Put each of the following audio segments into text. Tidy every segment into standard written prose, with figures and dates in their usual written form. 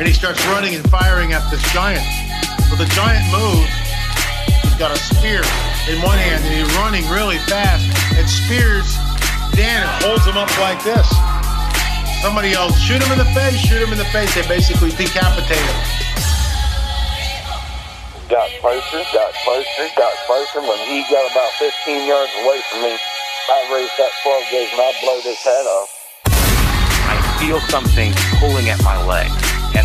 And he starts running and firing at this giant. Well, the giant moves. He's got a spear in one hand, and he's running really fast. And spears Dan and holds him up like this. Somebody else, shoot him in the face, shoot him in the face. They basically decapitate him. Got closer. When he got about 15 yards away from me, I raised that 12 gauge and I blew his head off. I feel something pulling at my leg, and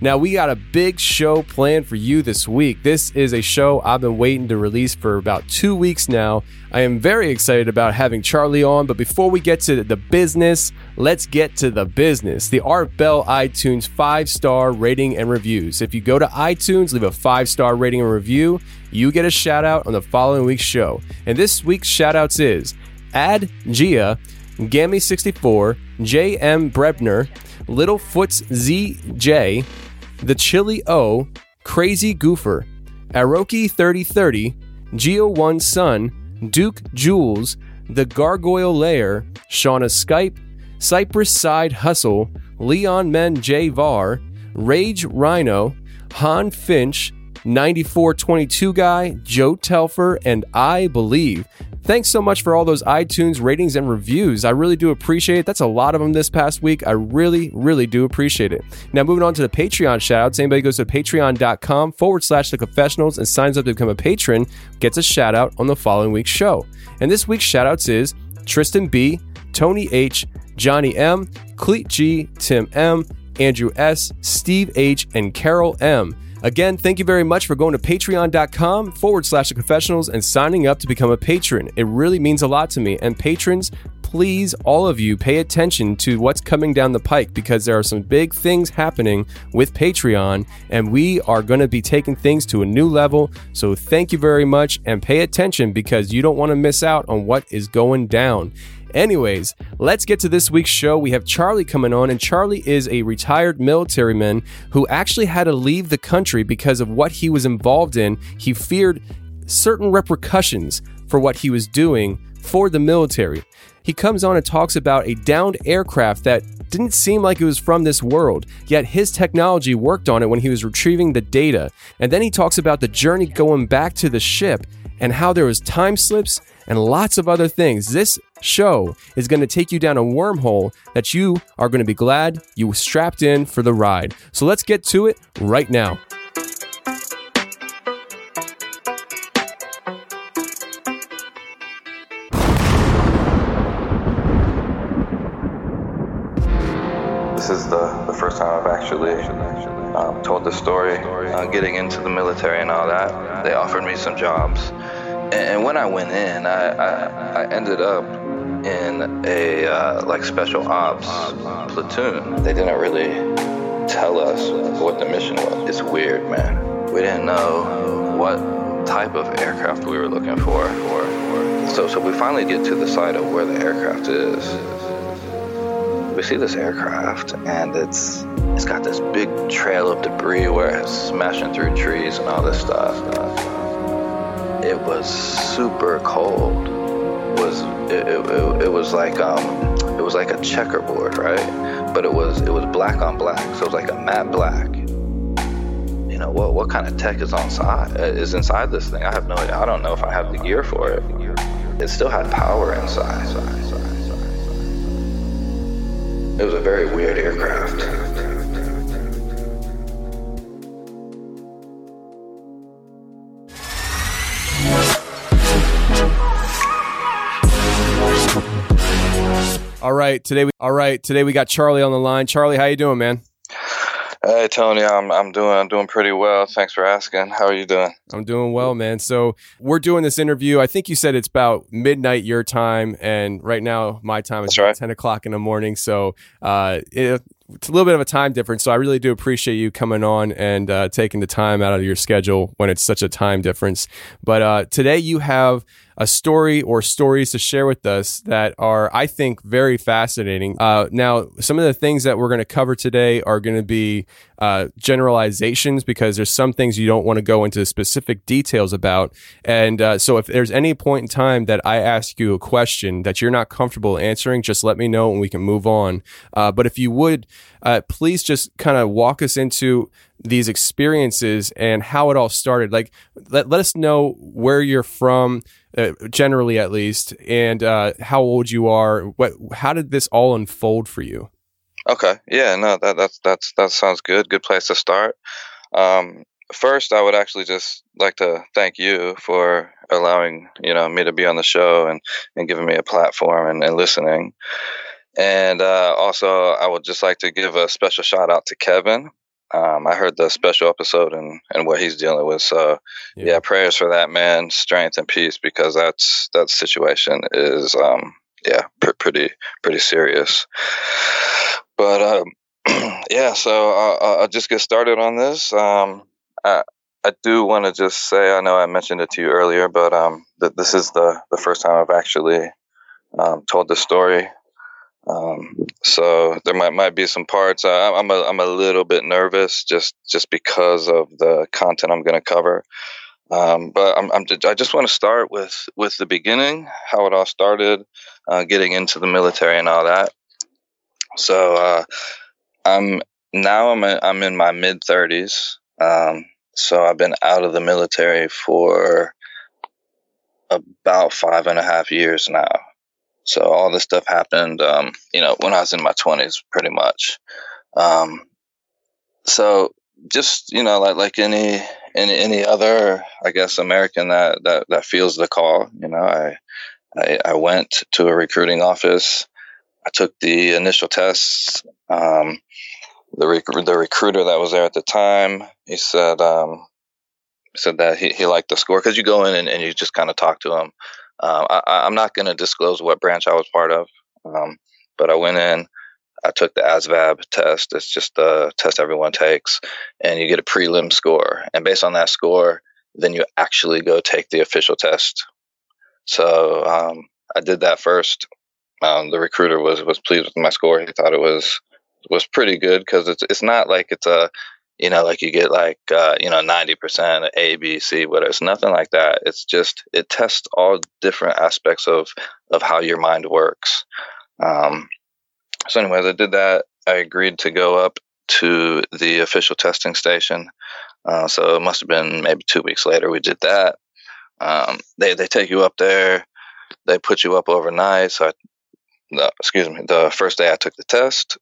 Now, we got a big show planned for you this week. This is a show I've been waiting to release for about 2 weeks now. I am very excited about having Charlie on, but before we get to the business, let's get to the business. The Art Bell iTunes 5-star rating and reviews. If you go to iTunes, leave a 5-star rating and review, you get a shout-out on the following week's show. And this week's shout-outs is Ad Gia, Gammy64, J.M. Brebner, Littlefoot's ZJ, The Chili O, Crazy Goofer, Aroki3030, Geo1 Sun, Duke Jules, The Gargoyle Lair, Shauna Skype, Cypress Side Hustle, Leon Men J Var, Rage Rhino, Han Finch, 9422 Guy, Joe Telfer, and I Believe. Thanks so much for all those iTunes ratings and reviews. I really do appreciate it. That's a lot of them this past week. I really, really do appreciate it. Now, moving on to the Patreon shoutouts. Anybody goes to patreon.com/theconfessionals and signs up to become a patron gets a shout out on the following week's show. And this week's shoutouts is Tristan B, Tony H, Johnny M, Cleet G, Tim M, Andrew S, Steve H, and Carol M. Again, thank you very much for going to patreon.com/theconfessionals and signing up to become a patron. It really means a lot to me. And patrons, please, all of you, pay attention to what's coming down the pike, because there are some big things happening with Patreon, and we are going to be taking things to a new level. So thank you very much, and pay attention, because you don't want to miss out on what is going down. Anyways, let's get to this week's show. We have Charlie coming on, and Charlie is a retired military man who actually had to leave the country because of what he was involved in. He feared certain repercussions for what he was doing for the military. He comes on and talks about a downed aircraft that didn't seem like it was from this world, yet his technology worked on it when he was retrieving the data. And then he talks about the journey going back to the ship and how there was time slips and lots of other things. This show is going to take you down a wormhole that you are going to be glad you strapped in for the ride. So let's get to it right now. This is the first time I've actually told the story, getting into the military and all that. They offered me some jobs. And when I went in, I ended up in a special ops platoon. They didn't really tell us what the mission was. It's weird, man. We didn't know what type of aircraft we were looking for. So we finally get to the site of where the aircraft is. We see this aircraft, and it's got this big trail of debris where it's smashing through trees and all this stuff. It was super cold. It was like a checkerboard, right? But it was black on black, so it was like a matte black. You know, what kind of tech is inside this thing? I have no idea. I don't know if I have the gear for it. It still had power inside. It was a very weird aircraft. All right, today we got Charlie on the line. Charlie, how you doing, man? Hey Tony, I'm doing pretty well. Thanks for asking. How are you doing? I'm doing well, man. So we're doing this interview. I think you said it's about midnight your time, and right now my time is 10 o'clock in the morning. So it's a little bit of a time difference. So I really do appreciate you coming on and taking the time out of your schedule when it's such a time difference. But today you have a story or stories to share with us that are, I think, very fascinating. Now, some of the things that we're going to cover today are going to be generalizations, because there's some things you don't want to go into specific details about. And so if there's any point in time that I ask you a question that you're not comfortable answering, just let me know and we can move on. But if you would, please just kind of walk us into these experiences and how it all started. Like, let us know where you're from, generally at least, and how old you are. How did this all unfold for you? Okay, yeah, no, that sounds good. Good place to start. First, I would actually just like to thank you for allowing me to be on the show and giving me a platform and listening. And also, I would just like to give a special shout out to Kevin. I heard the special episode and what he's dealing with. So, yeah, prayers for that man, strength and peace, because that situation is, pretty serious. But, so I'll just get started on this. I do want to just say, I know I mentioned it to you earlier, but this is the first time I've actually told this story. So there might be some parts. I'm a little bit nervous just because of the content I'm going to cover. But I just want to start with the beginning, how it all started, getting into the military and all that. So, I'm in my mid 30s. So I've been out of the military for about 5.5 years now. So all this stuff happened, when I was in my 20s, pretty much. So just, like any other, I guess, American that feels the call, I went to a recruiting office. I took the initial tests. The recruiter that was there at the time, he said, that he liked the score, because you go in and you just kind of talk to him. I'm not going to disclose what branch I was part of, but I went in, I took the ASVAB test. It's just the test everyone takes, and you get a prelim score. And based on that score, then you actually go take the official test. So I did that first. The recruiter was pleased with my score. He thought it was pretty good, because it's not like it's a, like you get 90% A, B, C, whatever. It's nothing like that. It's just, it tests all different aspects of how your mind works. So anyways, I did that. I agreed to go up to the official testing station. So it must have been maybe 2 weeks later we did that. They take you up there. They put you up overnight. So the first day I took the test.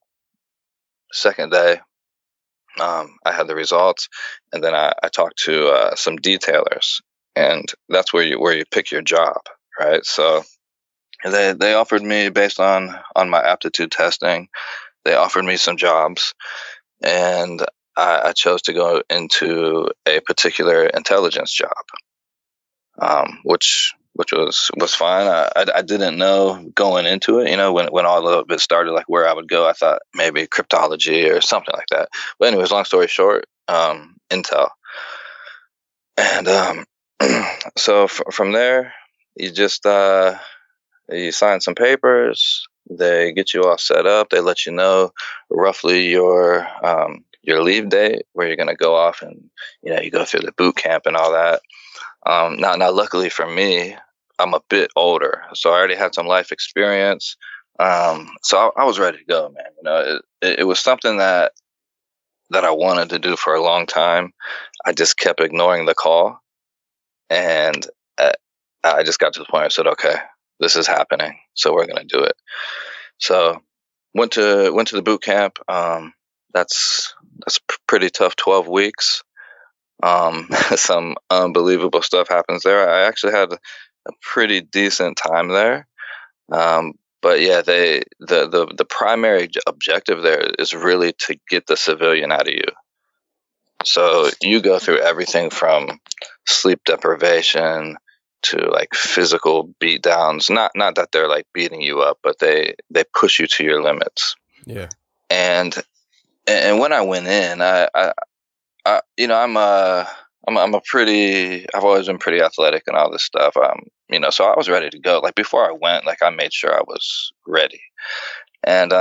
Second day, I had the results, and then I talked to some detailers, and that's where you pick your job, right? So they offered me, based on my aptitude testing, they offered me some jobs, and I chose to go into a particular intelligence job, which was fine. I didn't know going into it, when all of it started, like where I would go. I thought maybe cryptology or something like that. But anyways, long story short, intel. And So from there, you just you sign some papers. They get you all set up. They let you know roughly your leave date, where you're gonna go off, and you go through the boot camp and all that. Now, luckily for me, I'm a bit older, so I already had some life experience. So I was ready to go, man. It was something that I wanted to do for a long time. I just kept ignoring the call, and I just got to the point where I said, okay, this is happening, so we're going to do it. So went to the boot camp. That's pretty tough, 12 weeks. Some unbelievable stuff happens there. I actually had a pretty decent time there. But yeah, the primary objective there is really to get the civilian out of you. So you go through everything from sleep deprivation to like physical beatdowns. Not that they're like beating you up, but they push you to your limits. Yeah. And when I went in, I've always been pretty athletic and all this stuff. So I was ready to go. Like before I went, I made sure I was ready. And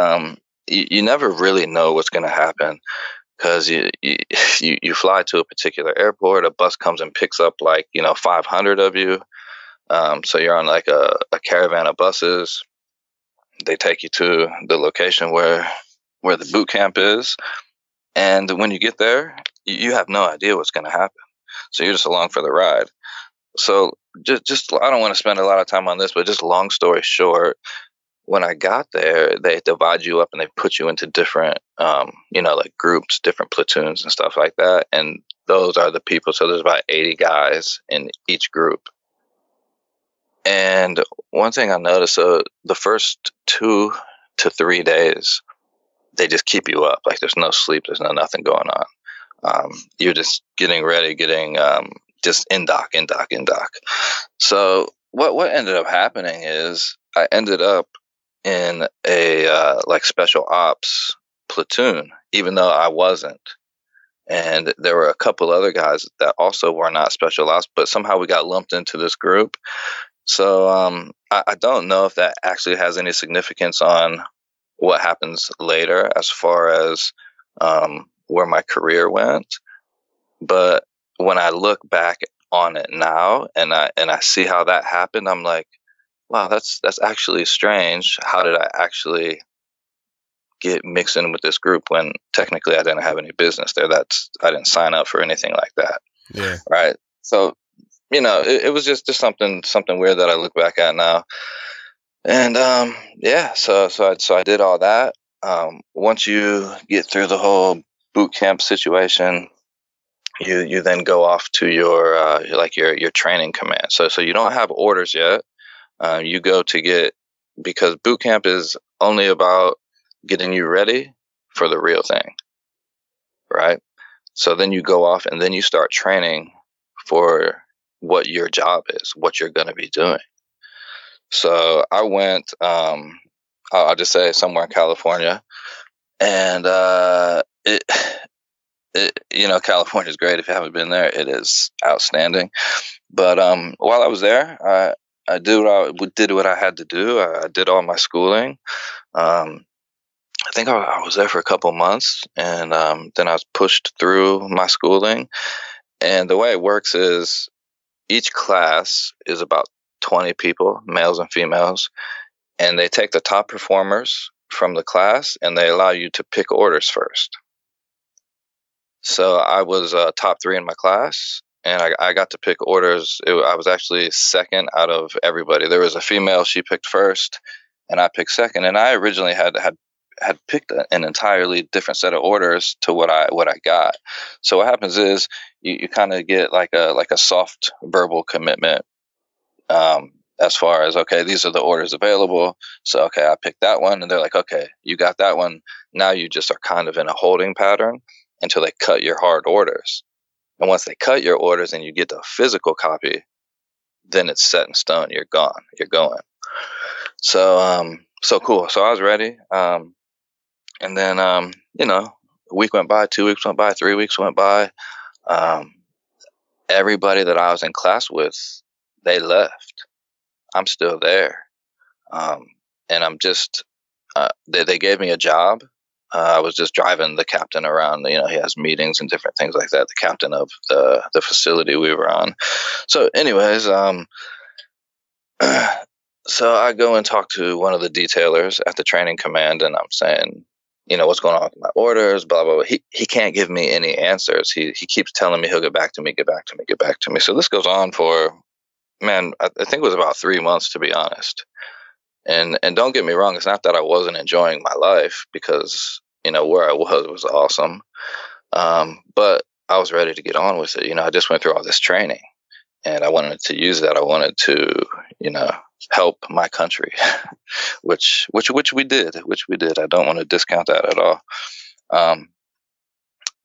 you never really know what's going to happen, because you fly to a particular airport, a bus comes and picks up 500 of you. So you're on a caravan of buses. They take you to the location where the boot camp is. And when you get there, you have no idea what's going to happen. So you're just along for the ride. So just I don't want to spend a lot of time on this, but just long story short, when I got there, they divide you up and they put you into different, groups, different platoons and stuff like that. And those are the people. So there's about 80 guys in each group. And one thing I noticed, so the first 2 to 3 days, they just keep you up. Like there's no sleep. There's no nothing going on. You're just getting ready, just in doc. So what ended up happening is I ended up in a special ops platoon, even though I wasn't. And there were a couple other guys that also were not special ops, but somehow we got lumped into this group. So I don't know if that actually has any significance on what happens later as far as where my career went. But when I look back on it now and I see how that happened, I'm like, wow, that's actually strange. How did I actually get mixed in with this group when technically I didn't have any business there? I didn't sign up for anything like that. Yeah. Right. So, it was just something weird that I look back at now. And, so I did all that. Once you get through the whole boot camp situation, you then go off to your training command. So you don't have orders yet. You go to get, because boot camp is only about getting you ready for the real thing, right? So then you go off and then you start training for what your job is, what you're going to be doing. So I went, I'll just say somewhere in California, and California's great. If you haven't been there, it is outstanding. But while I was there, I did what I had to do. I did all my schooling. I think I was there for a couple months, and then I was pushed through my schooling. And the way it works is each class is about 20 people, males and females, and they take the top performers from the class and they allow you to pick orders first. So I was top 3 in my class, and I got to pick orders. I was actually second out of everybody. There was a female, she picked first, and I picked second. And I originally had picked an entirely different set of orders to what I got. So what happens is you kind of get like a soft verbal commitment. As far as, okay, these are the orders available. So, okay, I picked that one. And they're like, okay, you got that one. Now you just are kind of in a holding pattern until they cut your hard orders. And once they cut your orders and you get the physical copy, then it's set in stone. You're gone. You're going. So, so cool. So I was ready. And then, a week went by, 2 weeks went by, 3 weeks went by. everybody that I was in class with, they left. I'm still there. And I'm just, they gave me a job. I was just driving the captain around, you know, he has meetings and different things like that. The captain of the facility we were on. So anyways, so I go and talk to one of the detailers at the training command, and I'm saying, you know, what's going on with my orders, blah, blah, blah. He can't give me any answers. He keeps telling me he'll get back to me. So this goes on for, man, I think it was about 3 months, to be honest. And don't get me wrong, it's not that I wasn't enjoying my life, because, you know, where I was awesome. But I was ready to get on with it. You know, I just went through all this training and I wanted to use that. I wanted to, you know, help my country, which we did. I don't want to discount that at all.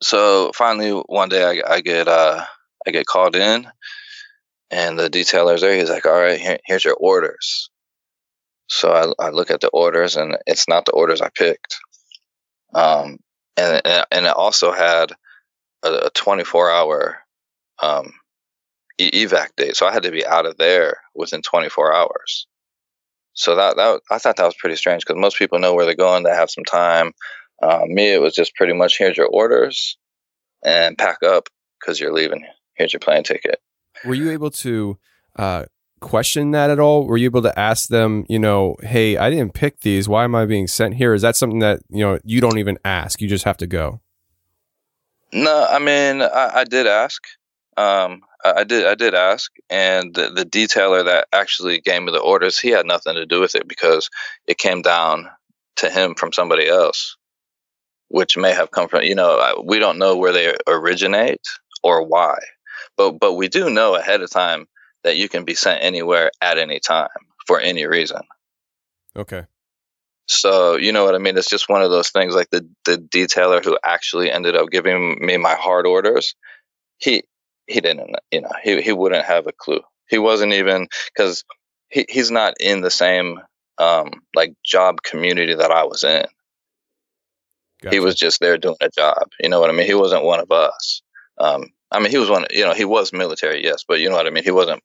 So finally one day I get called in, and the detailer's there. He's like, all right, here's your orders. So I look at the orders, and it's not the orders I picked. And it also had a 24-hour evac date. So I had to be out of there within 24 hours. So that I thought that was pretty strange, because most people know where they're going. They have some time. Me, it was just pretty much, here's your orders and pack up because you're leaving. Here's your plane ticket. Were you able to... question that at all? Were you able to ask them, you know, hey, I didn't pick these, why am I being sent here? Is that something that, you know, you don't even ask, you just have to go? No, I mean, I did ask. I did ask, and the detailer that actually gave me the orders, he had nothing to do with it, because it came down to him from somebody else, which may have come from, you know, we don't know where they originate or why, but we do know ahead of time that you can be sent anywhere at any time for any reason. Okay. So, you know what I mean? It's just one of those things, like the detailer who actually ended up giving me my hard orders, he didn't, you know, he wouldn't have a clue. He wasn't even, because he's not in the same, like, job community that I was in. Gotcha. He was just there doing a job. You know what I mean? He wasn't one of us. I mean, he was one, you know, he was military, yes, but you know what I mean? He wasn't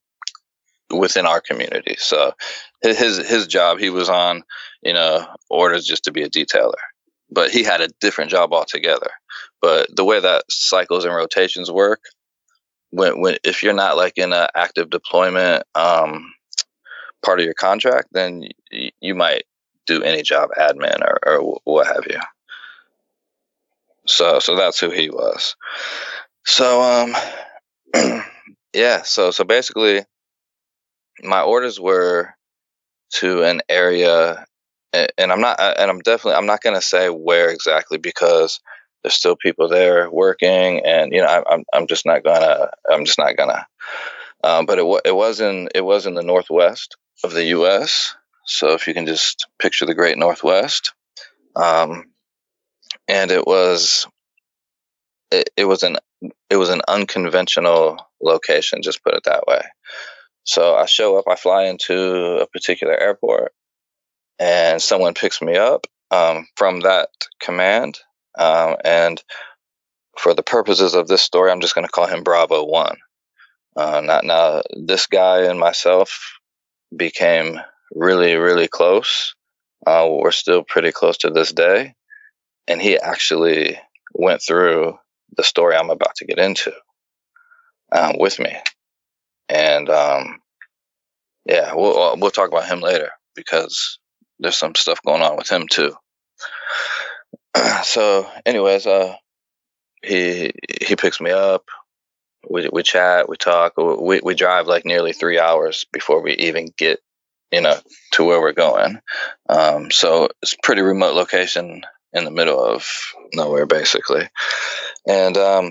within our community. So his job, he was on, you know, orders just to be a detailer, but he had a different job altogether. But the way that cycles and rotations work, when if you're not like in an active deployment part of your contract, then you might do any job admin or what have you. So that's who he was. So, yeah, so basically my orders were to an area, and I'm definitely not going to say where exactly, because there's still people there working, and, you know, I'm just not gonna, but it was in the Northwest of the U.S. So if you can just picture the Great Northwest, and it was an unconventional location, just put it that way. So I show up, I fly into a particular airport, and someone picks me up from that command. And for the purposes of this story, I'm just going to call him Bravo One. Now, this guy and myself became really, really close. We're still pretty close to this day. And he actually went through the story I'm about to get into with me. And yeah, we'll talk about him later, because there's some stuff going on with him too. So anyways, he picks me up. We chat, we talk, we drive like nearly 3 hours before we even get, you know, to where we're going. So it's a pretty remote location in the middle of nowhere, basically. And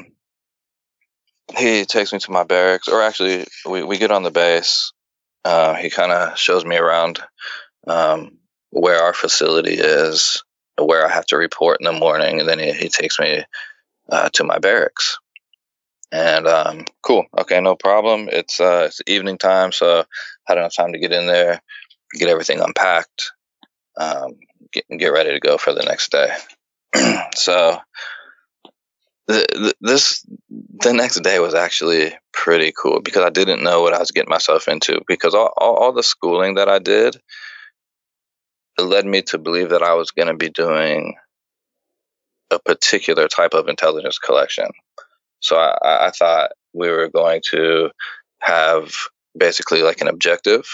he takes me to my barracks, or actually we get on the base. He kind of shows me around where our facility is, where I have to report in the morning. And then he takes me to my barracks. And cool. Okay, no problem. It's evening time, so I had enough time to get in there, get everything unpacked, get ready to go for the next day. So The next day was actually pretty cool because I didn't know what I was getting myself into, because all the schooling that I did, it led me to believe that I was going to be doing a particular type of intelligence collection. So I thought we were going to have basically like an objective.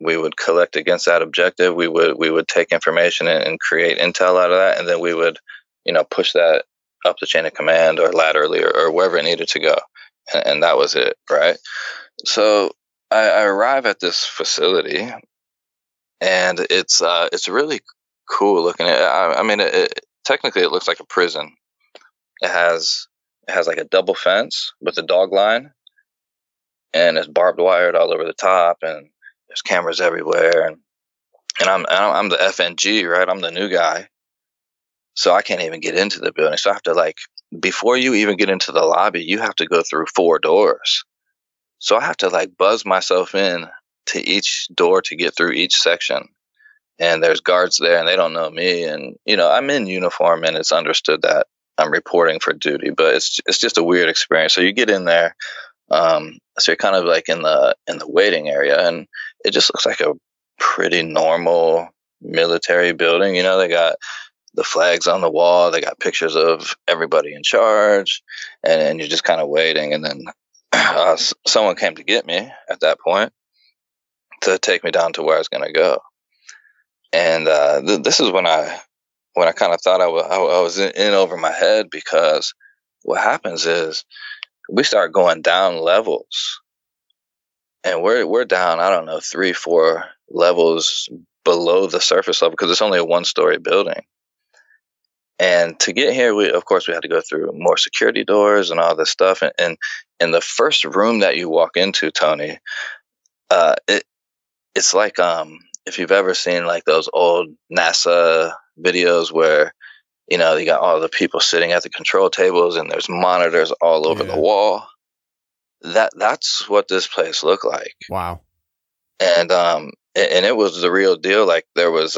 We would collect against that objective. We would take information and create intel out of that, and then we would, push that up the chain of command or laterally or wherever it needed to go. And that was it, right? So I arrive at this facility, and it's really cool looking. Technically it looks like a prison. It has like a double fence with a dog line, and it's barbed wired all over the top, and there's cameras everywhere, and I'm the FNG, right? I'm the new guy, so I can't even get into the building. So I have to, like, before you even get into the lobby, you have to go through 4 doors. So I have to, like, buzz myself in to each door to get through each section, and there's guards there, and they don't know me, and I'm in uniform, and it's understood that I'm reporting for duty, but it's just a weird experience. So you get in there. So you're kind of like in the waiting area, and it just looks like a pretty normal military building. They got the flags on the wall, they got pictures of everybody in charge, and you're just kind of waiting. And then someone came to get me at that point to take me down to where I was going to go. And this is when I kind of thought I was in over my head, because what happens is, we start going down levels, and we're down, 3-4 levels below the surface level, because it's only a 1-story building. And to get here, we had to go through more security doors and all this stuff. And in the first room that you walk into, Tony, it's like if you've ever seen like those old NASA videos where, you got all the people sitting at the control tables, and there's monitors all over the wall. That's what this place looked like. Wow. And it was the real deal. Like, there was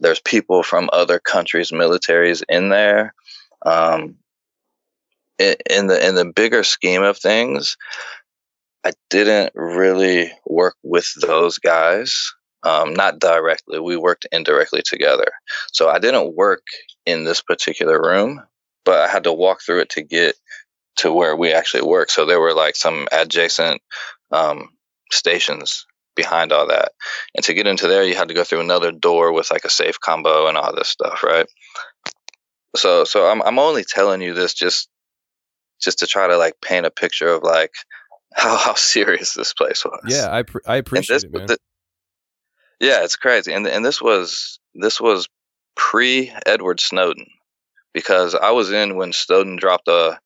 there's people from other countries' militaries in there. In the bigger scheme of things, I didn't really work with those guys. Not directly. We worked indirectly together. So I didn't work in this particular room, but I had to walk through it to get to where we actually work. So there were like some adjacent stations behind all that. And to get into there, you had to go through another door with like a safe combo and all this stuff, right? So I'm only telling you this just to try to like paint a picture of like how serious this place was. Yeah, I appreciate it, man. Yeah, it's crazy. And this was pre Edward Snowden, because I was in when Snowden dropped the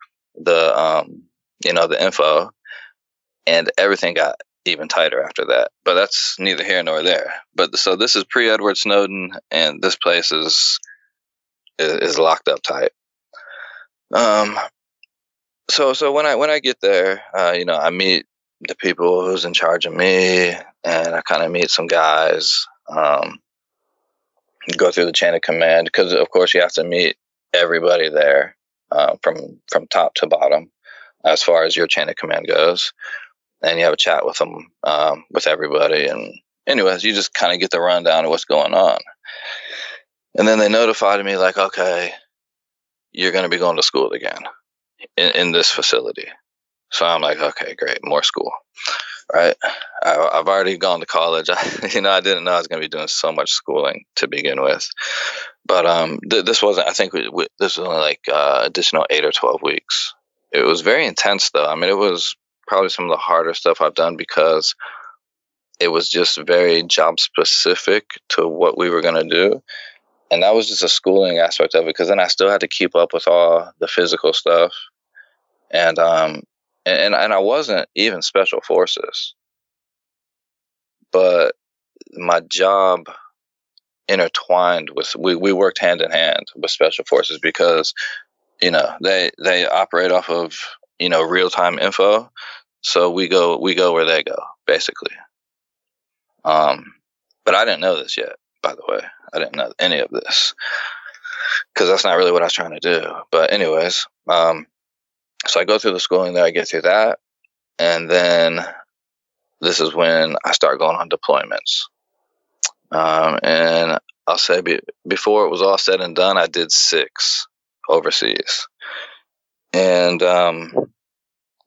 info, and everything got even tighter after that. But that's neither here nor there. But so this is pre Edward Snowden, and this place is locked up tight. So when I get there, I meet the people who's in charge of me, and I kind of meet some guys, go through the chain of command, because of course you have to meet everybody there, from top to bottom, as far as your chain of command goes. And you have a chat with them, with everybody. And anyways, you just kind of get the rundown of what's going on. And then they notified me like, okay, you're going to be going to school again in this facility. So I'm like, okay, great, more school, right? I've already gone to college. I didn't know I was going to be doing so much schooling to begin with. But this wasn't, I think, this was only like additional 8 or 12 weeks. It was very intense, though. I mean, it was probably some of the harder stuff I've done, because it was just very job-specific to what we were going to do. And that was just a schooling aspect of it, because then I still had to keep up with all the physical stuff. And I wasn't even special forces, but my job intertwined with, we worked hand in hand with special forces, because, they operate off of, real time info. So we go where they go, basically. But I didn't know this yet, by the way. I didn't know any of this. because that's not really what I was trying to do. But anyways, so I go through the schooling there, I get through that. And then this is when I start going on deployments. And I'll say before it was all said and done, I did 6 overseas. And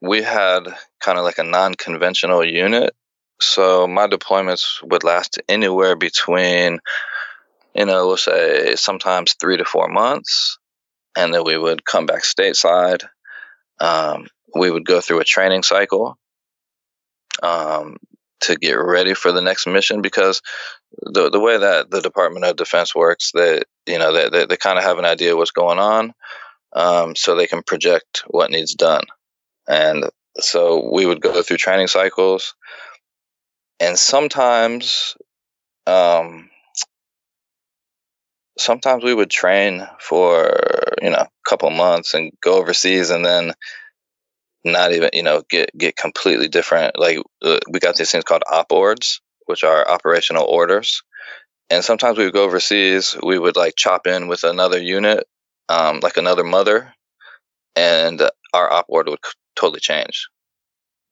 we had kind of like a non-conventional unit. So my deployments would last anywhere between, we'll say sometimes 3 to 4 months. And then we would come back stateside. We would go through a training cycle to get ready for the next mission, because the way that the Department of Defense works, they kind of have an idea what's going on, so they can project what needs done. And so we would go through training cycles, and sometimes we would train for a couple months and go overseas, and then not even get completely different. Like we got these things called opords, which are operational orders, and sometimes we would go overseas. We would like chop in with another unit, like another mother, and our opord would totally change.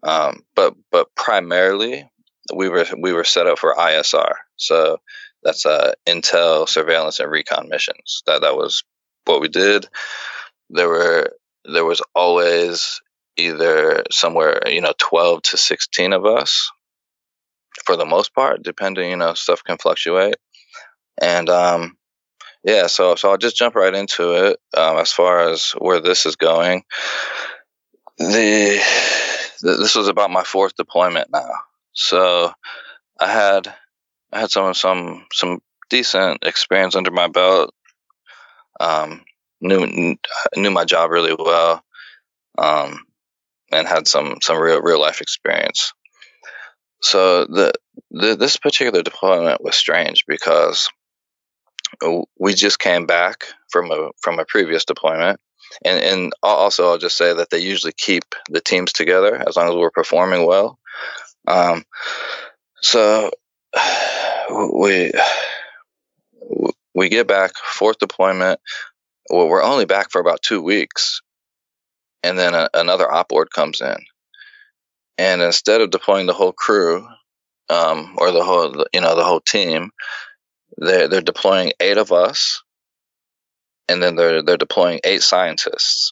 But primarily we were set up for ISR. So that's intel, surveillance, and recon missions. That was what we did. There was always either somewhere 12 to 16 of us, for the most part, depending. Stuff can fluctuate. And so I'll just jump right into it. As far as where this is going, this was about my 4th deployment now. So I had some decent experience under my belt. Knew my job really well, and had some real life experience. So this particular deployment was strange because we just came back from a previous deployment, and also I'll just say that they usually keep the teams together as long as we're performing well. So we get back, 4th deployment. Well, we're only back for about 2 weeks, and then another opord comes in, and instead of deploying the whole crew, or the whole team, they're deploying 8 of us, and then they're deploying 8 scientists.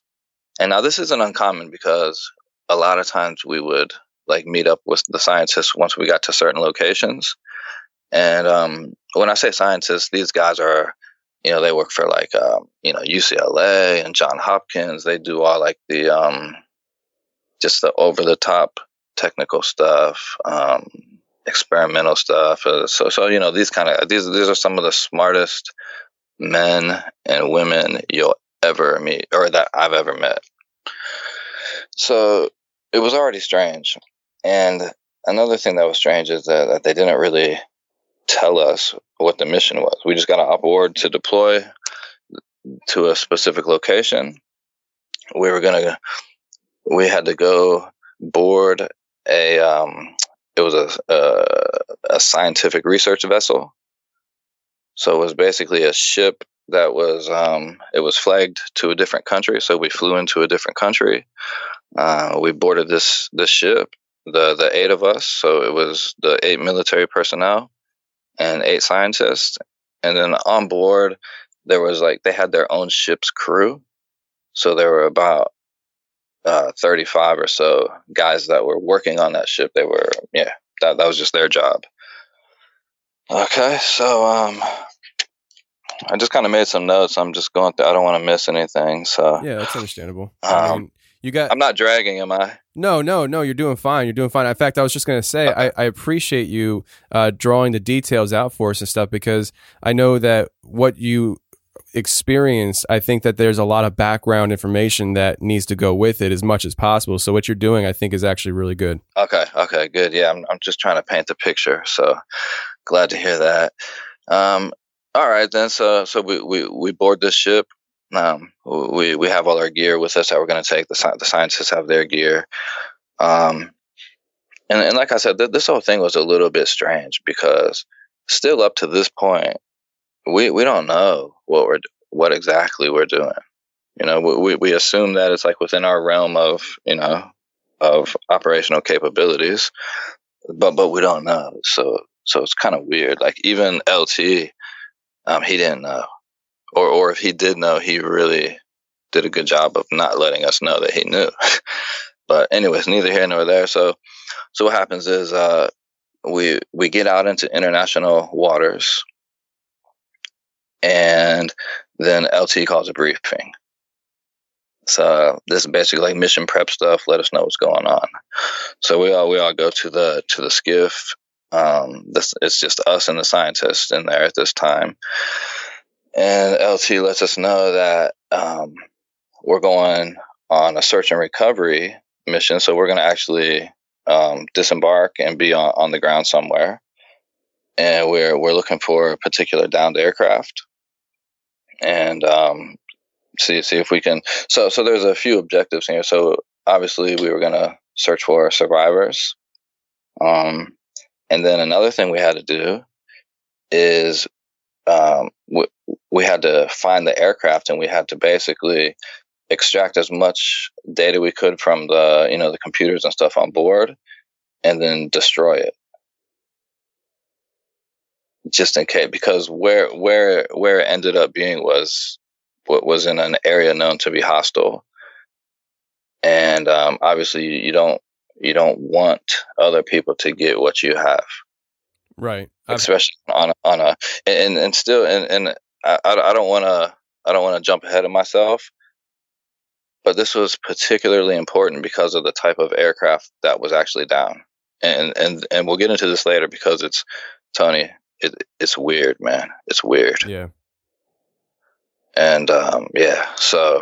And now this isn't uncommon, because a lot of times we would like meet up with the scientists once we got to certain locations. And when I say scientists, these guys are, they work for like, UCLA and Johns Hopkins. They do all like the, just the over the top technical stuff, experimental stuff. So, these are some of the smartest men and women you'll ever meet, or that I've ever met. So it was already strange. And another thing that was strange is that they didn't really tell us what the mission was. We just got an opord to deploy to a specific location. We had to go board a scientific research vessel. So it was basically a ship that was, it was flagged to a different country. So we flew into a different country. We boarded this ship, the 8 of us. So it was the 8 military personnel and 8 scientists. And then on board, there was like, they had their own ship's crew. So there were about 35 or so guys that were working on that ship. They were, that was just their job. Okay. So, I just kind of made some notes. I'm just going through, I don't want to miss anything. So yeah, that's understandable. I'm not dragging, am I? No, you're doing fine. In fact, I was just going to say, I appreciate you drawing the details out for us and stuff, because I know that what you experienced, I think that there's a lot of background information that needs to go with it as much as possible. So what you're doing, I think, is actually really good. Okay, good. Yeah, I'm just trying to paint the picture. So glad to hear that. All right, then. So we board this ship. We have all our gear with us that we're going to take. The scientists have their gear. And like I said, this whole thing was a little bit strange, because still up to this point, we don't know what exactly we're doing. You know, we assume that it's like within our realm of, you know, of operational capabilities, but we don't know. So it's kind of weird. Like even LT, he didn't know, or if he did know, he really did a good job of not letting us know that he knew. But anyways, neither here nor there. So what happens is we get out into international waters, and then LT calls a briefing. So this is basically like mission prep stuff. Let us know what's going on. So we all go to the skiff. It's just us and the scientists in there at this time. And LT lets us know that we're going on a search and recovery mission. So we're going to actually disembark and be on the ground somewhere. And we're looking for a particular downed aircraft. And see if we can. So there's a few objectives here. So obviously we were going to search for survivors. And then another thing we had to do is we had to find the aircraft, and we had to basically extract as much data we could from the, you know, the computers and stuff on board, and then destroy it. Just in case, because where it ended up being was what was in an area known to be hostile, and obviously you don't want other people to get what you have, right? Especially on a and still and I don't want to jump ahead of myself, but this was particularly important because of the type of aircraft that was actually down, and we'll get into this later because it's Tony. It's weird, man. It's weird. Yeah. And yeah. So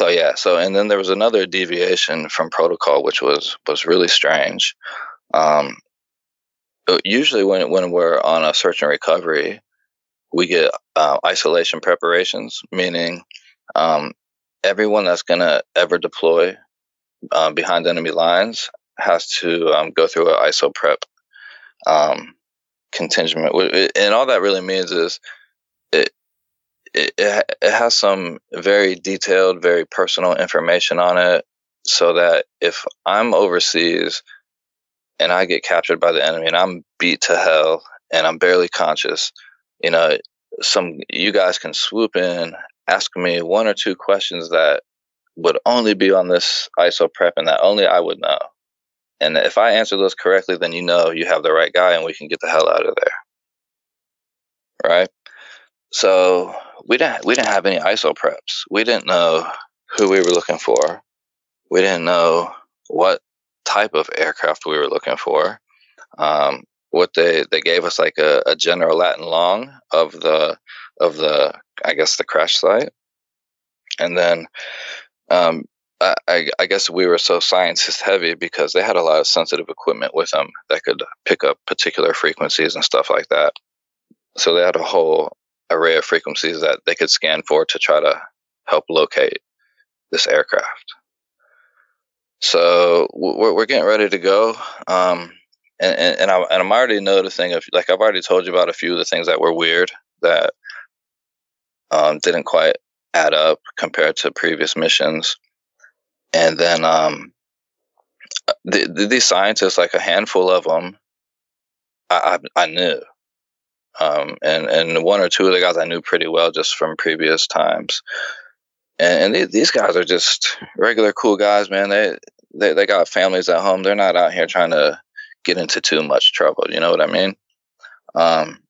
yeah. So and then there was another deviation from protocol, which was really strange. Usually when we're on a search and recovery, we get isolation preparations, meaning everyone that's gonna ever deploy behind enemy lines has to go through an ISO prep. Contingent, and all that really means is it has some very detailed, very personal information on it, so that if I'm overseas and I get captured by the enemy and I'm beat to hell and I'm barely conscious, you know, you guys can swoop in, ask me one or two questions that would only be on this ISO prep and that only I would know. And if I answer those correctly, then you know you have the right guy and we can get the hell out of there. Right? So we didn't have any ISO preps. We didn't know who we were looking for. We didn't know what type of aircraft we were looking for. What they gave us like a general Latin long of the I guess the crash site. And then I guess we were so scientist heavy because they had a lot of sensitive equipment with them that could pick up particular frequencies and stuff like that. So they had a whole array of frequencies that they could scan for to try to help locate this aircraft. So we're getting ready to go. And I'm already noticing, like I've already told you about a few of the things that were weird that didn't quite add up compared to previous missions. And then these scientists, like a handful of them, I knew. And one or two of the guys I knew pretty well just from previous times. And these guys are just regular cool guys, man. They got families at home. They're not out here trying to get into too much trouble. You know what I mean? And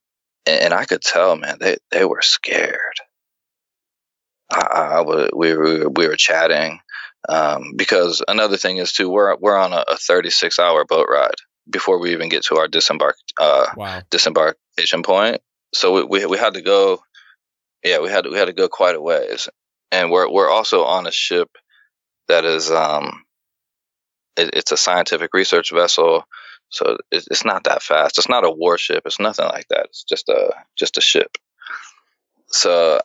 I could tell, man, they were scared. We were chatting. Because another thing is too, we're on a 36-hour boat ride before we even get to our disembarkation point. So we had to go, we had to go quite a ways, and we're also on a ship that is it's a scientific research vessel, so it's not that fast. It's not a warship. It's nothing like that. It's just a ship. So.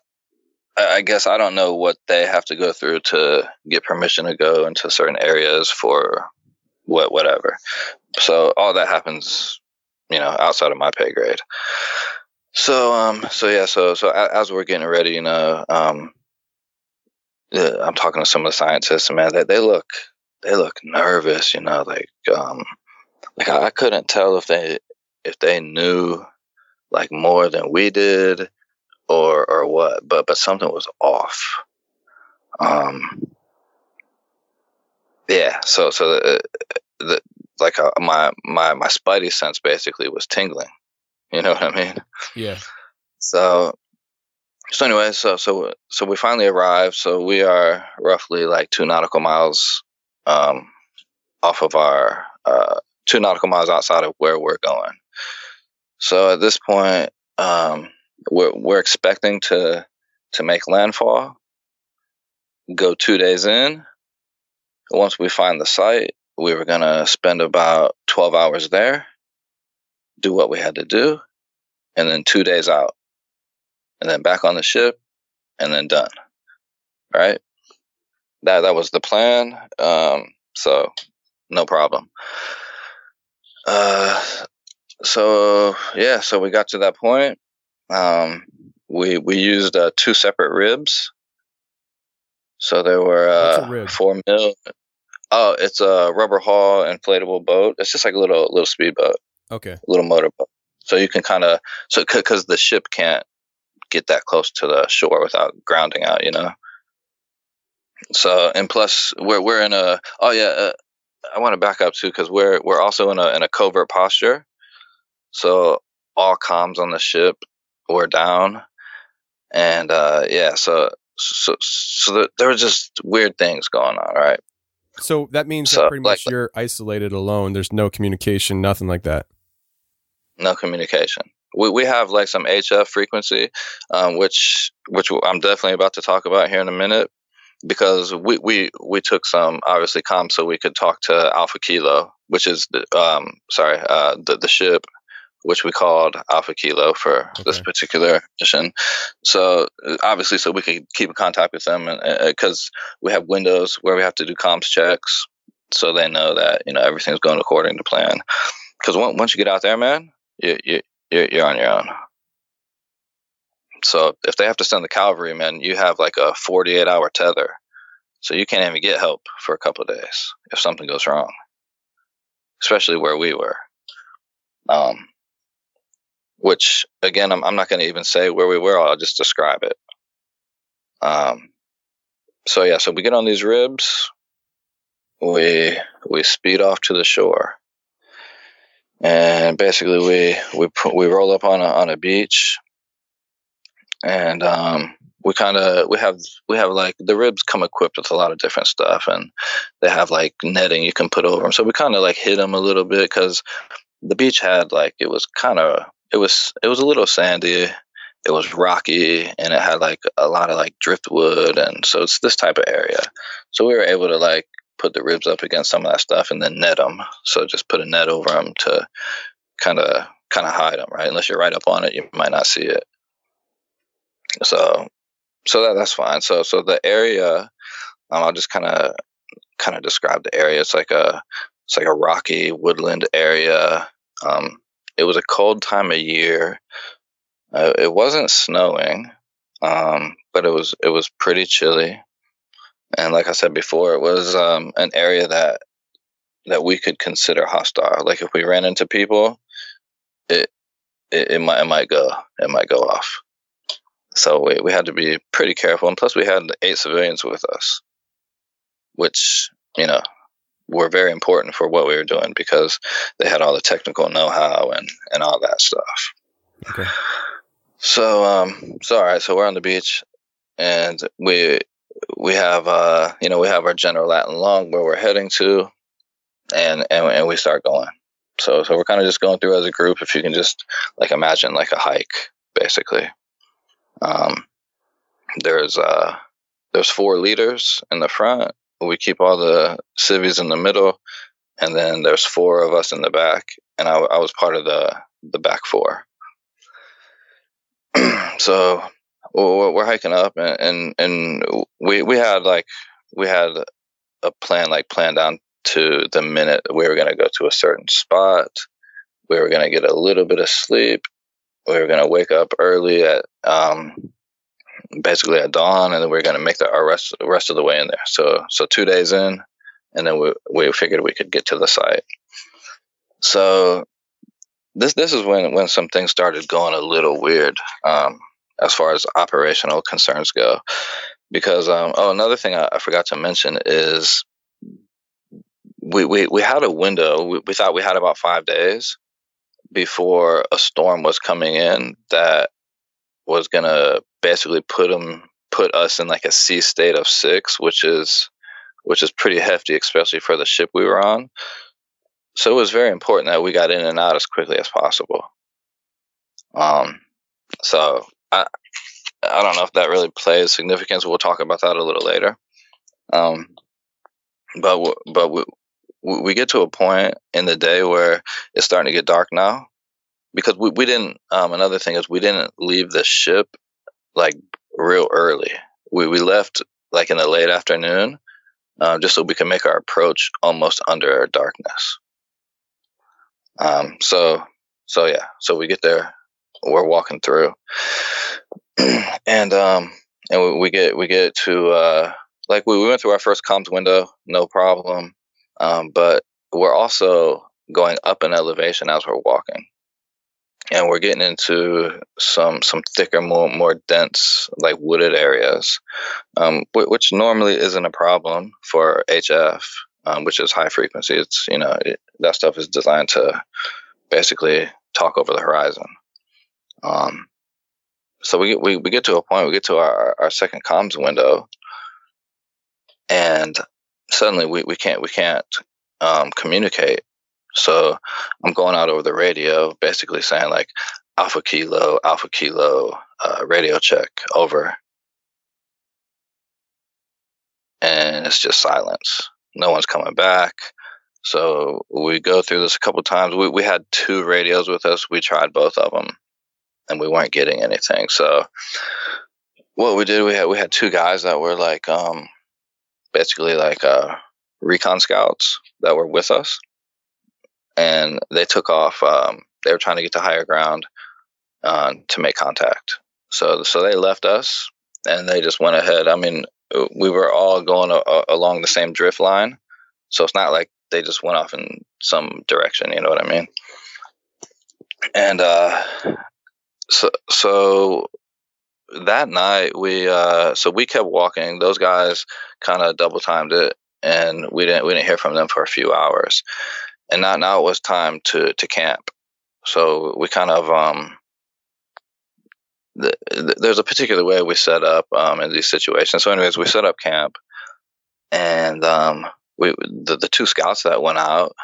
I guess I don't know what they have to go through to get permission to go into certain areas for whatever. So all that happens, you know, outside of my pay grade. So as we're getting ready, I'm talking to some of the scientists, and man, they look nervous, like I couldn't tell if they knew like more than we did or what, but something was off. So the like my spidey sense basically was tingling. You know what I mean? Yeah. So anyway, so we finally arrived. So we are roughly like 2 nautical miles off of our 2 nautical miles outside of where we're going. So at this point, we're expecting to make landfall. Go 2 days in. Once we find the site, we were gonna spend about 12 hours there. Do what we had to do, and then 2 days out, and then back on the ship, and then done. All right, that was the plan. So no problem. So we got to that point. We used 2 separate ribs. So there were 4 mil. Oh, it's a rubber hull inflatable boat. It's just like a little speedboat. Okay. Little motorboat. So you can kind of, because the ship can't get that close to the shore without grounding out, So, and plus we're in a, I want to back up too, because we're also in a covert posture. So all comms on the ship were down, and so there were just weird things going on. Right. So that means that pretty much you're isolated, alone. There's no communication, nothing like that. No communication. We have like some HF frequency, which I'm definitely about to talk about here in a minute, because we took some obviously comms so we could talk to Alpha Kilo, which is the ship, which we called Alpha Kilo for this particular mission. So obviously, so we could keep in contact with them, because we have windows where we have to do comms checks, so they know that everything's going according to plan. Because once you get out there, man, you're on your own. So if they have to send the cavalry, man, you have like a 48-hour tether, so you can't even get help for a couple of days if something goes wrong, especially where we were. Which again, I'm not going to even say where we were. I'll just describe it. So we get on these ribs. We speed off to the shore, and basically we roll up on a beach, and we have like the ribs come equipped with a lot of different stuff, and they have like netting you can put over them. So we kind of like hit them a little bit, because the beach had like, it was a little sandy, it was rocky, and it had like a lot of like driftwood, and so it's this type of area. So we were able to like put the ribs up against some of that stuff and then net them. So just put a net over them to kind of hide them, right? Unless you're right up on it, you might not see it. So that's fine. So the area, I'll just kind of describe the area. It's like a rocky woodland area. It was a cold time of year. It wasn't snowing, but it was pretty chilly. And like I said before, it was an area that we could consider hostile. Like if we ran into people, it might go off. So we had to be pretty careful. And plus, we had 8 civilians with us, which were very important for what we were doing, because they had all the technical know-how and all that stuff. Okay. So all right, so we're on the beach, and we have our general lat and long where we're heading to, and we start going. So we're kind of just going through as a group, if you can just like imagine like a hike basically. There's 4 leaders in the front. We keep all the civvies in the middle, and then there's 4 of us in the back, and I was part of the back 4. So we're hiking up, and we had a plan planned down to the minute. We were going to go to a certain spot. We were going to get a little bit of sleep, we were going to wake up early at basically at dawn, and then we were going to make the rest of the way in there. So 2 days in, and then we figured we could get to the site. So this is when some things started going a little weird as far as operational concerns go. Because another thing I forgot to mention is we had a window. We thought we had about 5 days before a storm was coming in that was going to basically put us in like a sea state of 6, which is pretty hefty, especially for the ship we were on. So it was very important that we got in and out as quickly as possible. So I don't know if that really plays significance. We'll talk about that a little later. But we get to a point in the day where it's starting to get dark now, because we didn't. Another thing is we didn't leave the ship like real early. We left like in the late afternoon, just so we could make our approach almost under darkness. So yeah. So we get there. We're walking through, and we get to like we went through our first comms window, no problem. But we're also going up in elevation as we're walking, and we're getting into some thicker, more dense, like wooded areas, which normally isn't a problem for HF, which is high frequency. It's that stuff is designed to basically talk over the horizon. So we get to a point. We get to our second comms window, and suddenly we can't communicate. So I'm going out over the radio, basically saying like Alpha Kilo, radio check over, and it's just silence. No one's coming back. So we go through this a couple times. We had 2 radios with us. We tried both of them, and we weren't getting anything. So what we did, we had 2 guys that were like basically like recon scouts that were with us, and they took off. They were trying to get to higher ground to make contact. So they left us, and they just went ahead. I mean, we were all going along the same drift line, so it's not like they just went off in some direction. You know what I mean? And So that night we kept walking. Those guys kind of double timed it, and we didn't hear from them for a few hours. And now it was time to camp. So we kind of there's a particular way we set up in these situations. So anyways, we set up camp, and the 2 scouts that went out,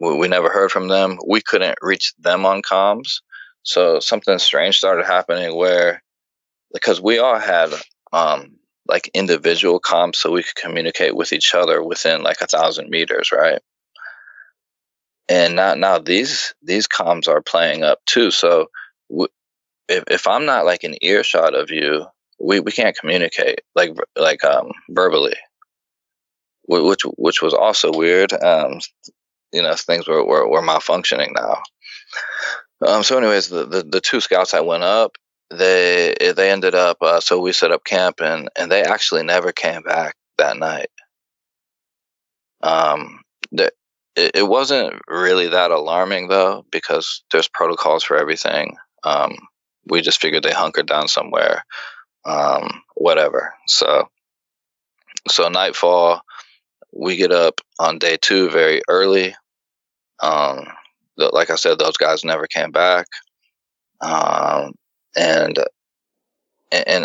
we never heard from them. We couldn't reach them on comms. So something strange started happening because we all had like individual comms, so we could communicate with each other within like 1,000 meters, right? And now these comms are playing up too. So if I'm not like an earshot of you, we can't communicate like verbally, which was also weird. Things were malfunctioning now. So anyways, the 2 scouts that went up, they ended up, so we set up camp, and they actually never came back that night. It wasn't really that alarming though, because there's protocols for everything. We just figured they hunkered down somewhere, whatever. So nightfall, we get up on day 2 very early. Like I said, those guys never came back, and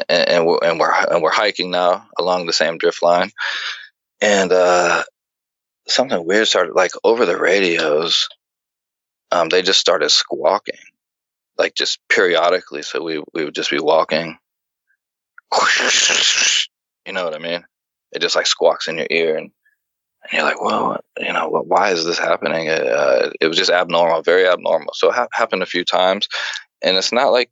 we're hiking now along the same drift line, and something weird started. Like over the radios, they just started squawking, like just periodically. So we would just be walking, you know what I mean? It just like squawks in your ear, and you're like, well, why is this happening? It was just abnormal, very abnormal. So it happened a few times, and it's not like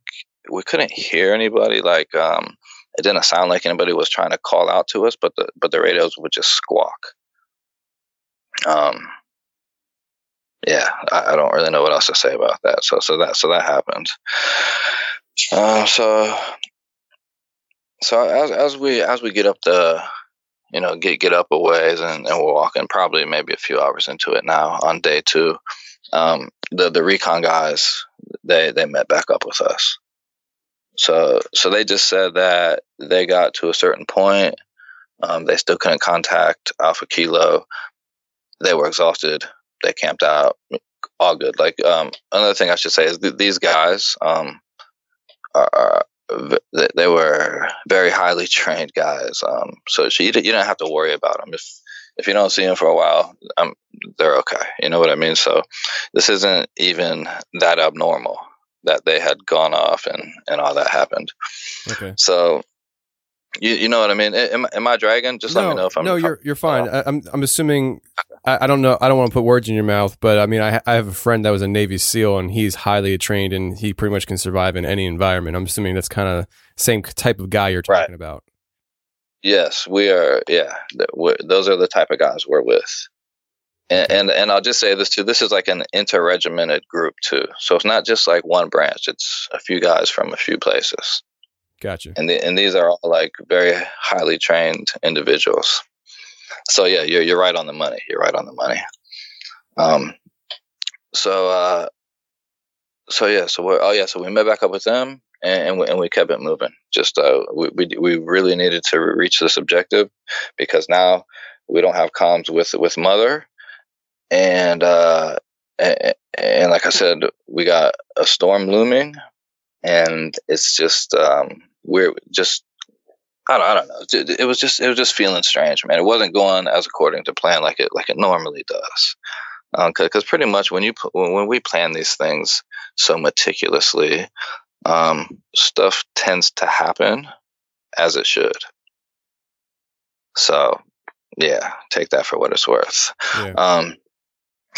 we couldn't hear anybody. Like it didn't sound like anybody was trying to call out to us, but the radios would just squawk. yeah, I don't really know what else to say about that. So that happened. So as we get up the, you know, get up a ways, and we're walking probably maybe a few hours into it now on day two, the recon guys, they met back up with us. So they just said that they got to a certain point. They still couldn't contact Alpha Kilo. They were exhausted. They camped out. All good. Like, another thing I should say is these guys, they were very highly trained guys. So you don't have to worry about them. If you don't see them for a while, they're okay. You know what I mean? So this isn't even that abnormal that they had gone off and all that happened. Okay. So you know what I mean? Am I dragging? Just let me know if I'm. No, you're fine. I'm assuming. I don't know. I don't want to put words in your mouth, but I mean, I have a friend that was a Navy SEAL, and he's highly trained, and he pretty much can survive in any environment. I'm assuming that's kind of same type of guy you're talking about. Yes, we are. Yeah, those are the type of guys we're with. And I'll just say this too. This is like an interregimented group too. So it's not just like one branch. It's a few guys from a few places. Gotcha. And these are all like very highly trained individuals. So yeah, you're right on the money. You're right on the money. So we met back up with them, and we kept it moving. Just we really needed to reach this objective, because now we don't have comms with Mother, and like I said, we got a storm looming. And it's just, we're just, I don't know. It was just feeling strange, man. It wasn't going as according to plan, like it normally does. Cause pretty much when we plan these things so meticulously, stuff tends to happen as it should. So yeah, take that for what it's worth. Yeah.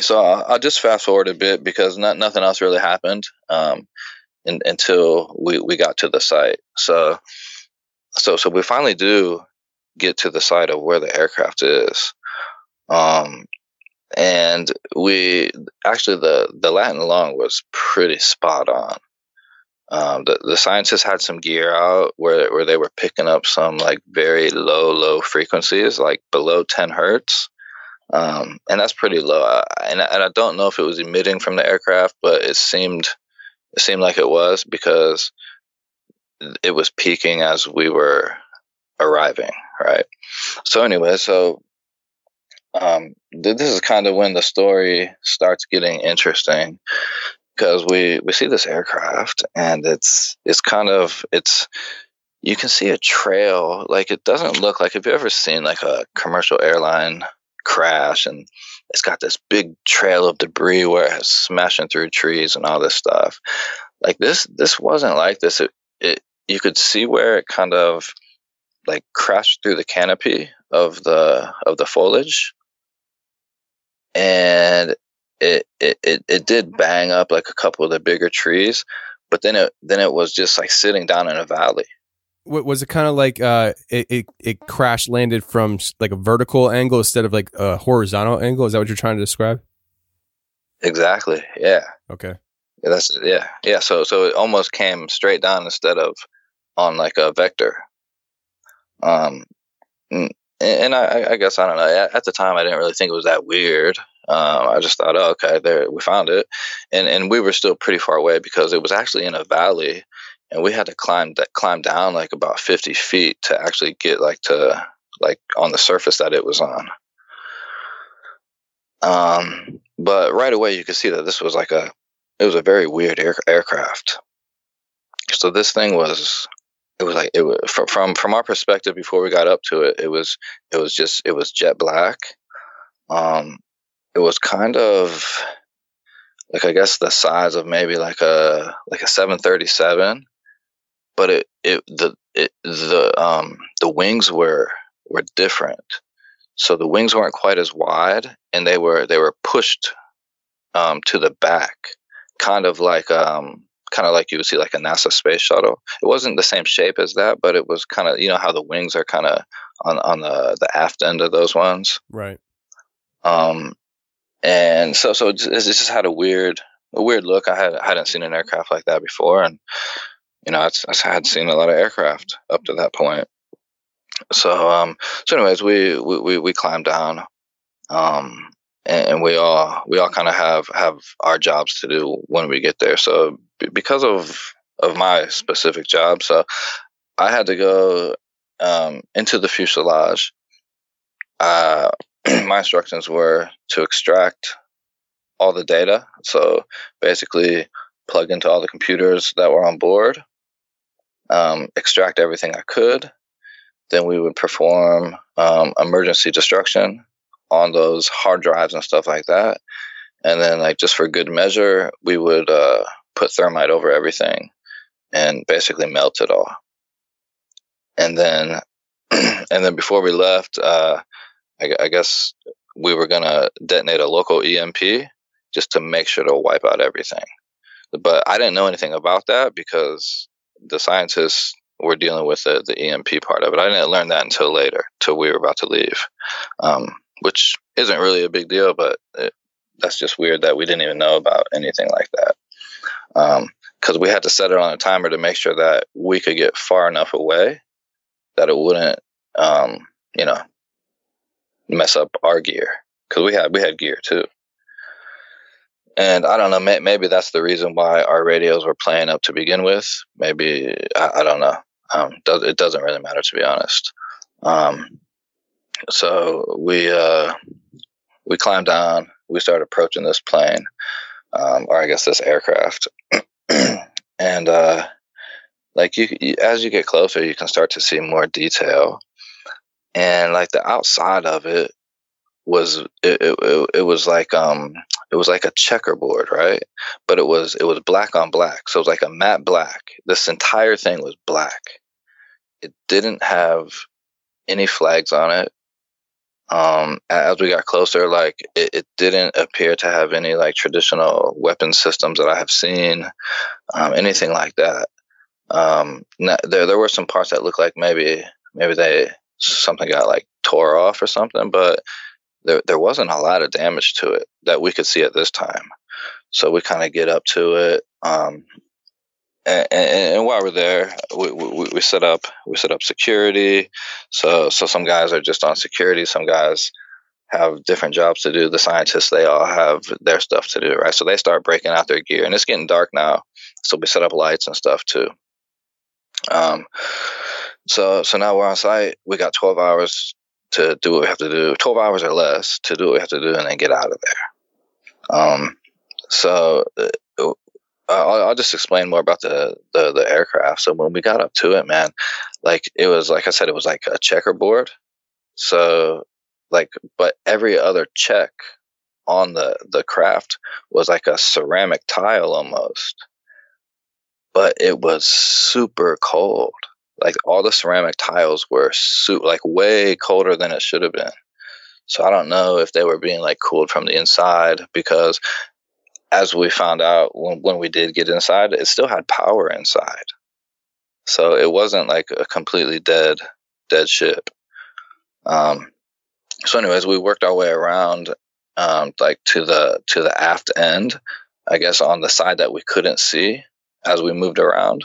So I'll just fast forward a bit, because nothing else really happened. Until we got to the site. So we finally do get to the site of where the aircraft is. And we actually, the Latin lung was pretty spot on. The scientists had some gear out where they were picking up some like very low frequencies, like below 10 Hertz. And that's pretty low. And I don't know if it was emitting from the aircraft, but it seemed like it was, because it was peaking as we were arriving, right? So anyway, this is kind of when the story starts getting interesting, because we see this aircraft, and it's you can see a trail. Like, it doesn't look like, if you've ever seen like a commercial airline crash, and it's got this big trail of debris where it's smashing through trees and all this stuff. Like, this wasn't like this. It you could see where it kind of like crashed through the canopy of the foliage, and it did bang up like a couple of the bigger trees, but then it was just like sitting down in a valley. Was it kind of like it crash landed from like a vertical angle instead of like a horizontal angle? Is that what you're trying to describe? Exactly. Yeah. Okay. Yeah, that's. So it almost came straight down instead of on like a vector. And I guess, I don't know. At the time, I didn't really think it was that weird. I just thought, oh, okay, there we found it, and we were still pretty far away, because it was actually in a valley. And we had to climb down like about 50 feet to actually get to on the surface that it was on. But right away you could see that this was it was a very weird aircraft. So this thing was from our perspective before we got up to it, it was jet black. It was kind of like, I guess, the size of maybe like a 737. But the wings were different, so the wings weren't quite as wide, and they were pushed to the back, kind of like you would see like a NASA space shuttle. It wasn't the same shape as that, but it was kind of, you know how the wings are kind of on the aft end of those ones, right? And so this just had a weird look. I hadn't seen an aircraft like that before, and you know, I had seen a lot of aircraft up to that point. So anyways, we climbed down, and we all kind of have our jobs to do when we get there. So because of my specific job, so I had to go into the fuselage. My instructions were to extract all the data. So basically plug into all the computers that were on board, extract everything I could. Then we would perform emergency destruction on those hard drives and stuff like that. And then, like, just for good measure, we would put thermite over everything and basically melt it all. And then before we left, I guess we were going to detonate a local EMP just to make sure to wipe out everything. But I didn't know anything about that because the scientists were dealing with the EMP part of it. I didn't learn that until later, till we were about to leave, which isn't really a big deal, but that's just weird that we didn't even know about anything like that. Because we had to set it on a timer to make sure that we could get far enough away that it wouldn't, mess up our gear, because we had gear too. And I don't know, maybe that's the reason why our radios were playing up to begin with. Maybe, I don't know. It doesn't really matter, to be honest. So we climbed down. We started approaching this plane, or I guess this aircraft. And as you get closer, you can start to see more detail. And like the outside of it was it was like a checkerboard, right? But it was black on black, so it was like a matte black. This entire thing was black. It didn't have any flags on it. As we got closer, like it didn't appear to have any like traditional weapon systems that I have seen, anything like that. There were some parts that looked like maybe they something got like tore off or something, but there wasn't a lot of damage to it that we could see at this time. So we kind of get up to it, and while we're there, we set up security. So some guys are just on security. Some guys have different jobs to do. The scientists, they all have their stuff to do, right? So they start breaking out their gear, and it's getting dark now. So we set up lights and stuff too. So now we're on site. We got 12 hours to do what we have to do, 12 hours or less to do what we have to do, and then get out of there. I'll just explain more about the aircraft. So when we got up to it, man, like it was, like I said, it was like a checkerboard. So like, but every other check on the craft was like a ceramic tile almost, but it was super cold. Like all the ceramic tiles were like way colder than it should have been. So I don't know if they were being like cooled from the inside, because as we found out when we did get inside, it still had power inside. So it wasn't like a completely dead ship. So anyways, we worked our way around like to the aft end, I guess on the side that we couldn't see as we moved around.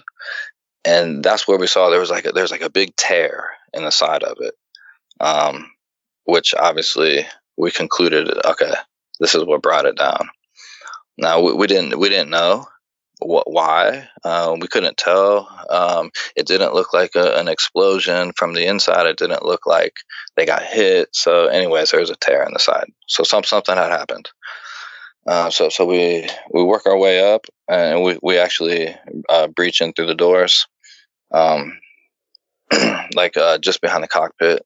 And that's where we saw there's like a big tear in the side of it, which obviously we concluded, okay, this is what brought it down. Now we didn't know why. We couldn't tell. It didn't look like an explosion from the inside. It didn't look like they got hit. So, anyways, there was a tear in the side. So something had happened. So we work our way up, and we actually breach in through the doors. Just behind the cockpit,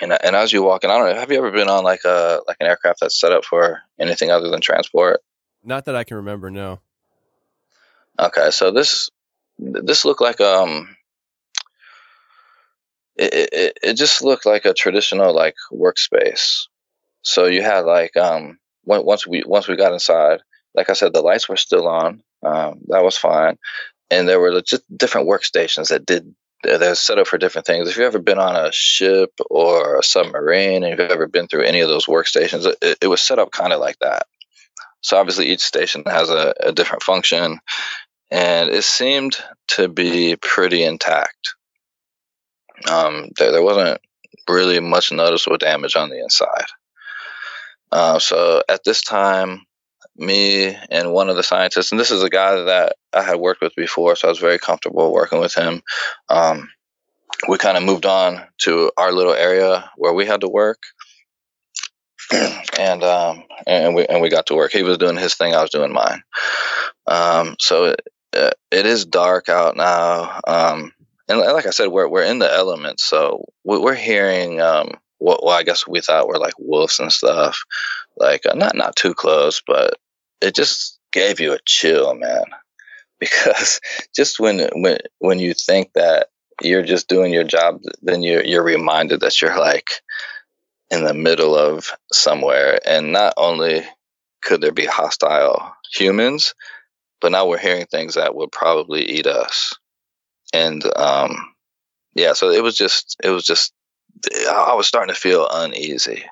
and as you walk in, I don't know. Have you ever been on like an aircraft that's set up for anything other than transport? Not that I can remember, no. Okay, so this looked like it just looked like a traditional like workspace. So you had like once we got inside, like I said, the lights were still on. That was fine, and there were just different workstations that did they're set up for different things. If you've ever been on a ship or a submarine, and you've ever been through any of those workstations, it was set up kind of like that. So obviously each station has a different function, and it seemed to be pretty intact. There wasn't really much noticeable damage on the inside. So at this time, me and one of the scientists, and this is a guy that I had worked with before, so I was very comfortable working with him. We kind of moved on to our little area where we had to work, and we got to work. He was doing his thing, I was doing mine. So it is dark out now, and like I said, we're in the elements, so we're hearing well, I guess we thought were like wolves and stuff, like not too close, but it just gave you a chill, man. Because just when you think that you're just doing your job, then you're reminded that you're like in the middle of somewhere, and not only could there be hostile humans, but now we're hearing things that would probably eat us. And so it was just. I was starting to feel uneasy,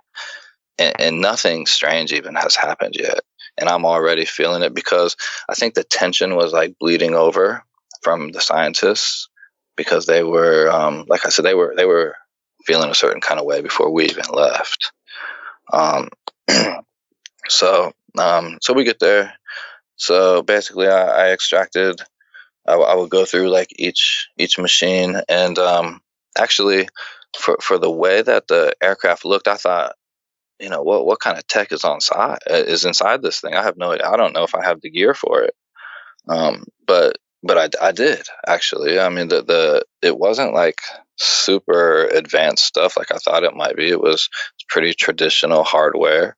and nothing strange even has happened yet. And I'm already feeling it because I think the tension was like bleeding over from the scientists, because they were, like I said, they were feeling a certain kind of way before we even left. So we get there. So basically I extracted, I would go through like each machine, and actually, for the way that the aircraft looked, I thought, what kind of tech is inside this thing? I have no idea. I don't know if I have the gear for it. But I did actually. I mean, it wasn't like super advanced stuff like I thought it might be. It was pretty traditional hardware.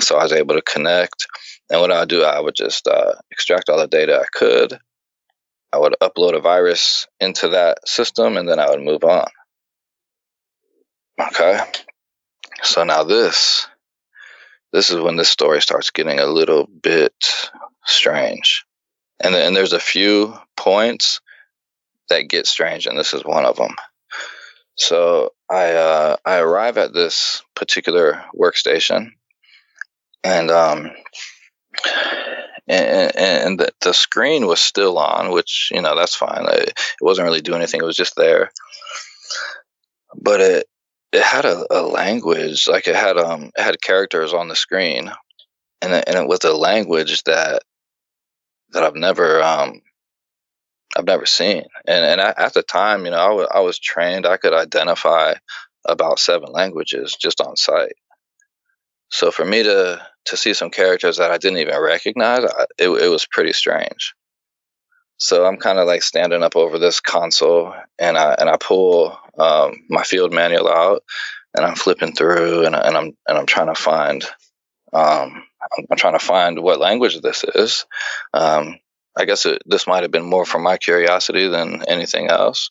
So I was able to connect, and what I would do, I would just extract all the data I could. I would upload a virus into that system, and then I would move on. Okay, so now this is when this story starts getting a little bit strange, and there's a few points that get strange, and this is one of them. So I arrive at this particular workstation, and the screen was still on, which that's fine. It wasn't really doing anything; it was just there, but it had a language, like it had characters on the screen, and it was a language that I've never seen. And I, at the time, I was trained. I could identify about 7 languages just on sight. So for me to see some characters that I didn't even recognize, it was pretty strange. So I'm kind of like standing up over this console, and I pull my field manual out, and I'm flipping through, and I'm trying to find, I'm trying to find what language this is. I guess this might have been more for my curiosity than anything else.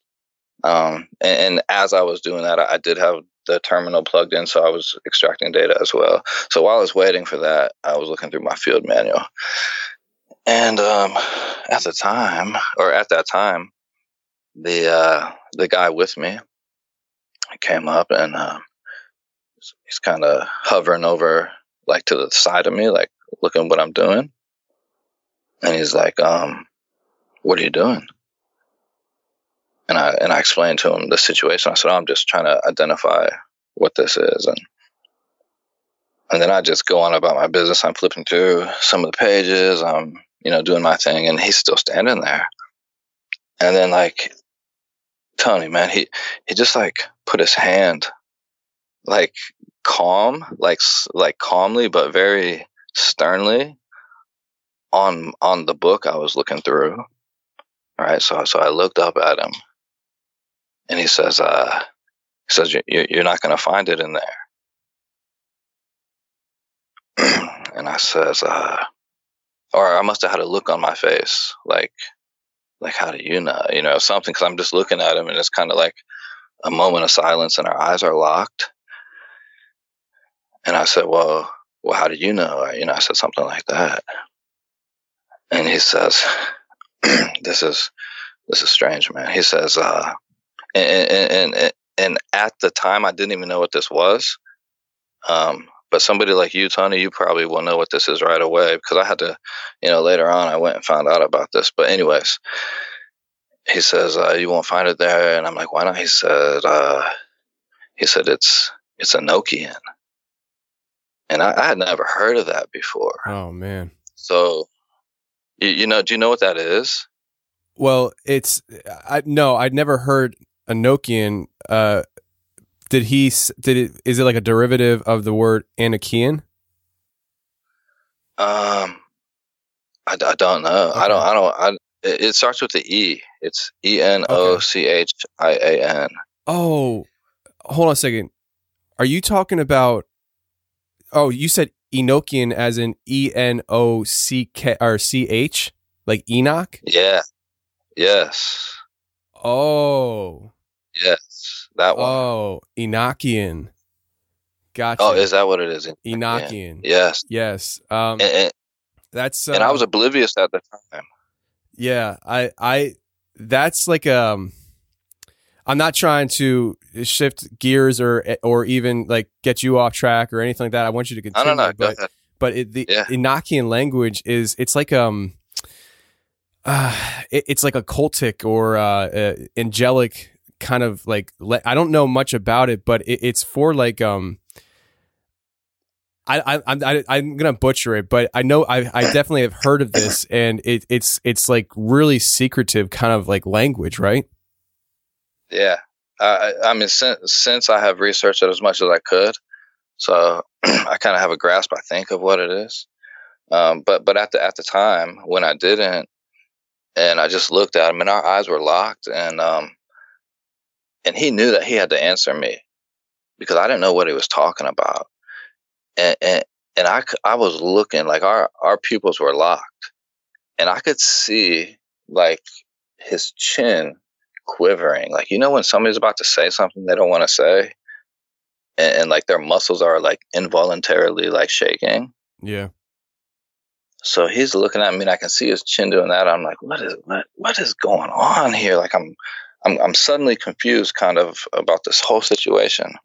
And as I was doing that, I did have the terminal plugged in, so I was extracting data as well. So while I was waiting for that, I was looking through my field manual. And at that time, the guy with me came up, and he's kind of hovering over, like to the side of me, like looking what I'm doing. And he's like, "What are you doing?" And I explained to him the situation. I said, "Oh, I'm just trying to identify what this is," and then I just go on about my business. I'm flipping through some of the pages. I'm doing my thing, and he's still standing there. And then, like, Tony, man, he just like put his hand, like calm, like calmly but very sternly, on the book I was looking through. All right, so I looked up at him, and he says, "You're not gonna find it in there." And I says, or I must have had a look on my face, like, how do you know? Something, because I'm just looking at him, and it's kind of like a moment of silence, and our eyes are locked. And I said, well, how do you know? I said something like that. And he says, this is strange, man. He says, And at the time, I didn't even know what this was. But somebody like you, Tony, you probably will know what this is right away, because I had to, later on, I went and found out about this. But anyways, he says, you won't find it there. And I'm like, why not? He said, it's Enochian. And I had never heard of that before. Oh, man. So, do you know what that is? Well, I'd never heard Enochian. Is it like a derivative of the word Enochian? I don't know. Okay. It starts with the E. It's Enochian. Oh, hold on a second. Are you talking about? Oh, you said Enochian as in Enock or ch, like Enoch? Yeah. Yes. Oh. Yes, that one. Oh, Enochian. Gotcha. Oh, is that what it is? Enochian. Yes. Yes. That's. And I was oblivious at the time. Yeah, I. That's like I'm not trying to shift gears or even like get you off track or anything like that. I want you to continue. No, but the Enochian language it's like it's like a cultic or angelic kind of like, I don't know much about it, but it's for like I'm gonna butcher it, but I know I definitely have heard of this, and it's like really secretive kind of like language, right? Yeah. I mean, since I have researched it as much as I could, so I kind of have a grasp, I think, of what it is. But at the time when I didn't, and I just looked at him, and our eyes were locked, and he knew that he had to answer me because I didn't know what he was talking about, and I was looking, like our pupils were locked, and I could see like his chin quivering, like when somebody's about to say something they don't want to say, and like their muscles are like involuntarily like shaking. Yeah. So he's looking at me, and I can see his chin doing that. I'm like, what is going on here? Like I'm suddenly confused kind of about this whole situation.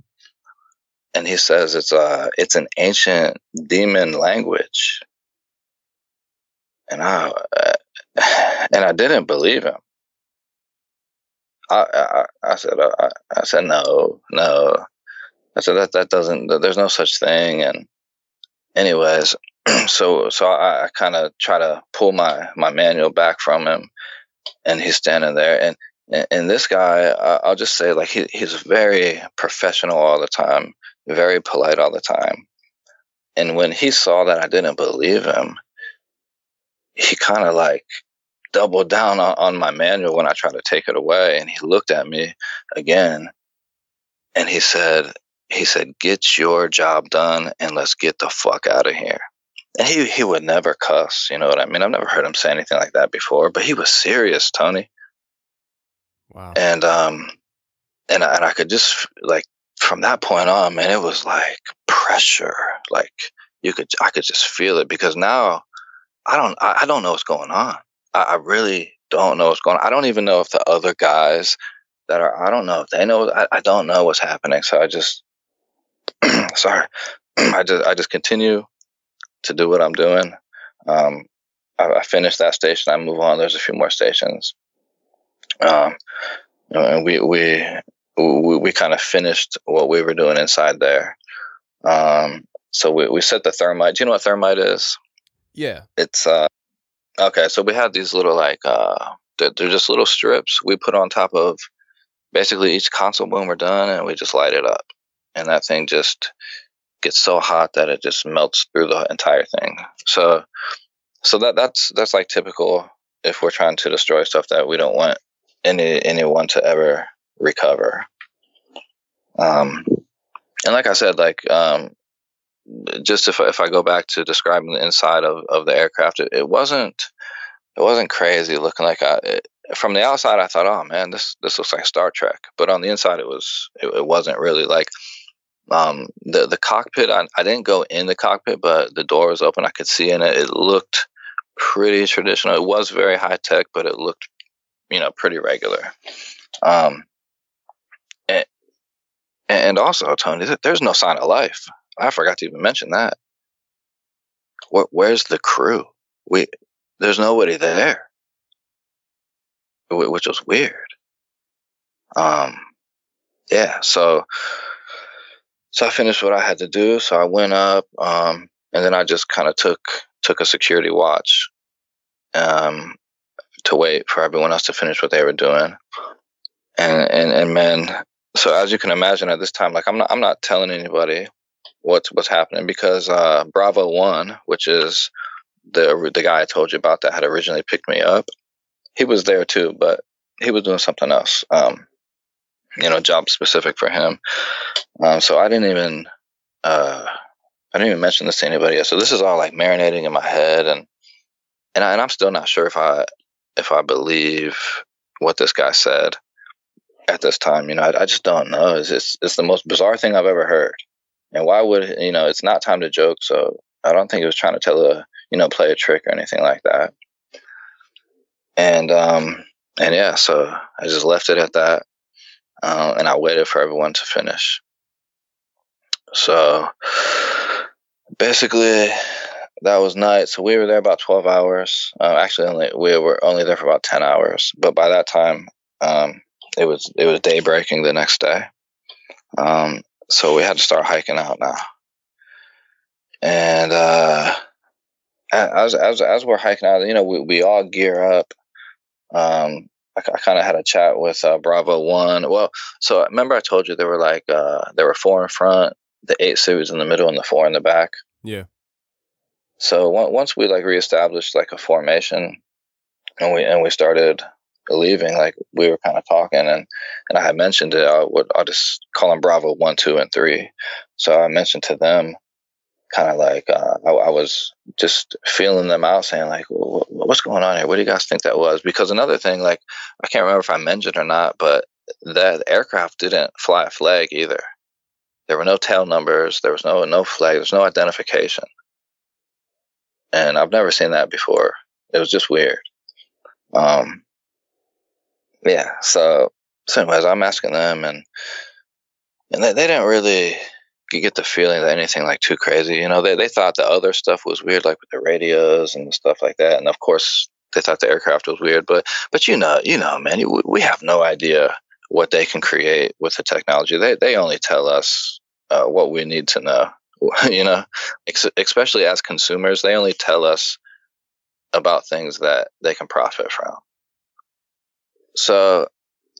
And he says it's an ancient demon language. And I didn't believe him. I said no. I said that doesn't, there's no such thing. And anyways, so I kind of try to pull my manual back from him, and he's standing there. And this guy, I'll just say, like he's very professional all the time, very polite all the time. And when he saw that I didn't believe him, he kind of like doubled down on my manual when I tried to take it away. And he looked at me again, and he said, "Get your job done and let's get the fuck out of here." And he would never cuss, you know what I mean? I've never heard him say anything like that before, but he was serious, Tony. Wow. And I could just, like, from that point on, man, it was like pressure. Like I could just feel it, because now I don't know what's going on. I really don't know what's going on. I don't even know if the other guys that are, I don't know if they know, I don't know what's happening. So I just, sorry, I just continue to do what I'm doing. I finish that station. I move on. There's a few more stations. And we kind of finished what we were doing inside there. So we set the thermite. Do you know what thermite is? Yeah. It's, okay. So we had these little, like, they're just little strips we put on top of basically each console when we're done, and we just light it up. And that thing just gets so hot that it just melts through the entire thing. So that's like typical if we're trying to destroy stuff that we don't want anyone to ever recover. And like I said, like, just if I go back to describing the inside of the aircraft, it wasn't crazy looking. Like from the outside, I thought, oh man, this looks like Star Trek. But on the inside, it wasn't really like. The cockpit, I didn't go in the cockpit, but the door was open. I could see in it. It looked pretty traditional. It was very high tech, but it looked, pretty regular. And also, Tony, there's no sign of life. I forgot to even mention that. Where's the crew? There's nobody there, which was weird. Yeah. So I finished what I had to do. So I went up, and then I just kind of took a security watch, to wait for everyone else to finish what they were doing. And man, so as you can imagine at this time, like I'm not telling anybody what's happening, because Bravo One, which is the guy I told you about that had originally picked me up, he was there too, but he was doing something else, job specific for him. So I didn't even mention this to anybody else. So this is all like marinating in my head, and I'm still not sure if I believe what this guy said at this time. I just don't know. It's the most bizarre thing I've ever heard. And why would, it's not time to joke. So I don't think he was trying to play a trick or anything like that. And yeah, so I just left it at that. And I waited for everyone to finish. So basically that was night. So we were there about 12 hours. We were only there for about 10 hours, but by that time, it was day breaking the next day. So we had to start hiking out now. And as we're hiking out, we all gear up. I kind of had a chat with Bravo One. Well, so remember I told you there were there were four in front, the 8 series in the middle, and the 4 in the back. Yeah. So once we reestablished a formation, and we started leaving, we were kind of talking, and I had mentioned it. I'll just call them Bravo 1, 2, and 3. So I mentioned to them, kind of I was just feeling them out, saying what's going on here? What do you guys think that was? Because another thing, I can't remember if I mentioned or not, but that aircraft didn't fly a flag either. There were no tail numbers. There was no flag. There's no identification, and I've never seen that before. It was just weird. Yeah. So anyways, I'm asking them, and they didn't really get the feeling that anything too crazy. They thought the other stuff was weird, with the radios and stuff like that. And of course they thought the aircraft was weird, but man, we have no idea what they can create with the technology. They only tell us what we need to know, especially as consumers, they only tell us about things that they can profit from. So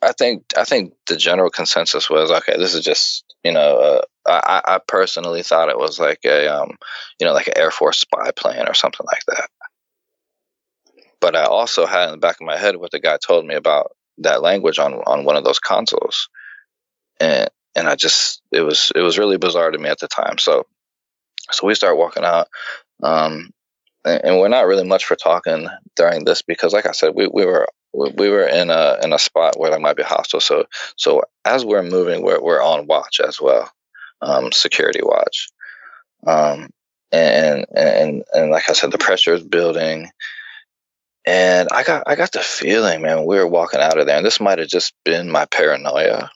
I think the general consensus was, okay, this is just, I personally thought it was an Air Force spy plane or something like that. But I also had in the back of my head what the guy told me about that language on one of those consoles. And it was really bizarre to me at the time. So we start walking out, and we're not really much for talking during this, because like I said, we were in a spot where there might be hostile. So as we're moving, we're on watch as well, security watch, and like I said, the pressure is building, and I got the feeling, man, we were walking out of there, and this might have just been my paranoia,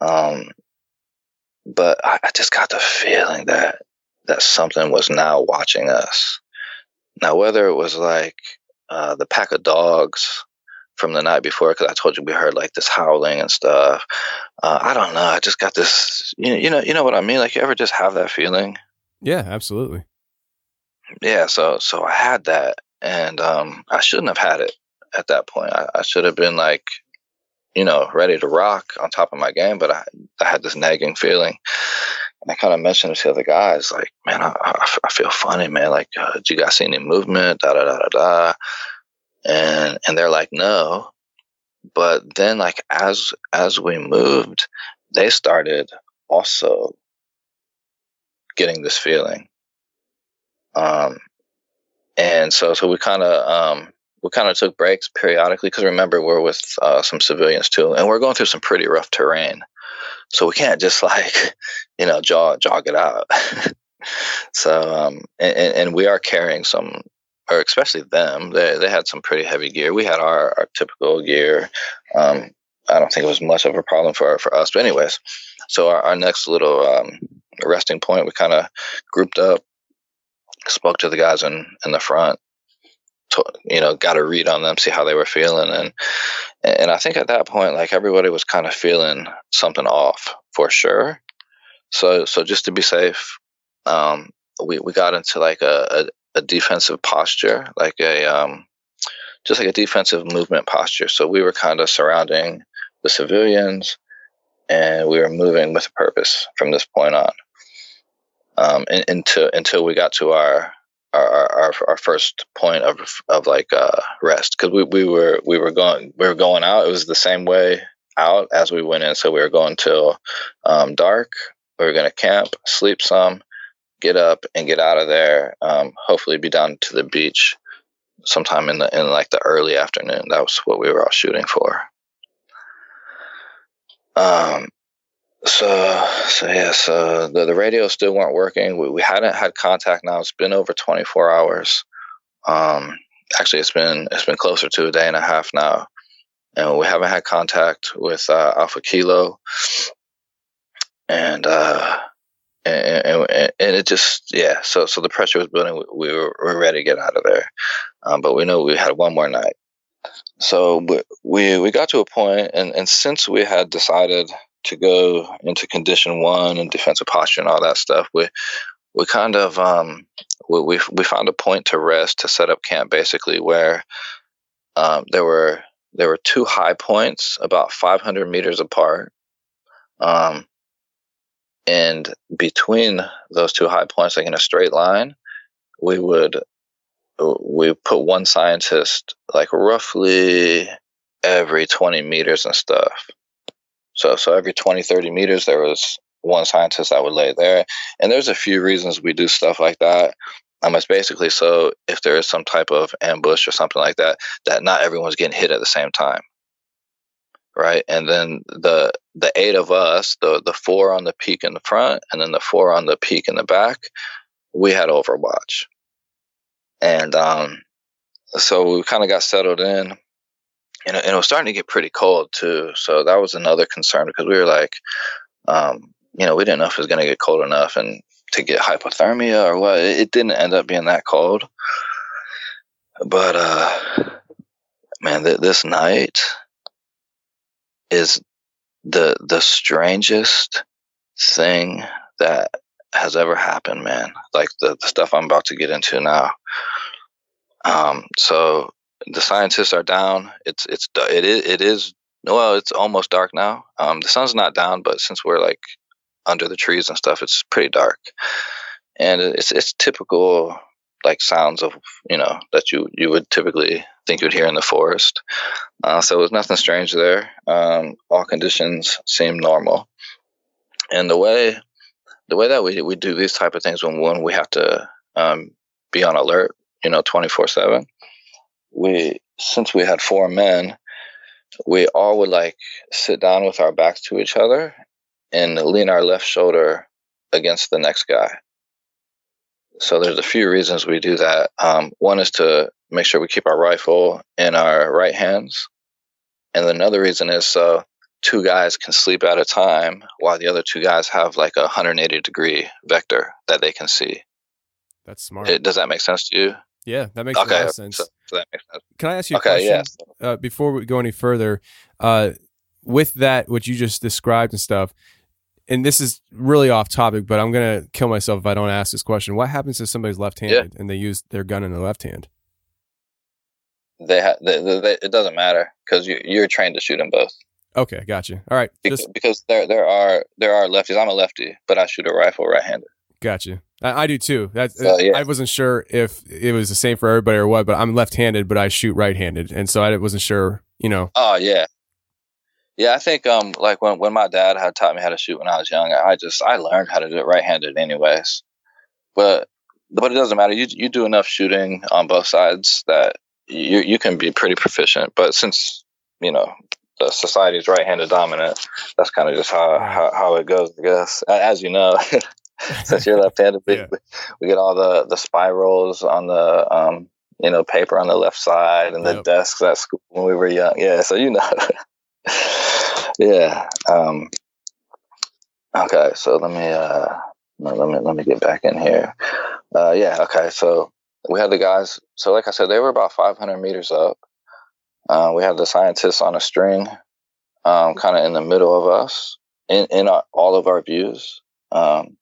but I just got the feeling that something was now watching us. Now, whether it was the pack of dogs from the night before, because I told you we heard this howling and stuff. I don't know. I just got this. You know what I mean. You ever just have that feeling? Yeah, absolutely. Yeah. So I had that, and I shouldn't have had it at that point. I should have been ready to rock on top of my game, but I had this nagging feeling. And I kind of mentioned it to the other guys, man, I feel funny, man. Do you guys see any movement? Da da da da da. And they're no. But then as we moved, they started also getting this feeling. And so we kind of took breaks periodically, because remember we're with some civilians too, and we're going through some pretty rough terrain. So we can't just jog it out. So and we are carrying some, or especially them. They had some pretty heavy gear. We had our typical gear. I don't think it was much of a problem for us. But anyways, So our next little arresting point, we kind of grouped up, spoke to the guys in the front, got a read on them, see how they were feeling. And I think at that point, like, everybody was kind of feeling something off for sure. So just to be safe, we got into like a defensive posture, like just like a defensive movement posture. So we were kind of surrounding the civilians, and we were moving with a purpose from this point on, until we got to our first point of like rest, because we were going out. It was the same way out as we went in, so we were going till dark. We were going to camp, sleep some, get up, and get out of there. Hopefully, be down to the beach sometime in the early afternoon. That was what we were all shooting for. So the radios still weren't working. We hadn't had contact now. It's been over 24 hours. Actually, it's been closer to a day and a half now. And we haven't had contact with Alpha Kilo. And it just, yeah. So the pressure was building. We were ready to get out of there. But we knew we had one more night. So we got to a point, and since we had decided to go into condition one and defensive posture and all that stuff, we kind of we found a point to rest, to set up camp, basically, where there were two high points about 500 meters apart, and between those two high points, like in a straight line, we put one scientist like roughly every 20 meters and stuff. So every 20, 30 meters, there was one scientist that would lay there. And there's a few reasons we do stuff like that. It's basically so if there is some type of ambush or something like that, that not everyone's getting hit at the same time, right? And then the eight of us, the four on the peak in the front and then the four on the peak in the back, we had overwatch. And so we kind of got settled in. And it was starting to get pretty cold too, so that was another concern, because we were like, we didn't know if it was going to get cold enough and to get hypothermia or what. It didn't end up being that cold, but man, this night is the strangest thing that has ever happened, man. Like the stuff I'm about to get into now. So. The scientists are down. It is. Well, it's almost dark now. The sun's not down, but since we're like under the trees and stuff, it's pretty dark. And it's typical like sounds of that you would typically think you'd hear in the forest. So it was nothing strange there. All conditions seem normal. And the way that we do these type of things when we have to be on alert, 24/7. Since we had four men, we all would like sit down with our backs to each other and lean our left shoulder against the next guy. So there's a few reasons we do that. One is to make sure we keep our rifle in our right hands. And another reason is so two guys can sleep at a time while the other two guys have like a 180 degree vector that they can see. That's smart. Does that make sense to you? Yeah, that makes a lot of sense. So that makes sense. Can I ask you a question? Yeah. Before we go any further, with that, what you just described and stuff, and this is really off topic, but I'm going to kill myself if I don't ask this question. What happens if somebody's left-handed and they use their gun in the left hand? It doesn't matter, because you're trained to shoot them both. Okay, gotcha. All right. Because there are lefties. I'm a lefty, but I shoot a rifle right-handed. Gotcha. I do too. I wasn't sure if it was the same for everybody or what, but I'm left-handed, but I shoot right-handed, and so I wasn't sure. Oh yeah, yeah. I think like when my dad had taught me how to shoot when I was young, I learned how to do it right-handed anyways. But it doesn't matter. You do enough shooting on both sides that you can be pretty proficient. But since the society is right-handed dominant, that's kind of just how it goes, I guess. As you know. Since you're left-handed, we get all the spirals on the paper on the left side and the desks at school when we were young. Yeah, so yeah. Okay, so let me get back in here. Okay, so we had the guys. So like I said, they were about 500 meters up. We had the scientists on a string, kind of in the middle of us, in all of our views. And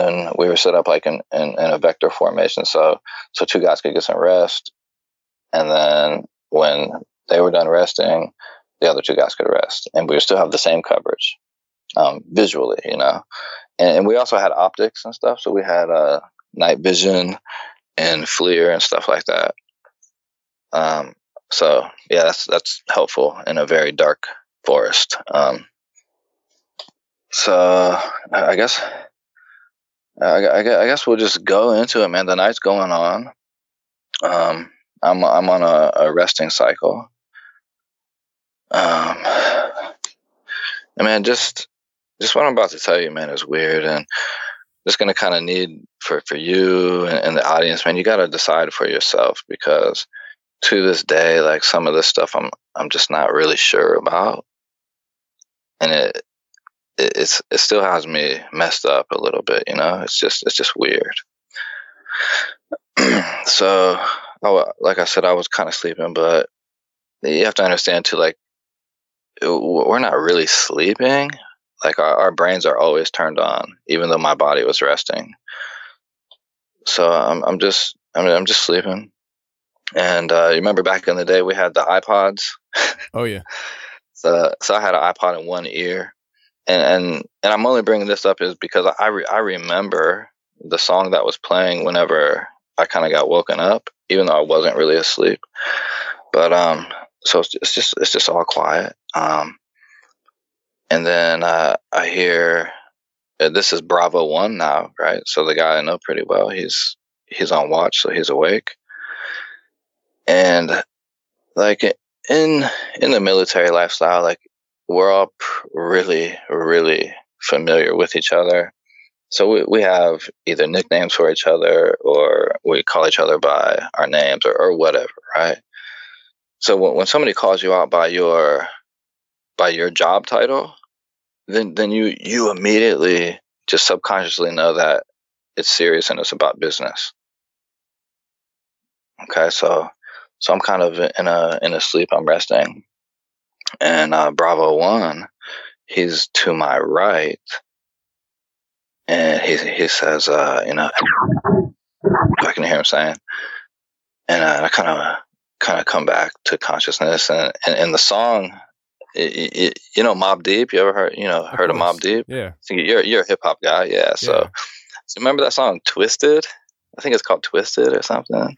then we were set up like in a vector formation. So two guys could get some rest. And then when they were done resting, the other two guys could rest. And we would still have the same coverage, visually, you know. And we also had optics and stuff. So we had night vision and FLIR and stuff like that. So yeah, that's helpful in a very dark forest. So I guess we'll just go into it, man. The night's going on. I'm on a resting cycle. And man, just what I'm about to tell you, man, is weird, and just gonna kind of need for you and the audience, man. You gotta decide for yourself, because to this day, like, some of this stuff I'm just not really sure about, and it still has me messed up a little bit, you know. It's just weird. So, like I said, I was kind of sleeping, but you have to understand too, like, we're not really sleeping. Like, our brains are always turned on, even though my body was resting. So I'm just sleeping. And you remember back in the day we had the iPods? Oh yeah. So I had an iPod in one ear, and I'm only bringing this up is because I remember the song that was playing whenever I kind of got woken up, even though I wasn't really asleep. But so it's just all quiet. And then I hear, this is Bravo One now, right? So the guy I know pretty well, he's on watch, so he's awake. And like in the military lifestyle, like, we're all really, really familiar with each other. So we have either nicknames for each other, or we call each other by our names, or whatever, right? So when somebody calls you out by your job title, then you immediately just subconsciously know that it's serious and it's about business. Okay, so I'm kind of in a sleep. I'm resting, and Bravo One, he's to my right, and he says, you know, I can hear him saying, and I kind of come back to consciousness, and the song, you know, Mobb Deep. You ever heard of Mobb Deep? Yeah, you're a hip hop guy, yeah. So remember that song Twisted? I think it's called Twisted or something.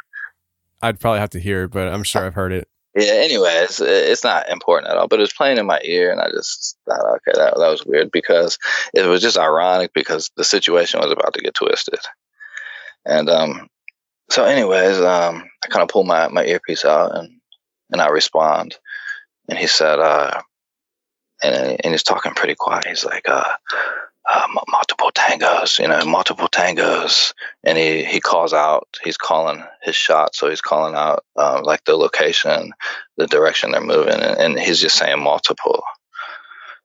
I'd probably have to hear it, but I'm sure I've heard it. Yeah, anyway, it's not important at all, but it was playing in my ear, and I just thought, okay, that was weird, because it was just ironic, because the situation was about to get twisted. And so anyways, I kind of pull my earpiece out, and I respond. And he said, and he's talking pretty quiet. He's like, multiple tangos, you know, multiple tangos. And he calls out, he's calling his shot. So he's calling out, like, the location, the direction they're moving. And he's just saying multiple.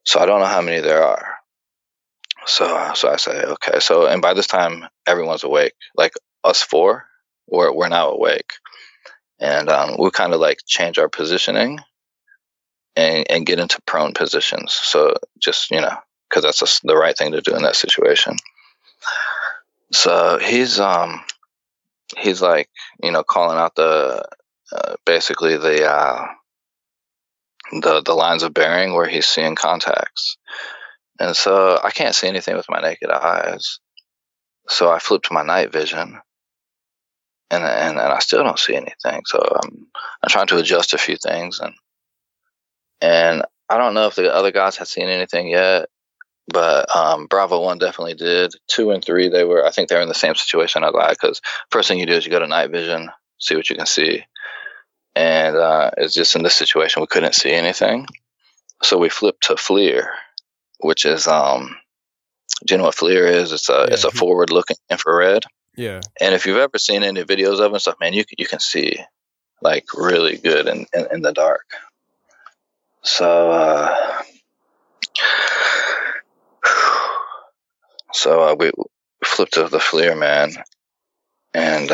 So I don't know how many there are. So I say, okay. So, and by this time, everyone's awake. Like, us four, we're now awake. And we kind of like change our positioning and get into prone positions. So just, you know, because that's the right thing to do in that situation. So he's like, you know, calling out the lines of bearing where he's seeing contacts. And so I can't see anything with my naked eyes. So I flip to my night vision, and I still don't see anything. So I'm trying to adjust a few things, and I don't know if the other guys had seen anything yet. But Bravo One definitely did. 2 and 3, I think they were in the same situation as I, because first thing you do is you go to night vision, see what you can see. And it's just in this situation, we couldn't see anything. So we flipped to FLIR, which is, do you know what FLIR is? It's a forward looking infrared. Yeah. And if you've ever seen any videos of it and stuff, man, you can see like really good in the dark. So So we flipped to the FLIR, man, and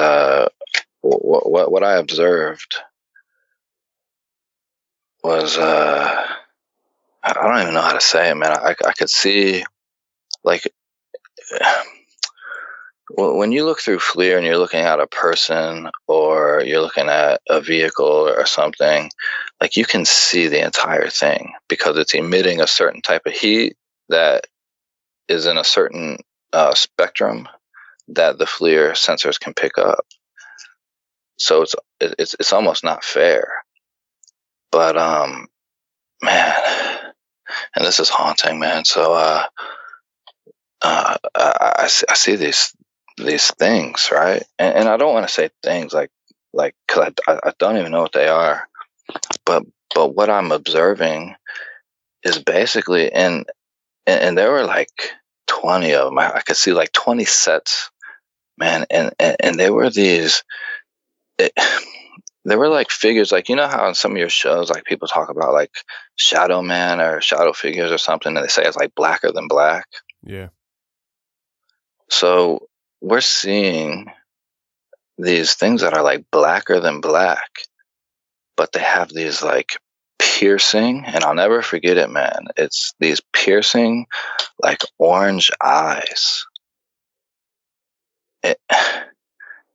what I observed was I don't even know how to say it, man. I could see, like, when you look through FLIR and you're looking at a person or you're looking at a vehicle or something, like, you can see the entire thing because it's emitting a certain type of heat that is in a certain spectrum that the FLIR sensors can pick up. So it's almost not fair. But man, and this is haunting, man. So I see these things, right? And I don't want to say things like, because I don't even know what they are. But what I'm observing is basically, and there were like 20 of them. I could see like 20 sets, man. And they were these. There were like figures, like, you know how in some of your shows, like, people talk about like shadow man or shadow figures or something, and they say it's like blacker than black. Yeah. So we're seeing these things that are like blacker than black, but they have these like piercing, and I'll never forget it, man. It's these piercing, like, orange eyes.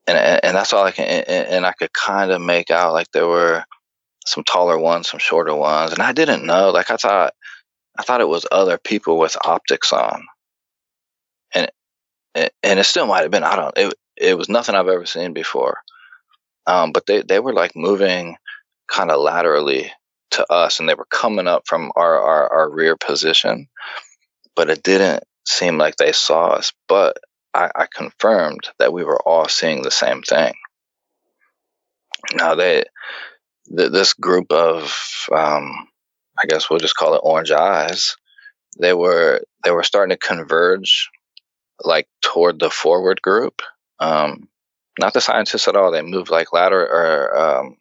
And that's all I can, and I could kind of make out, like, there were some taller ones, some shorter ones, and I didn't know. Like, I thought it was other people with optics on, and it still might have been. I don't. It was nothing I've ever seen before. But they were like moving kind of laterally to us, and they were coming up from our rear position, but it didn't seem like they saw us. But I confirmed that we were all seeing the same thing. Now, this group of, I guess we'll just call it orange eyes, they were starting to converge, like, toward the forward group. Not the scientists at all. They moved like lateral, or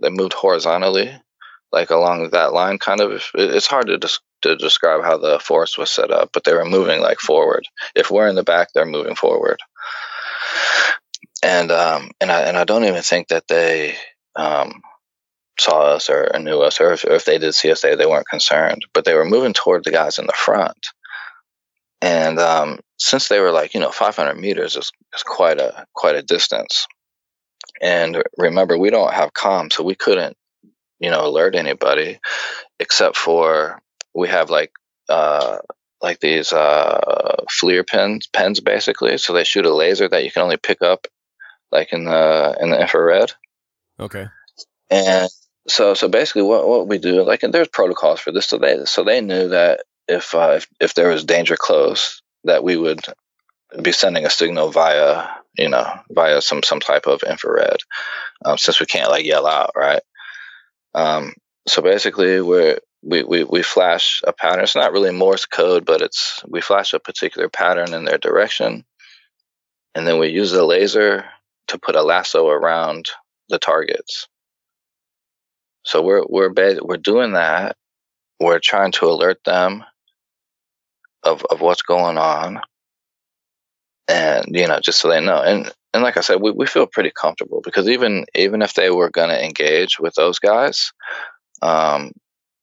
they moved horizontally, like along that line, kind of. It's hard to describe how the force was set up, but they were moving like forward. If we're in the back, they're moving forward. And I don't even think that they saw us or knew us, or if they did see us, they weren't concerned. But they were moving toward the guys in the front. And since they were, like, 500 meters is quite a distance. And remember, we don't have comms, so we couldn't alert anybody, except for we have like these FLIR pens basically. So they shoot a laser that you can only pick up like in the infrared. Okay. And so basically what we do, like, and there's protocols for this. So they knew that if there was danger close, that we would be sending a signal via some type of infrared, since we can't, like, yell out, right? So basically we flash a pattern. It's not really Morse code, but we flash a particular pattern in their direction, and then we use the laser to put a lasso around the targets. So we're doing that. We're trying to alert them of what's going on, and just so they know. And like I said, we feel pretty comfortable, because even if they were going to engage with those guys,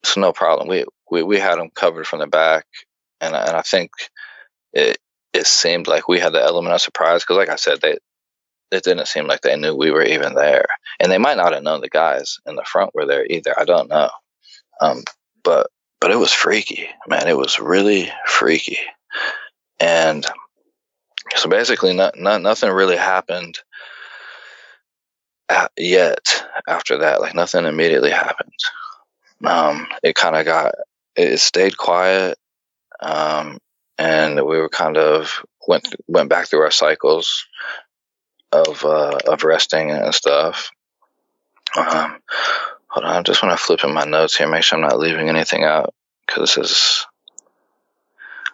it's no problem. We had them covered from the back, and I think it seemed like we had the element of surprise, because, like I said, it didn't seem like they knew we were even there. And they might not have known the guys in the front were there either. I don't know. But it was freaky, man. It was really freaky. And so basically, nothing really happened yet after that. Like, nothing immediately happened. It stayed quiet, and we were kind of went back through our cycles of resting and stuff. Hold on, I just want to flip in my notes here, make sure I'm not leaving anything out, because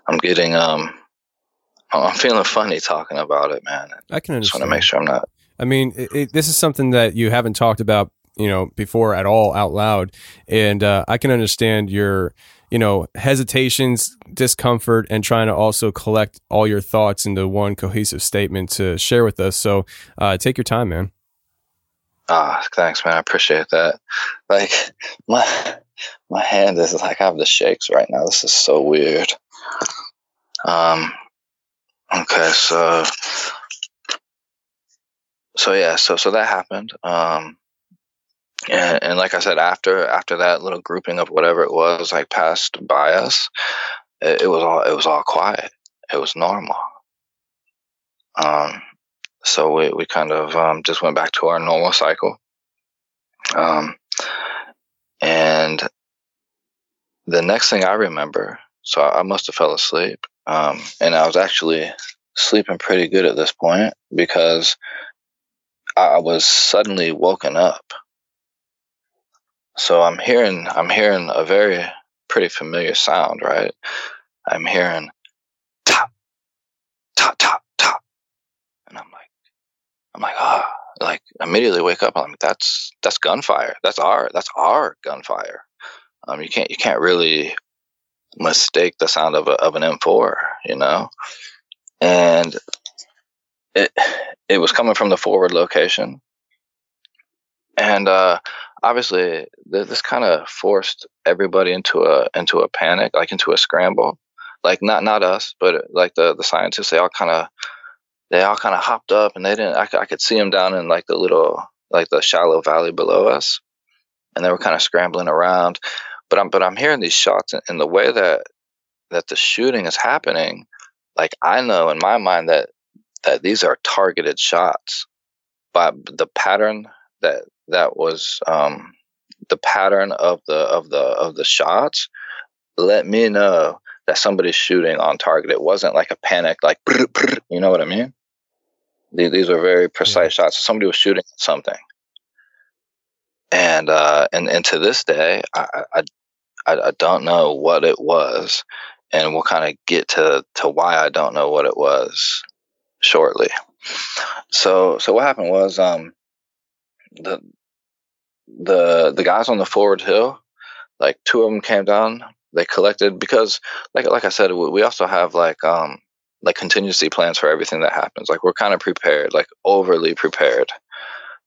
I'm feeling funny talking about it, man. I can understand. Just want to make sure I'm not. I mean, this is something that you haven't talked about before at all out loud. And I can understand your, hesitations, discomfort, and trying to also collect all your thoughts into one cohesive statement to share with us. So take your time, man. Thanks, man. I appreciate that. Like my hand is like, I have the shakes right now. This is so weird. Okay. So yeah, so that happened. And like I said, after that little grouping of whatever it was, like passed by us, it was all quiet. It was normal. So we kind of just went back to our normal cycle. And the next thing I remember, so I must have fell asleep. And I was actually sleeping pretty good at this point because I was suddenly woken up. So I'm hearing a very pretty familiar sound, right? I'm hearing tap, tap, tap, tap. And I'm like, immediately wake up. I'm like, that's gunfire. That's our gunfire. You can't really mistake the sound of an M4, And it was coming from the forward location. And, obviously this kind of forced everybody into a panic, like into a scramble, like not us, but like the scientists, they all kind of hopped up, and they didn't, I could see them down in like the shallow valley below us, and they were kind of scrambling around, but I'm hearing these shots, and the way that the shooting is happening, like I know in my mind that these are targeted shots, but the pattern that was the pattern of the shots let me know that somebody's shooting on target. It wasn't like a panic, like brr, brr, you know what I mean? These are very precise shots. Somebody was shooting at something, and to this day, I don't know what it was, and we'll kind of get to why I don't know what it was shortly. So what happened was the guys on the forward hill, like two of them came down, they collected, because like I said, we also have like contingency plans for everything that happens. Like we're kind of prepared, like overly prepared.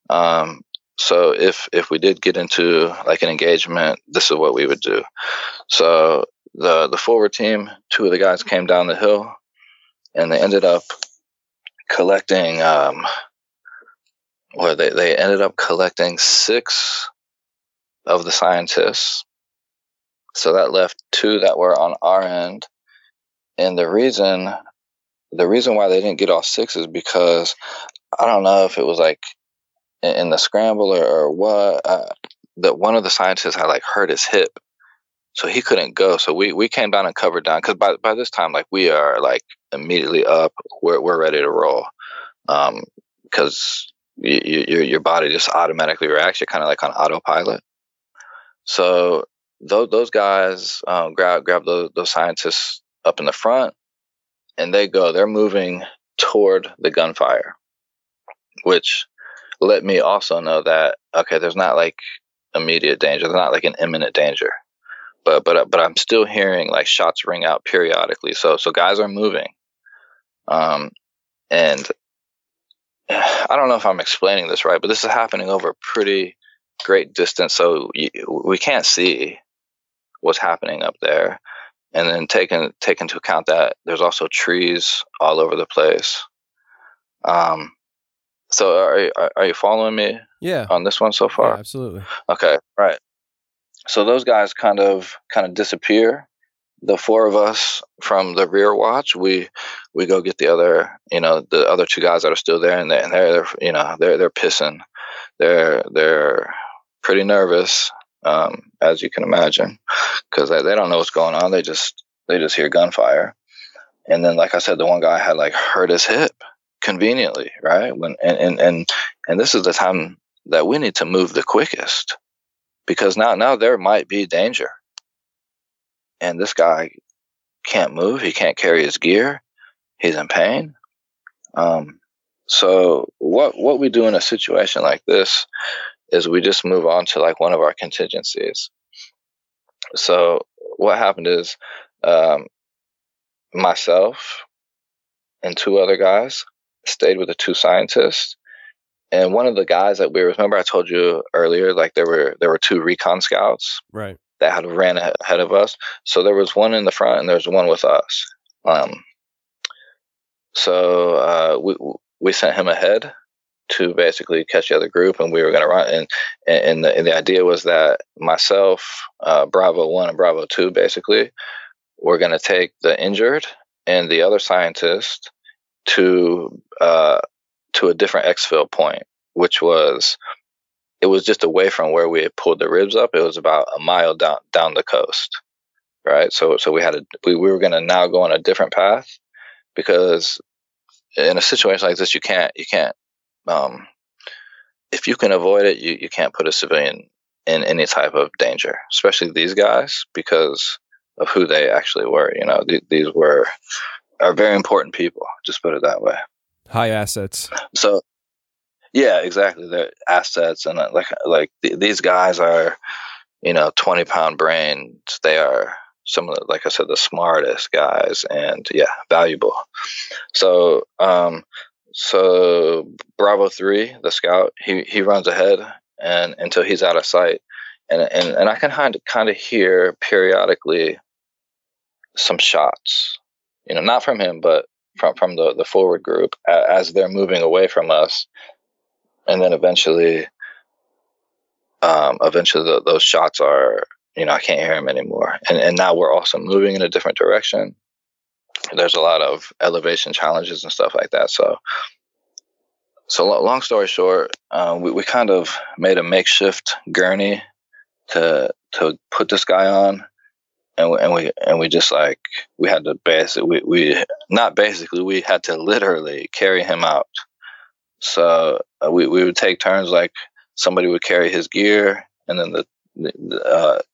So if we did get into like an engagement, this is what we would do. So the forward team, two of the guys came down the hill, and they ended up collecting, where they ended up collecting six of the scientists. So that left two that were on our end. And the reason why they didn't get all six is because I don't know if it was like in the scramble or what, that one of the scientists had like hurt his hip. So he couldn't go. So we came down and covered down. Cause by this time, like we are like immediately up, we're ready to roll. Cause your body just automatically reacts. You're kind of like on autopilot. So those guys grab those scientists up in the front, and they go. They're moving toward the gunfire, which let me also know that okay, there's not like immediate danger. There's not like an imminent danger, but I'm still hearing like shots ring out periodically. So guys are moving, and I don't know if I'm explaining this right, but this is happening over a pretty great distance, so we can't see what's happening up there. And then take into account that there's also trees all over the place. So are you following me? Yeah. On this one so far? Yeah, absolutely. Okay. Right. So those guys kind of disappear. The four of us from the rear watch, we go get the other, the other two guys that are still there, and they're pissing. They're pretty nervous, as you can imagine, because they don't know what's going on. They just hear gunfire, and then like I said, the one guy had like hurt his hip conveniently, right? And this is the time that we need to move the quickest, because now there might be danger. And this guy can't move. He can't carry his gear. He's in pain. So what we do in a situation like this is we just move on to like one of our contingencies. So what happened is myself and two other guys stayed with the two scientists. And one of the guys that we were, remember I told you earlier, like there were two recon scouts, right, that had ran ahead of us. So there was one in the front and there was one with us. So we sent him ahead to basically catch the other group, and we were going to run. And the idea was that myself, Bravo One and Bravo Two, basically, were going to take the injured and the other scientist to a different exfil point, which was, it was just away from where we had pulled the ribs up. It was about a mile down the coast, right? So we were going to now go on a different path, because in a situation like this, you can't, if you can avoid it, you can't put a civilian in any type of danger, especially these guys, because of who they actually were. You know, these are very important people, just put it that way. High assets. So, yeah, exactly. They're assets. And like these guys are, 20-pound brains. They are some of the, like I said, the smartest guys, and yeah, valuable. So, So Bravo 3, the scout, he runs ahead and until he's out of sight, and I can kind of hear periodically some shots, not from him, but from the forward group as they're moving away from us, and then eventually those shots are, I can't hear him anymore, and now we're also moving in a different direction. There's a lot of elevation challenges and stuff like that. So long story short, we kind of made a makeshift gurney to put this guy on, and we just like we had to basically we had to literally carry him out. So we would take turns, like somebody would carry his gear, and then the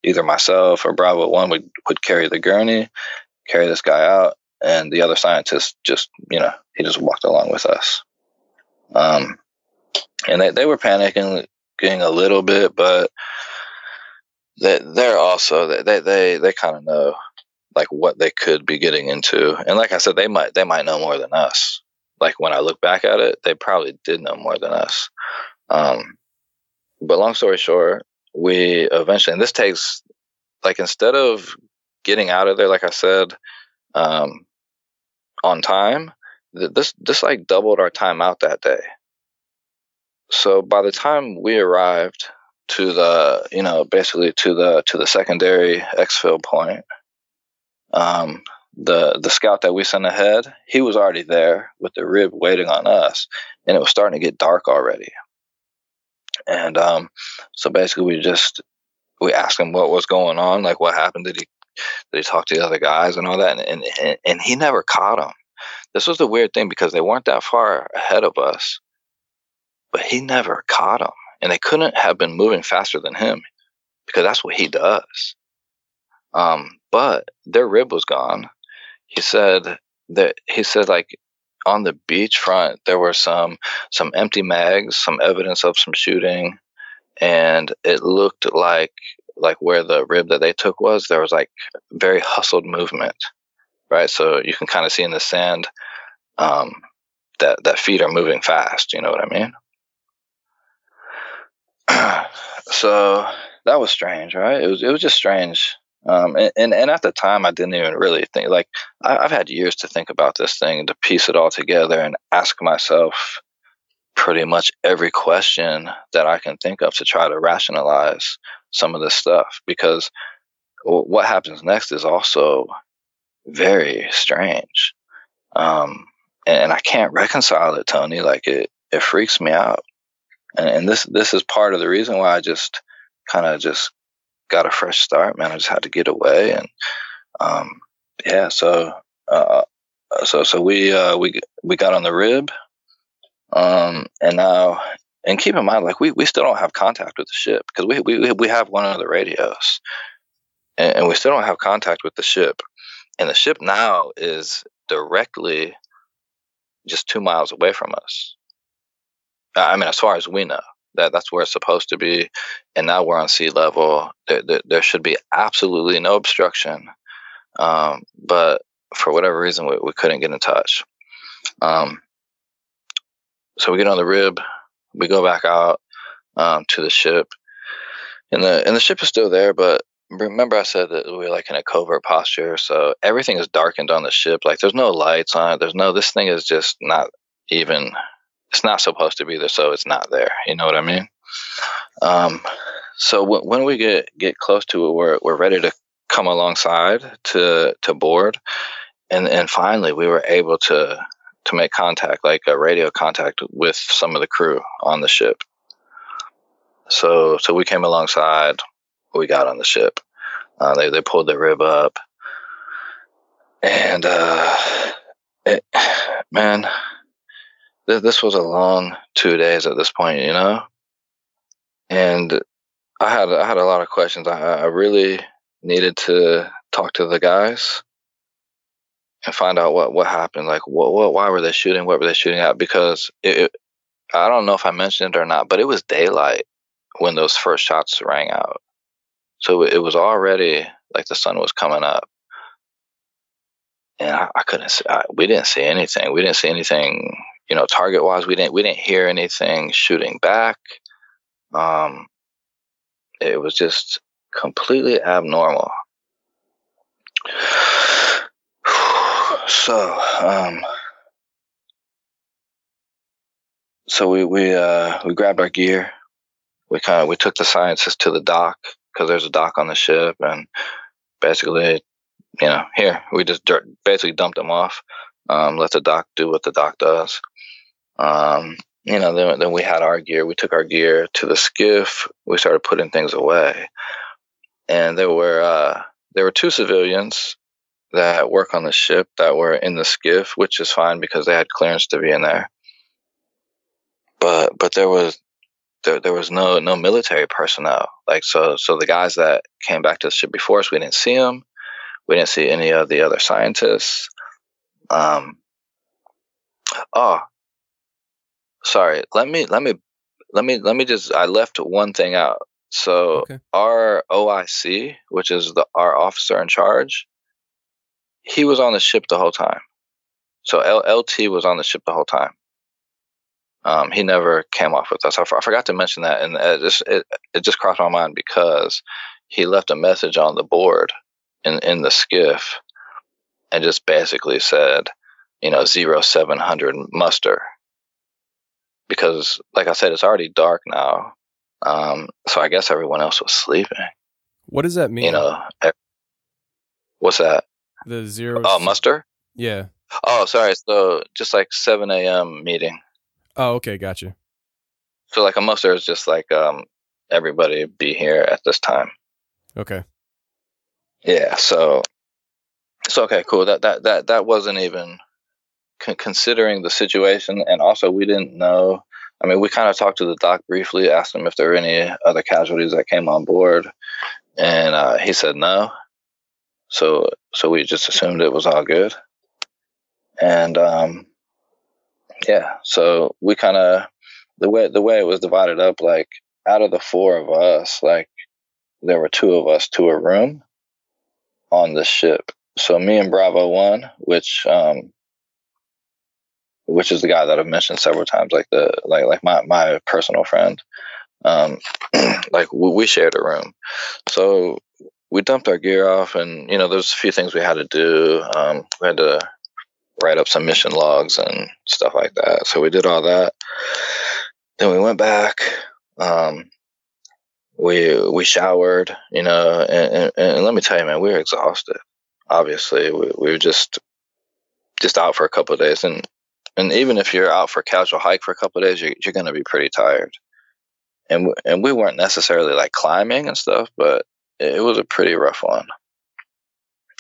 either myself or Bravo One would carry the gurney, carry this guy out. And the other scientist just, he just walked along with us. And they were panicking a little bit, but they're also, they kind of know like what they could be getting into. And like I said, they might know more than us. Like when I look back at it, they probably did know more than us. But long story short, we eventually, and this takes, like, instead of getting out of there, like I said, on time, this like doubled our time out that day. So by the time we arrived to the, basically to the secondary exfil point, the scout that we sent ahead, he was already there with the RIB waiting on us, and it was starting to get dark already. And, so basically we asked him what was going on, like what happened. Did he talk to the other guys and all that? And he never caught them. This was the weird thing, because they weren't that far ahead of us, but he never caught them. And they couldn't have been moving faster than him, because that's what he does. But their rib was gone. He said like on the beachfront, there were some empty mags, some evidence of some shooting. And it looked like where the rib that they took was, there was like very hustled movement, right? So you can kind of see in the sand that feet are moving fast, you know what I mean? So that was strange, right? It was just strange. And at the time I didn't even really think, like I've had years to think about this thing, to piece it all together and ask myself pretty much every question that I can think of to try to rationalize some of this stuff, because what happens next is also very strange. And I can't reconcile it, Tony. Like it freaks me out. And this is part of the reason why I just kind of just got a fresh start, man. I just had to get away. And, yeah, so we got on the RIB. And now, and keep in mind, like we still don't have contact with the ship, because we have one of the radios, and we still don't have contact with the ship. And the ship now is directly just 2 miles away from us. I mean, as far as we know, That's where it's supposed to be. And now we're on sea level. There should be absolutely no obstruction. But for whatever reason, we couldn't get in touch. So we get on the RIB. We go back out to the ship. And the ship is still there, but remember I said that we were like in a covert posture, so everything is darkened on the ship. Like there's no lights on it. There's no, this thing is just not even, it's not supposed to be there, so it's not there. You know what I mean? So when we get close to it, we're ready to come alongside to board. And finally we were able to make contact, like a radio contact with some of the crew on the ship. So we came alongside. We got on the ship. They pulled the RIB up, and this was a long 2 days at this point, you know. And I had a lot of questions. I really needed to talk to the guys and find out what happened. Like what why were they shooting? What were they shooting at? Because I don't know if I mentioned it or not, but it was daylight when those first shots rang out. So it was already like the sun was coming up, and I couldn't see. We didn't see anything. We didn't see anything, you know, target wise. We didn't hear anything shooting back. It was just completely abnormal. So we grabbed our gear. We took the scientists to the dock, because there's a dock on the ship, and basically, you know, here, we just basically dumped them off, let the dock do what the dock does. You know, then we had our gear. We took our gear to the skiff. We started putting things away. And there were two civilians that work on the ship that were in the skiff, which is fine because they had clearance to be in there. But there was no military personnel. Like, so the guys that came back to the ship before us, we didn't see them. We didn't see any of the other scientists. Oh, sorry. Let me just, I left one thing out. So okay. Our OIC, which is our officer in charge, he was on the ship the whole time. So LT was on the ship the whole time. He never came off with us. I forgot to mention that, and it just crossed my mind because he left a message on the board in the skiff, and just basically said, you know, 0700 muster. Because, like I said, it's already dark now, so I guess everyone else was sleeping. What does that mean? You know, what's that? The zero. Oh, muster. Yeah. Oh, sorry. So just like 7 a.m. meeting. Oh, okay, gotcha. So, like, a muster is just like everybody be here at this time. Okay. Yeah. So okay, cool. That wasn't even considering the situation, and also we didn't know. I mean, we kind of talked to the doc briefly, asked him if there were any other casualties that came on board, and he said no. So we just assumed it was all good, and yeah, so we kind of, the way it was divided up, like out of the four of us, like there were two of us to a room on the ship. So me and Bravo One, which is the guy that I've mentioned several times, like my personal friend, like we shared a room. So we dumped our gear off, and you know, there's a few things we had to do. We had to write up some mission logs and stuff like that. So we did all that. Then we went back. We showered, you know, and let me tell you, man, we were exhausted. Obviously, we were just out for a couple of days, and even if you're out for a casual hike for a couple of days, you're going to be pretty tired. And we weren't necessarily like climbing and stuff, but it was a pretty rough one.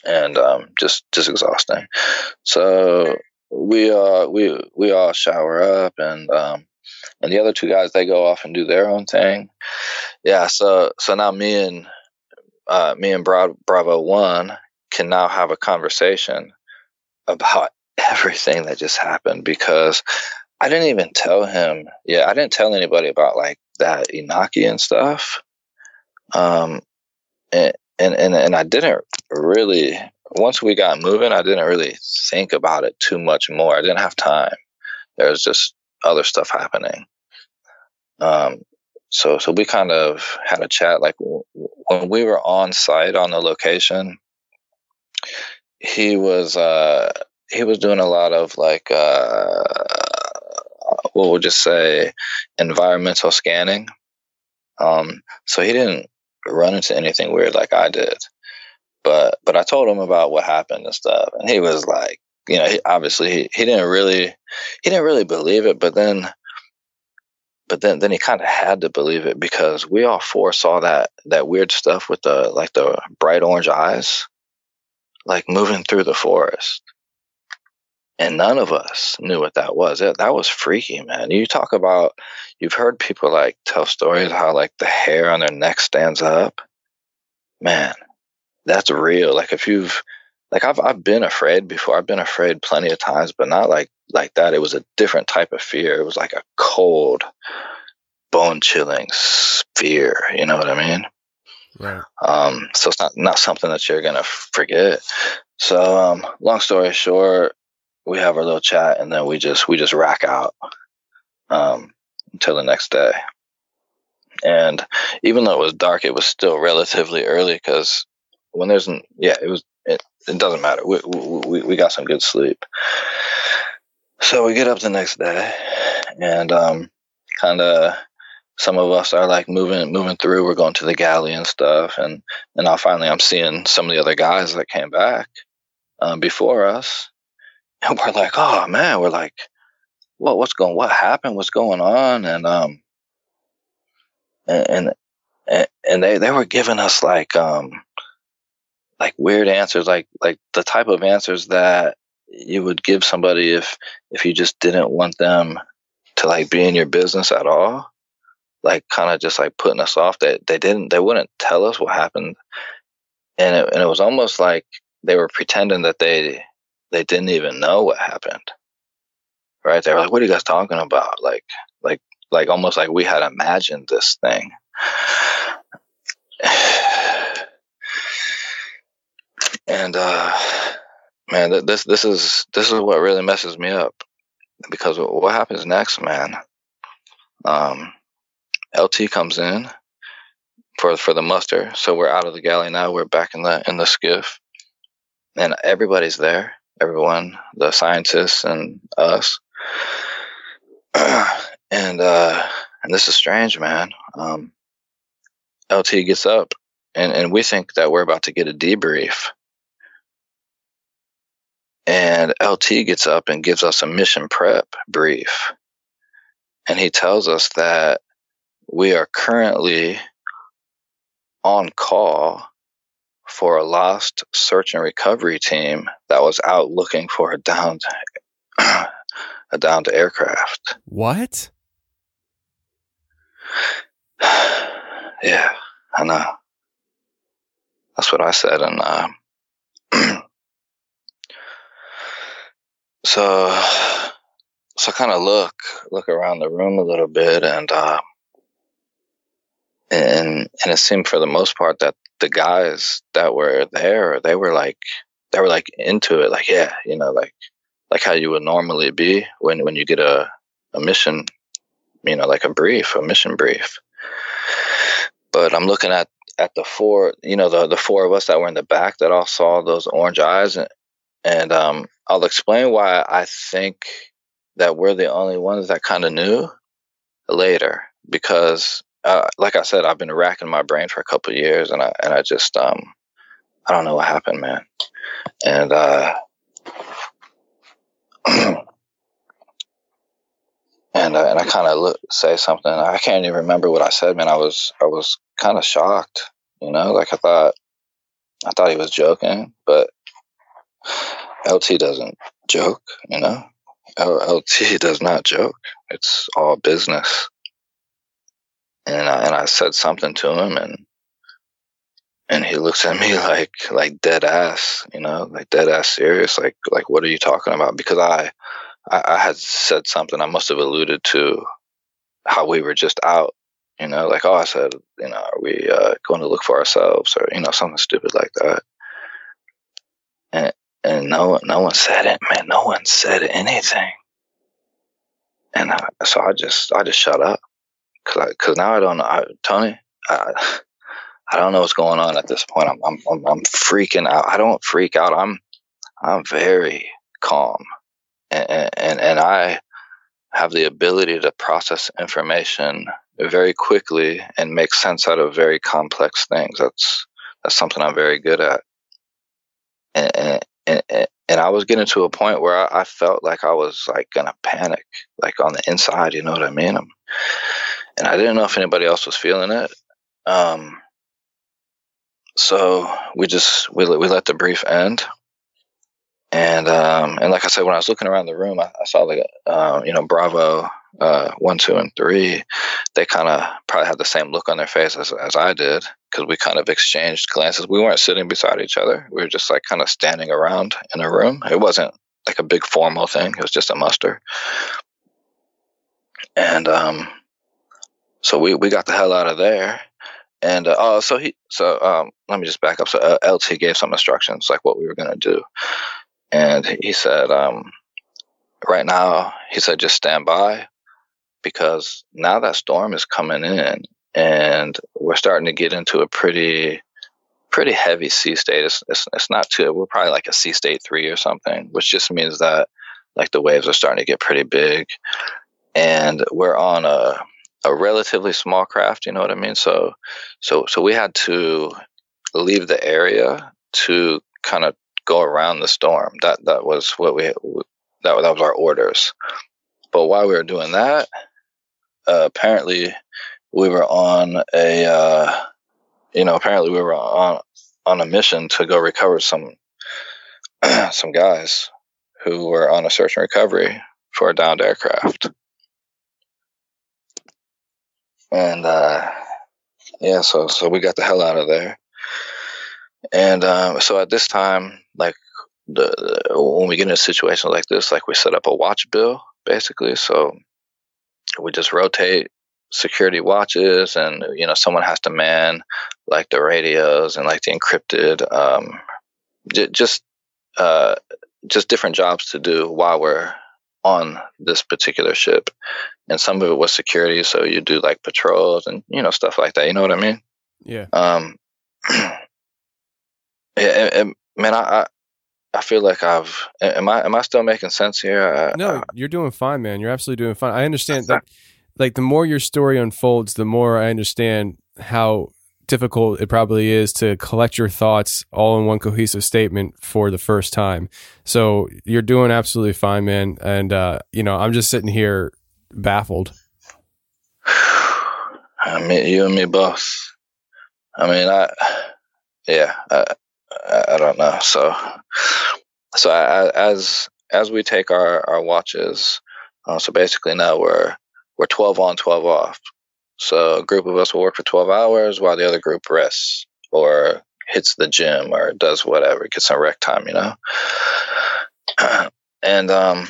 And just exhausting. So we all shower up, and the other two guys, they go off and do their own thing. Yeah. So now me and Bravo One can now have a conversation about everything that just happened, because I didn't tell anybody about like that Enochian stuff. And I didn't really, once we got moving, I didn't really think about it too much more. I didn't have time. There was just other stuff happening. So we kind of had a chat, like when we were on site on the location, he was doing a lot of like, what we'll just say, environmental scanning. So he didn't run into anything weird like I did, but I told him about what happened and stuff, and he was like, you know, he obviously didn't really believe it, but then he kind of had to believe it, because we all four saw that weird stuff with the bright orange eyes, like moving through the forest. And none of us knew what that was. That was freaky, man. You talk about, you've heard people like tell stories how like the hair on their neck stands up. Man, that's real. Like if you've, like I've been afraid before. I've been afraid plenty of times, but not like that. It was a different type of fear. It was like a cold, bone chilling fear. You know what I mean? Right. So it's not something that you're going to forget. So long story short, we have our little chat, and then we just rack out until the next day. And even though it was dark, it was still relatively early, because when there's it doesn't matter. We got some good sleep. So we get up the next day, and kind of some of us are like moving through. We're going to the galley and stuff, and I'm seeing some of the other guys that came back before us. And we're like, oh man, we're like, what happened? What's going on? And they were giving us like weird answers, like the type of answers that you would give somebody if you just didn't want them to like be in your business at all. Like kind of just like putting us off. They wouldn't tell us what happened. And it was almost like they were pretending that they didn't even know what happened, right? They were like, what are you guys talking about? Like almost like we had imagined this thing. And, man, this is what really messes me up, because what happens next, man? LT comes in for the muster. So we're out of the galley now. We're back in the skiff, and everybody's there. Everyone, the scientists and us. and this is strange, man. LT gets up and we think that we're about to get a debrief. And LT gets up and gives us a mission prep brief. And he tells us that we are currently on call for a lost search and recovery team that was out looking for a downed aircraft. What? Yeah, I know. That's what I said. And so kind of look around the room a little bit, and it seemed for the most part that the guys that were there, they were like into it, like, yeah, you know, like how you would normally be when you get a mission, you know, like a mission brief. But I'm looking at the four, you know, the four of us that were in the back that all saw those orange eyes, and I'll explain why I think that we're the only ones that kind of knew later, because like I said, I've been racking my brain for a couple of years, and I just I don't know what happened, man. And and I kind of say something. I can't even remember what I said, man. I was kind of shocked, you know. Like I thought he was joking, but LT doesn't joke, you know. LT does not joke. It's all business. And I said something to him, and he looks at me like dead ass, you know, like dead ass serious, like what are you talking about? Because I had said something. I must have alluded to how we were just out, you know, like, oh, I said, you know, are we going to look for ourselves, or, you know, something stupid like that. And no one said it, man. No one said anything. And I just shut up. Cause now I don't know, Tony. I don't know what's going on at this point. I'm freaking out. I don't freak out. I'm very calm, and I have the ability to process information very quickly and make sense out of very complex things. That's something I'm very good at. And I was getting to a point where I felt like I was like gonna panic, like on the inside. You know what I mean? And I didn't know if anybody else was feeling it. So we let the brief end. And like I said, when I was looking around the room, I saw like, you know, Bravo 1, 2, and 3. They kind of probably had the same look on their face as I did, because we kind of exchanged glances. We weren't sitting beside each other. We were just like kind of standing around in a room. It wasn't like a big formal thing. It was just a muster. And so we got the hell out of there. And let me just back up. So LT gave some instructions, like what we were going to do. And he said, right now, he said, just stand by, because now that storm is coming in and we're starting to get into a pretty heavy sea state. It's not too, we're probably like a sea state 3 or something, which just means that like the waves are starting to get pretty big, and we're on a relatively small craft. You know what I mean? So we had to leave the area to kind of go around the storm. That was what that was our orders. But while we were doing that, apparently we were on a on a mission to go recover some guys who were on a search and recovery for a downed aircraft. And so we got the hell out of there. And so at this time, like when we get in a situation like this, like we set up a watch bill basically. So we just rotate security watches, and you know, someone has to man like the radios and like the encrypted, just different jobs to do while we're on this particular ship. And some of it was security, so you do like patrols and you know, stuff like that. You know what I mean? Yeah. Yeah, and man, I feel like I've. Am I still making sense here? No, you're doing fine, man. You're absolutely doing fine. I understand that. Like the more your story unfolds, the more I understand how difficult it probably is to collect your thoughts all in one cohesive statement for the first time. So you're doing absolutely fine, man. And you know, I'm just sitting here baffled. I mean, you and me both. I mean, I don't know. So I, as we take our watches, so basically now we're 12 on, 12 off. So a group of us will work for 12 hours while the other group rests or hits the gym or does whatever, gets some rec time, you know. And I'm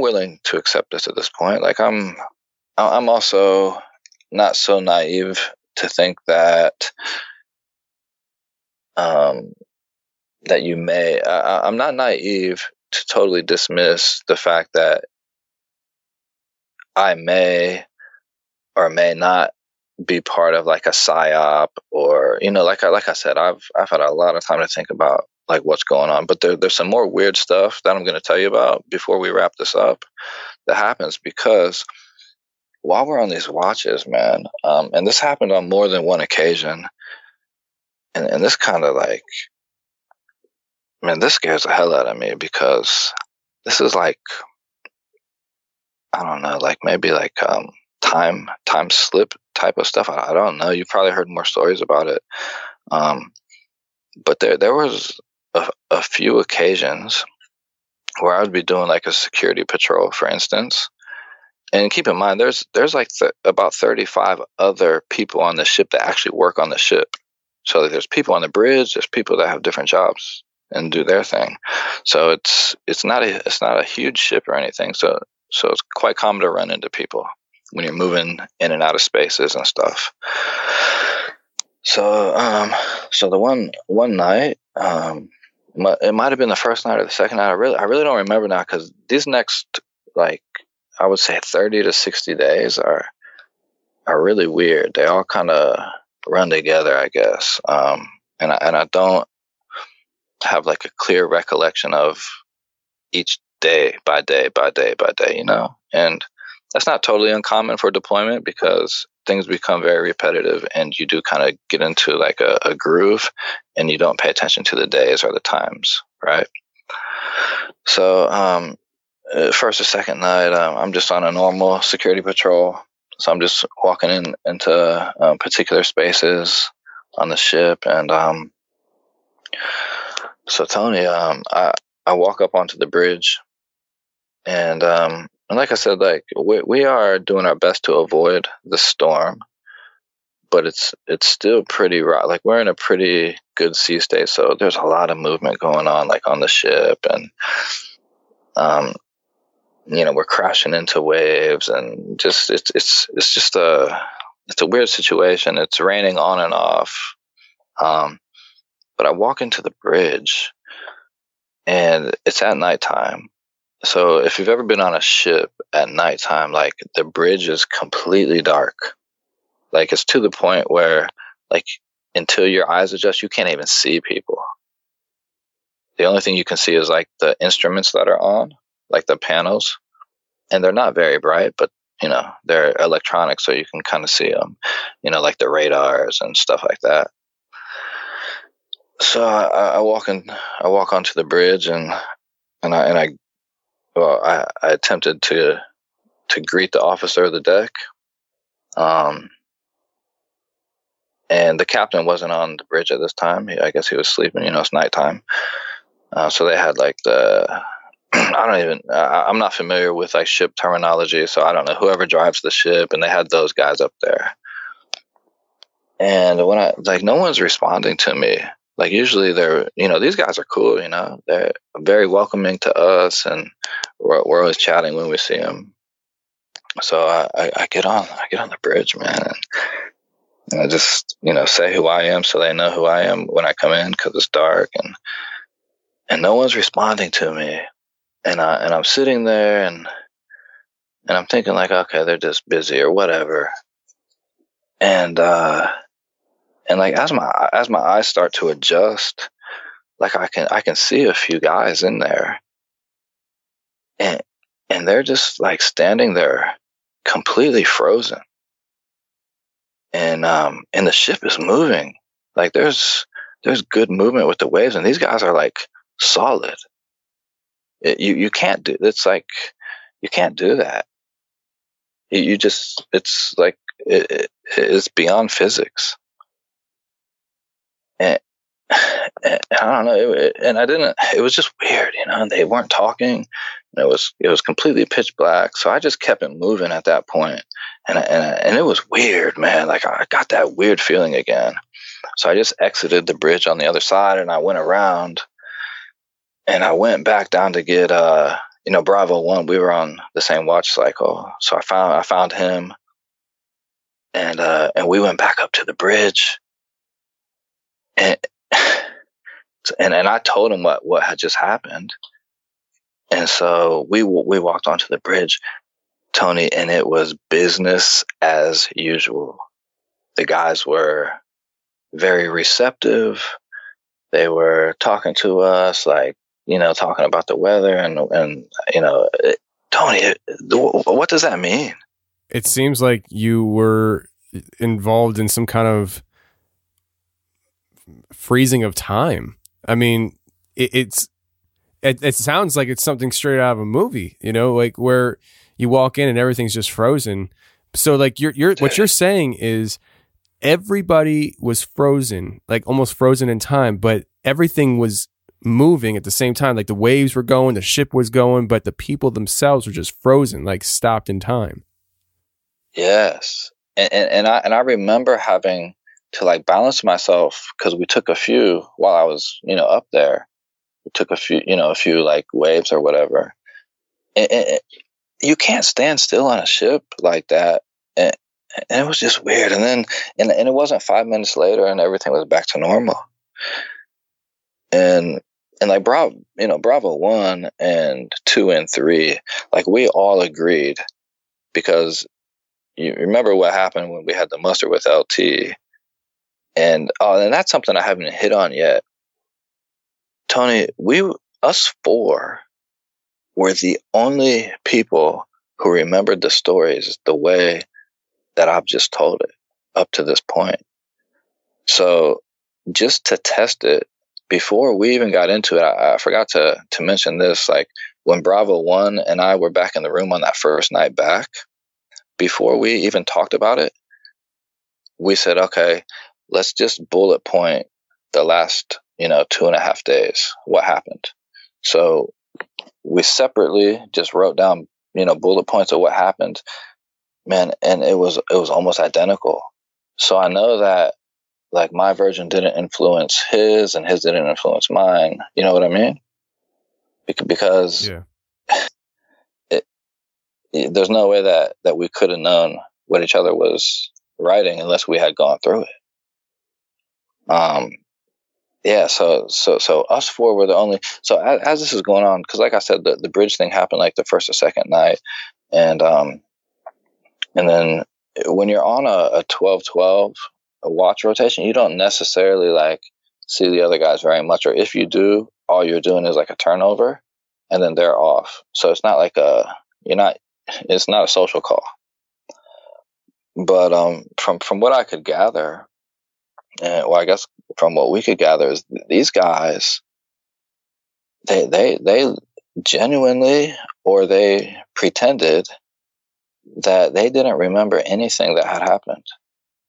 willing to accept this at this point. Like I'm also not so naive to think that. That you may, I'm not naive to totally dismiss the fact that I may or may not be part of like a psyop, or, you know, like I said, I've had a lot of time to think about like what's going on, but there's some more weird stuff that I'm going to tell you about before we wrap this up that happens because while we're on these watches, man, and this happened on more than one occasion. And this kind of like, man, this scares the hell out of me because this is like, I don't know, like maybe like time slip type of stuff. I don't know. You probably heard more stories about it. But there was a few occasions where I would be doing like a security patrol, for instance. And keep in mind, there's like about 35 other people on the ship that actually work on the ship. So there's people on the bridge. There's people that have different jobs and do their thing. So it's not a huge ship or anything. So it's quite common to run into people. when you're moving in and out of spaces and stuff. So, the one night, it might have been the first night or the second night. I really don't remember now, because these next, like, I would say 30 to 60 days are really weird. They all kind of run together, I guess. And I don't have like a clear recollection of each day by day, you know? And that's not totally uncommon for deployment, because things become very repetitive and you do kind of get into like a groove, and you don't pay attention to the days or the times, right? So first or second night, I'm just on a normal security patrol. So I'm just walking into particular spaces on the ship. And so Tony, I walk up onto the bridge, and like I said, like we are doing our best to avoid the storm, but it's still pretty rough. Like, we're in a pretty good sea state, so there's a lot of movement going on, like on the ship, and you know, we're crashing into waves, and just it's just a weird situation. It's raining on and off, but I walk into the bridge. And it's at nighttime. So if you've ever been on a ship at nighttime, like, the bridge is completely dark. Like, it's to the point where, like, until your eyes adjust, you can't even see people. The only thing you can see is like the instruments that are on, like the panels, and they're not very bright, but, you know, they're electronic, so you can kind of see them, you know, like the radars and stuff like that. So I walk onto the bridge, and I attempted to greet the officer of the deck, and the captain wasn't on the bridge at this time. I guess he was sleeping. You know, it's nighttime, so they had like the I'm not familiar with like ship terminology, so I don't know whoever drives the ship, and they had those guys up there, and when I like, no one's responding to me. Like, usually they're, you know, these guys are cool, you know, they're very welcoming to us, and we're always chatting when we see them. So I get on the bridge, man, and I just, you know, say who I am so they know who I am when I come in, because it's dark, and no one's responding to me, and I'm sitting there, and I'm thinking like, okay, they're just busy or whatever, and like, as my eyes start to adjust, like I can see a few guys in there, and they're just like standing there, completely frozen. And the ship is moving. Like, there's good movement with the waves, and these guys are like solid. You can't do that. It's like it's beyond physics. And I don't know. It was just weird, you know, and they weren't talking, and it was completely pitch black. So I just kept it moving at that point. And it was weird, man. Like, I got that weird feeling again. So I just exited the bridge on the other side, and I went around, and I went back down to get, you know, Bravo One. We were on the same watch cycle. So I found him, and we went back up to the bridge. And I told him what had just happened, and so we walked onto the bridge, Tony, and it was business as usual. The guys were very receptive. They were talking to us, like, you know, talking about the weather, and you know, Tony, what does that mean? It seems like you were involved in some kind of freezing of time. I mean, it sounds like it's something straight out of a movie, you know, like where you walk in and everything's just frozen. So like you're what you're saying is everybody was frozen, like almost frozen in time, but everything was moving at the same time. Like the waves were going, the ship was going, but the people themselves were just frozen, like stopped in time. Yes. And I remember having to like balance myself, because we took a few while I was, you know, up there. We took a few like waves or whatever. And you can't stand still on a ship like that. And it was just weird. And then, and it wasn't 5 minutes later and everything was back to normal. And like Bravo 1 and 2 and 3, like we all agreed, because you remember what happened when we had the muster with LT. And that's something I haven't hit on yet. Tony, us four were the only people who remembered the stories the way that I've just told it up to this point. So just to test it, before we even got into it, I forgot to mention this. Like when Bravo 1 and I were back in the room on that first night back, before we even talked about it, we said, okay, let's just bullet point the last, 2.5 days, what happened. So we separately just wrote down, bullet points of what happened, man. And it was almost identical. So I know that like my version didn't influence his and his didn't influence mine. You know what I mean? Because yeah. There's no way that we could have known what each other was writing unless we had gone through it. Yeah. So us four were the only, so as this is going on, cause like I said, the bridge thing happened like the first or second night. And then when you're on a 12-12 watch rotation, you don't necessarily like see the other guys very much. Or if you do, all you're doing is like a turnover and then they're off. So it's not like it's not a social call. But from what I could gather, I guess from what we could gather is these guys, they genuinely, or they pretended that they didn't remember anything that had happened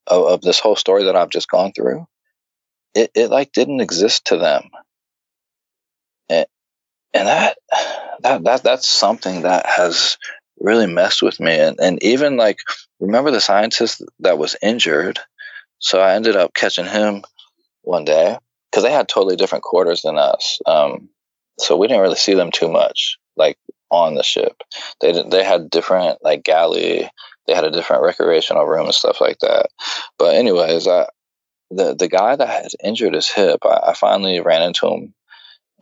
of this whole story that I've just gone through. It like didn't exist to them. And that's something that has really messed with me. And even like, remember the scientist that was injured? So I ended up catching him one day because they had totally different quarters than us. So we didn't really see them too much, like on the ship. They had different like galley. They had a different recreational room and stuff like that. But anyways, the guy that had injured his hip, I finally ran into him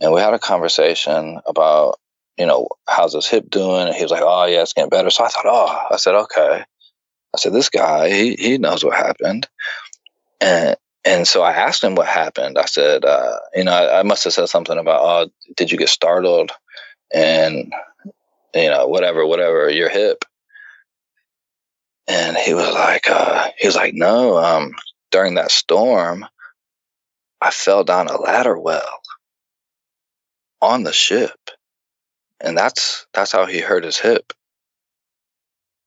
and we had a conversation about, how's his hip doing? And he was like, oh yeah, it's getting better. So I thought, I said, okay. I said, this guy, he knows what happened. And so I asked him what happened. I said, I must have said something about, did you get startled? And, whatever, your hip. And he was like, no, during that storm, I fell down a ladder well on the ship. And that's how he hurt his hip.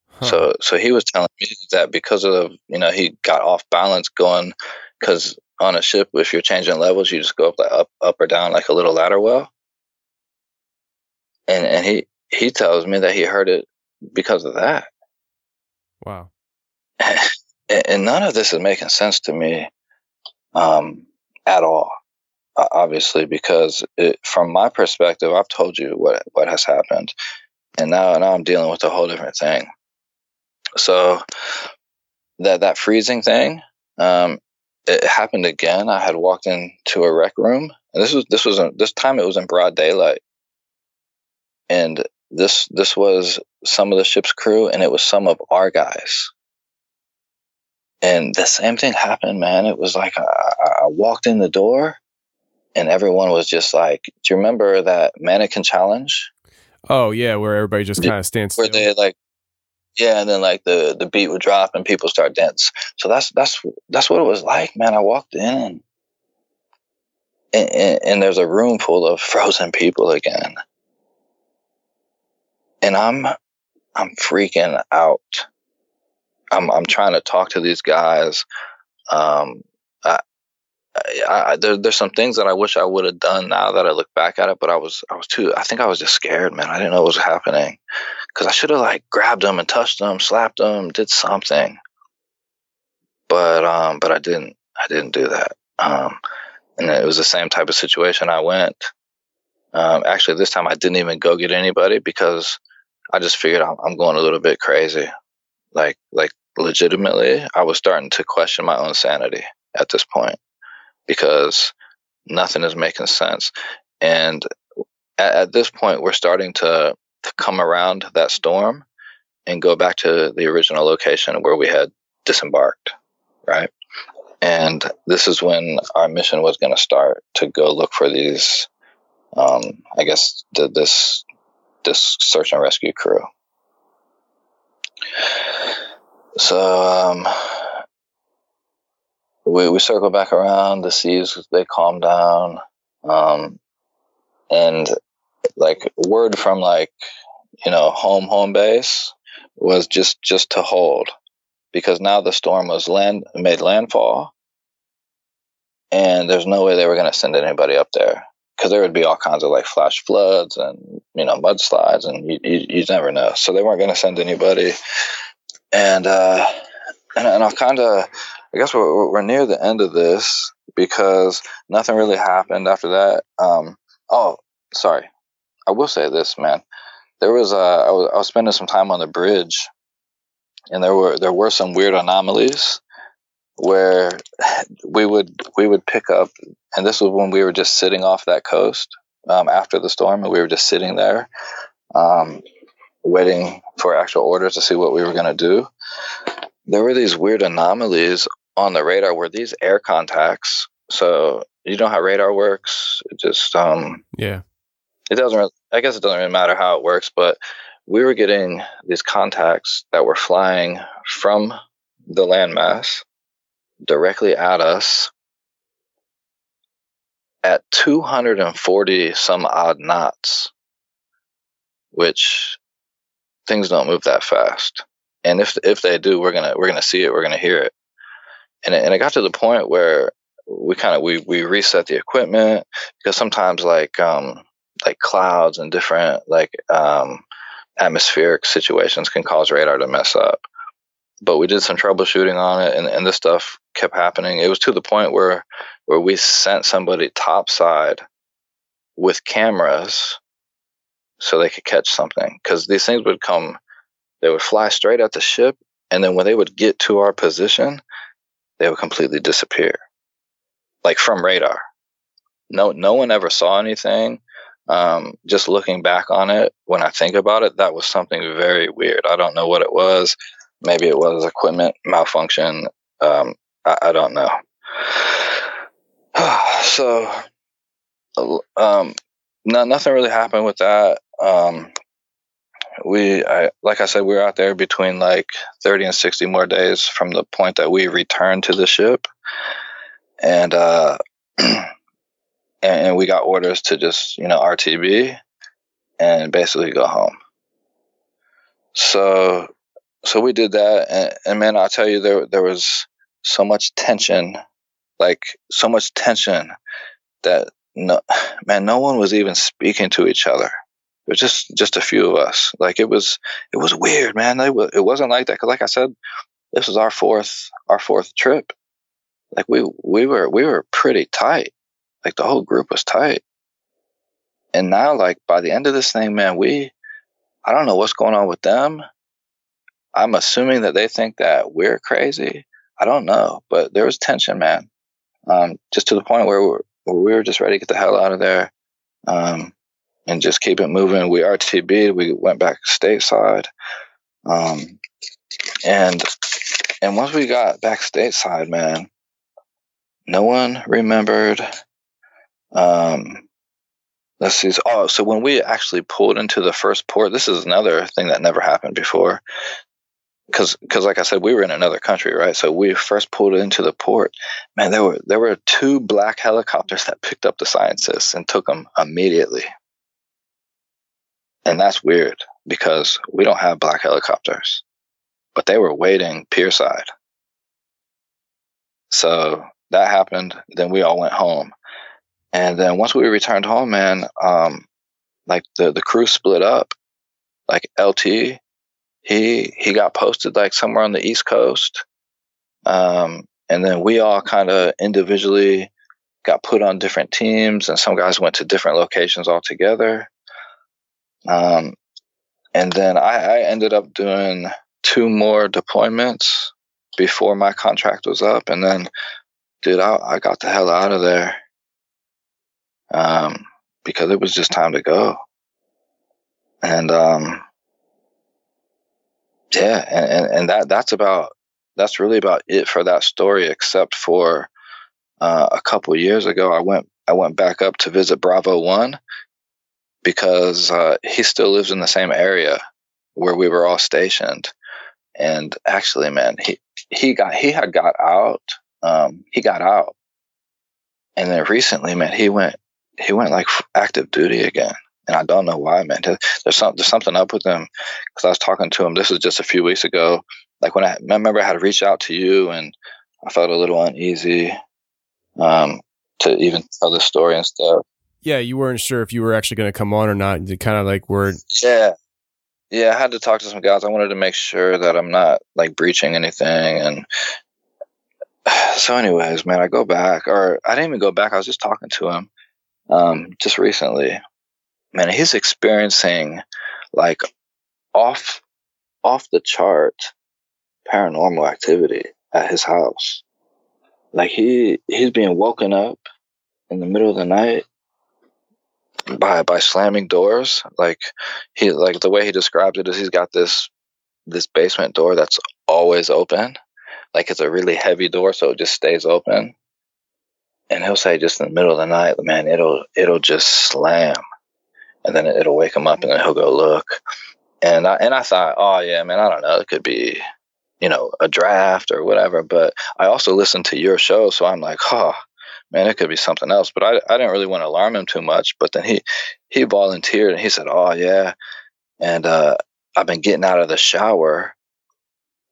Huh. So he was telling me that because of, he got off balance going, because on a ship, if you're changing levels, you just go up or down like a little ladder well. And he tells me that he heard it because of that. Wow. And none of this is making sense to me at all, obviously, because from my perspective, I've told you what has happened. And now I'm dealing with a whole different thing. So that freezing thing, it happened again. I had walked into a rec room, and this time it was in broad daylight, and this was some of the ship's crew, and it was some of our guys, and the same thing happened, man. It was like I walked in the door, and everyone was just like, "Do you remember that mannequin challenge?" Oh yeah, where everybody just kind of stands still. Where they like. Yeah, and then like the beat would drop and people start dancing. So that's what it was like, man. I walked in and there's a room full of frozen people again, and I'm freaking out. I'm trying to talk to these guys. There's some things that I wish I would have done now that I look back at it, but I think I was just scared, man. I didn't know what was happening. Because I should have like grabbed them and touched them, slapped them, did something, but I didn't do that. And it was the same type of situation. I went. Actually, this time I didn't even go get anybody because I just figured I'm going a little bit crazy. Like legitimately, I was starting to question my own sanity at this point because nothing is making sense. And at this point, we're starting to come around that storm and go back to the original location where we had disembarked, right? And this is when our mission was going to start to go look for these, I guess, this search and rescue crew. So we circle back around. The seas, they calm down, and like word from like, you know, home base was just to hold, because now the storm was made landfall, and there's no way they were going to send anybody up there because there would be all kinds of like flash floods and, you know, mudslides, and you never know. So they weren't going to send anybody. And I've kind of, I guess we're near the end of this because nothing really happened after that. Oh, sorry. I will say this, man. There was I was spending some time on the bridge, and there were some weird anomalies where we would pick up, and this was when we were just sitting off that coast after the storm, and we were just sitting there waiting for actual orders to see what we were going to do. There were these weird anomalies on the radar where these air contacts, so you know how radar works, it just it doesn't really, I guess it doesn't really matter how it works, but we were getting these contacts that were flying from the landmass directly at us at 240 some odd knots, which things don't move that fast. And if they do, we're gonna see it, we're gonna hear it. And it got to the point where we reset the equipment, because sometimes like clouds and different atmospheric situations can cause radar to mess up. But we did some troubleshooting on it, and this stuff kept happening. It was to the point where we sent somebody topside with cameras so they could catch something, because these things would come, they would fly straight at the ship, and then when they would get to our position, they would completely disappear, like from radar. No one ever saw anything. Just looking back on it, when I think about it, that was something very weird. I don't know what it was. Maybe it was equipment malfunction. I don't know. So, nothing really happened with that. Like I said, we were out there between like 30 and 60 more days from the point that we returned to the ship, and and we got orders to just, you know, RTB and basically go home. So we did that, and man, I'll tell you, there was so much tension, that no one was even speaking to each other. It was just a few of us. Like it was weird, man. It wasn't like that, 'cause like I said, this was our fourth trip. Like we were pretty tight. Like the whole group was tight. And now, like by the end of this thing, man, I don't know what's going on with them. I'm assuming that they think that we're crazy. I don't know, but there was tension, man. Just to the point where we were just ready to get the hell out of there, and just keep it moving. We RTB'd. We went back stateside, and once we got back stateside, man, no one remembered. Let's see. Oh, so when we actually pulled into the first port, this is another thing that never happened before. Because like I said, we were in another country, right? So we first pulled into the port. Man, there were two black helicopters that picked up the scientists and took them immediately. And that's weird because we don't have black helicopters, but they were waiting pierside. So that happened. Then we all went home. And then once we returned home, man, like the crew split up. Like LT, he got posted like somewhere on the East Coast. And then we all kind of individually got put on different teams, and some guys went to different locations altogether. And then I ended up doing 2 more deployments before my contract was up. And then, dude, I got the hell out of there because it was just time to go. And yeah, and that's really about it for that story, except for a couple years ago, I went back up to visit Bravo One because he still lives in the same area where we were all stationed. And actually, man, he had got out. He got out, and then recently, man, he went like active duty again. And I don't know why, man. There's something up with him, because I was talking to him. This was just a few weeks ago. Like when I remember I had to reach out to you, and I felt a little uneasy to even tell this story and stuff. Yeah, you weren't sure if you were actually going to come on or not. You kind of like were. Yeah. I had to talk to some guys. I wanted to make sure that I'm not like breaching anything. And so, anyways, man, I go back, or I didn't even go back. I was just talking to him just recently. Man, he's experiencing like off the chart paranormal activity at his house. Like he's being woken up in the middle of the night by slamming doors. Like the way he described it is he's got this basement door that's always open. Like it's a really heavy door, so it just stays open. And he'll say just in the middle of the night, man, it'll just slam. And then it'll wake him up, and then he'll go look. And I thought, oh yeah, man, I don't know, it could be, a draft or whatever. But I also listened to your show, so I'm like, oh man, it could be something else. But I didn't really want to alarm him too much. But then he volunteered, and he said, oh yeah, and I've been getting out of the shower,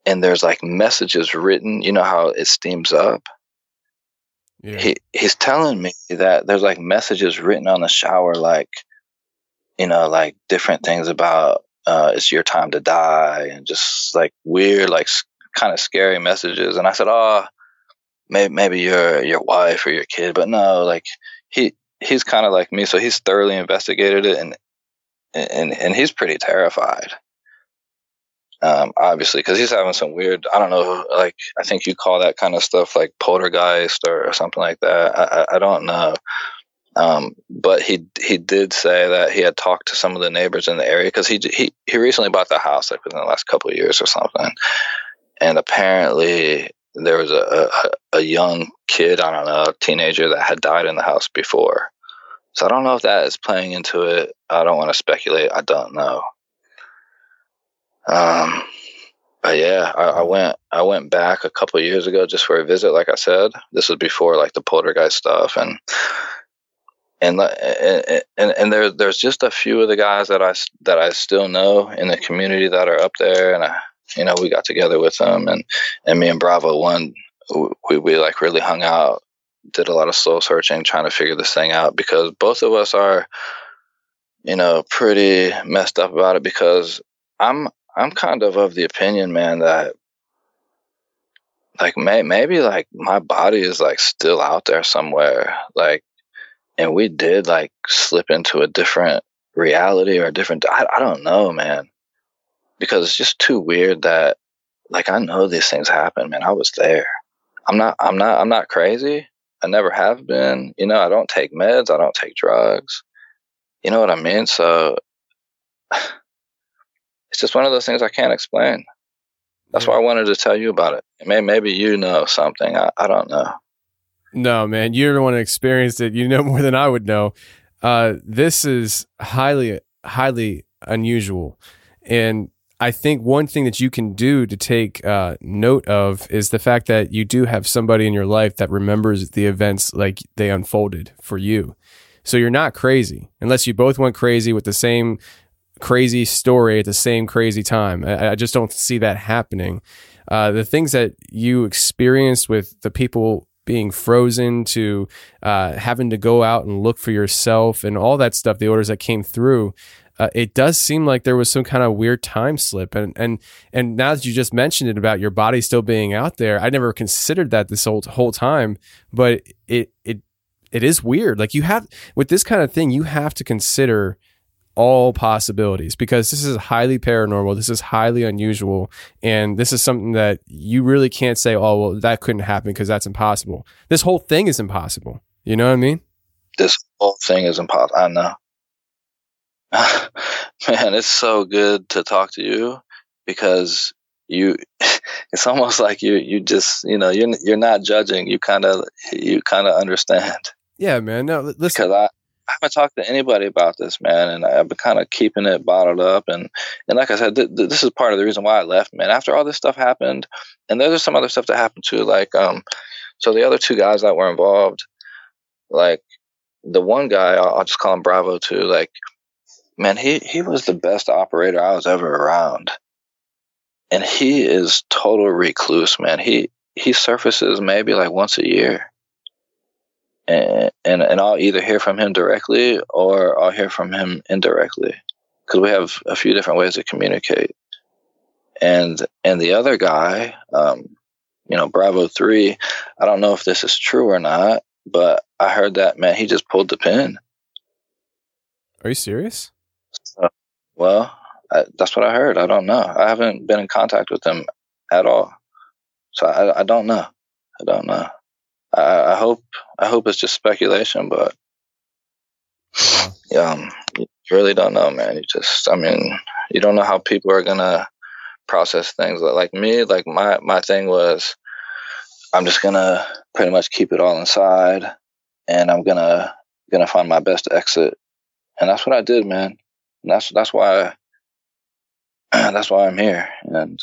and there's like messages written. You know how it steams up. Yeah. He's telling me that there's like messages written on the shower, like. Like different things about it's your time to die, and just like weird, like kind of scary messages. And I said, oh, maybe your wife or your kid, but no, like he's kind of like me, so he's thoroughly investigated it, and he's pretty terrified, obviously, because he's having some weird, I don't know, like I think you call that kind of stuff like poltergeist or something like that. I don't know. But he did say that he had talked to some of the neighbors in the area, because he recently bought the house like within the last couple of years or something, and apparently there was a young kid, I don't know, a teenager that had died in the house before. So I don't know if that is playing into it. I don't want to speculate. I don't know. But yeah, I went back a couple of years ago just for a visit. Like I said, this was before like the poltergeist stuff And there's just a few of the guys that I still know in the community that are up there, and we got together with them, and me and Bravo One, we like really hung out, did a lot of soul searching, trying to figure this thing out, because both of us are, pretty messed up about it, because I'm kind of the opinion, man, that like maybe like my body is like still out there somewhere, like. And we did like slip into a different reality or a different, I don't know, man, because it's just too weird that like, I know these things happen, man. I was there. I'm not crazy. I never have been, I don't take meds. I don't take drugs. You know what I mean? So it's just one of those things I can't explain. That's why I wanted to tell you about it. Maybe something. I don't know. No, man, you're the one who experienced it. You know more than I would know. This is highly, highly unusual. And I think one thing that you can do to take note of is the fact that you do have somebody in your life that remembers the events like they unfolded for you. So you're not crazy, unless you both went crazy with the same crazy story at the same crazy time. I just don't see that happening. The things that you experienced with the people being frozen, to having to go out and look for yourself and all that stuff, the orders that came through, it does seem like there was some kind of weird time slip. And now that you just mentioned it about your body still being out there, I never considered that this whole time, but it is weird. Like you have, with this kind of thing, you have to consider all possibilities, because this is highly paranormal. This is highly unusual. And this is something that you really can't say, oh, well, that couldn't happen, because that's impossible. This whole thing is impossible. You know what I mean? This whole thing is impossible. I know. Man, it's so good to talk to you, because it's almost like you just, you know, you're not judging. You kind of understand. Yeah, man. No, listen. Because I haven't talked to anybody about this, man, and I've been kind of keeping it bottled up. And like I said, this is part of the reason why I left, man. After all this stuff happened, and there's some other stuff that happened too. Like, so the other two guys that were involved, like the one guy, I'll just call him Bravo 2. Like, man, he was the best operator I was ever around, and he is total recluse, man. He surfaces maybe like once a year. And I'll either hear from him directly or I'll hear from him indirectly, because we have a few different ways to communicate. And the other guy, you know, Bravo 3, I don't know if this is true or not, but I heard that, man, he just pulled the pin. Are you serious? So, well, that's what I heard. I don't know. I haven't been in contact with him at all. So I don't know. I hope it's just speculation, but you really don't know, man. You don't know how people are gonna process things. Like me, like my thing was, I'm just gonna pretty much keep it all inside, and I'm gonna find my best exit, and that's what I did, man. And that's why I'm here, and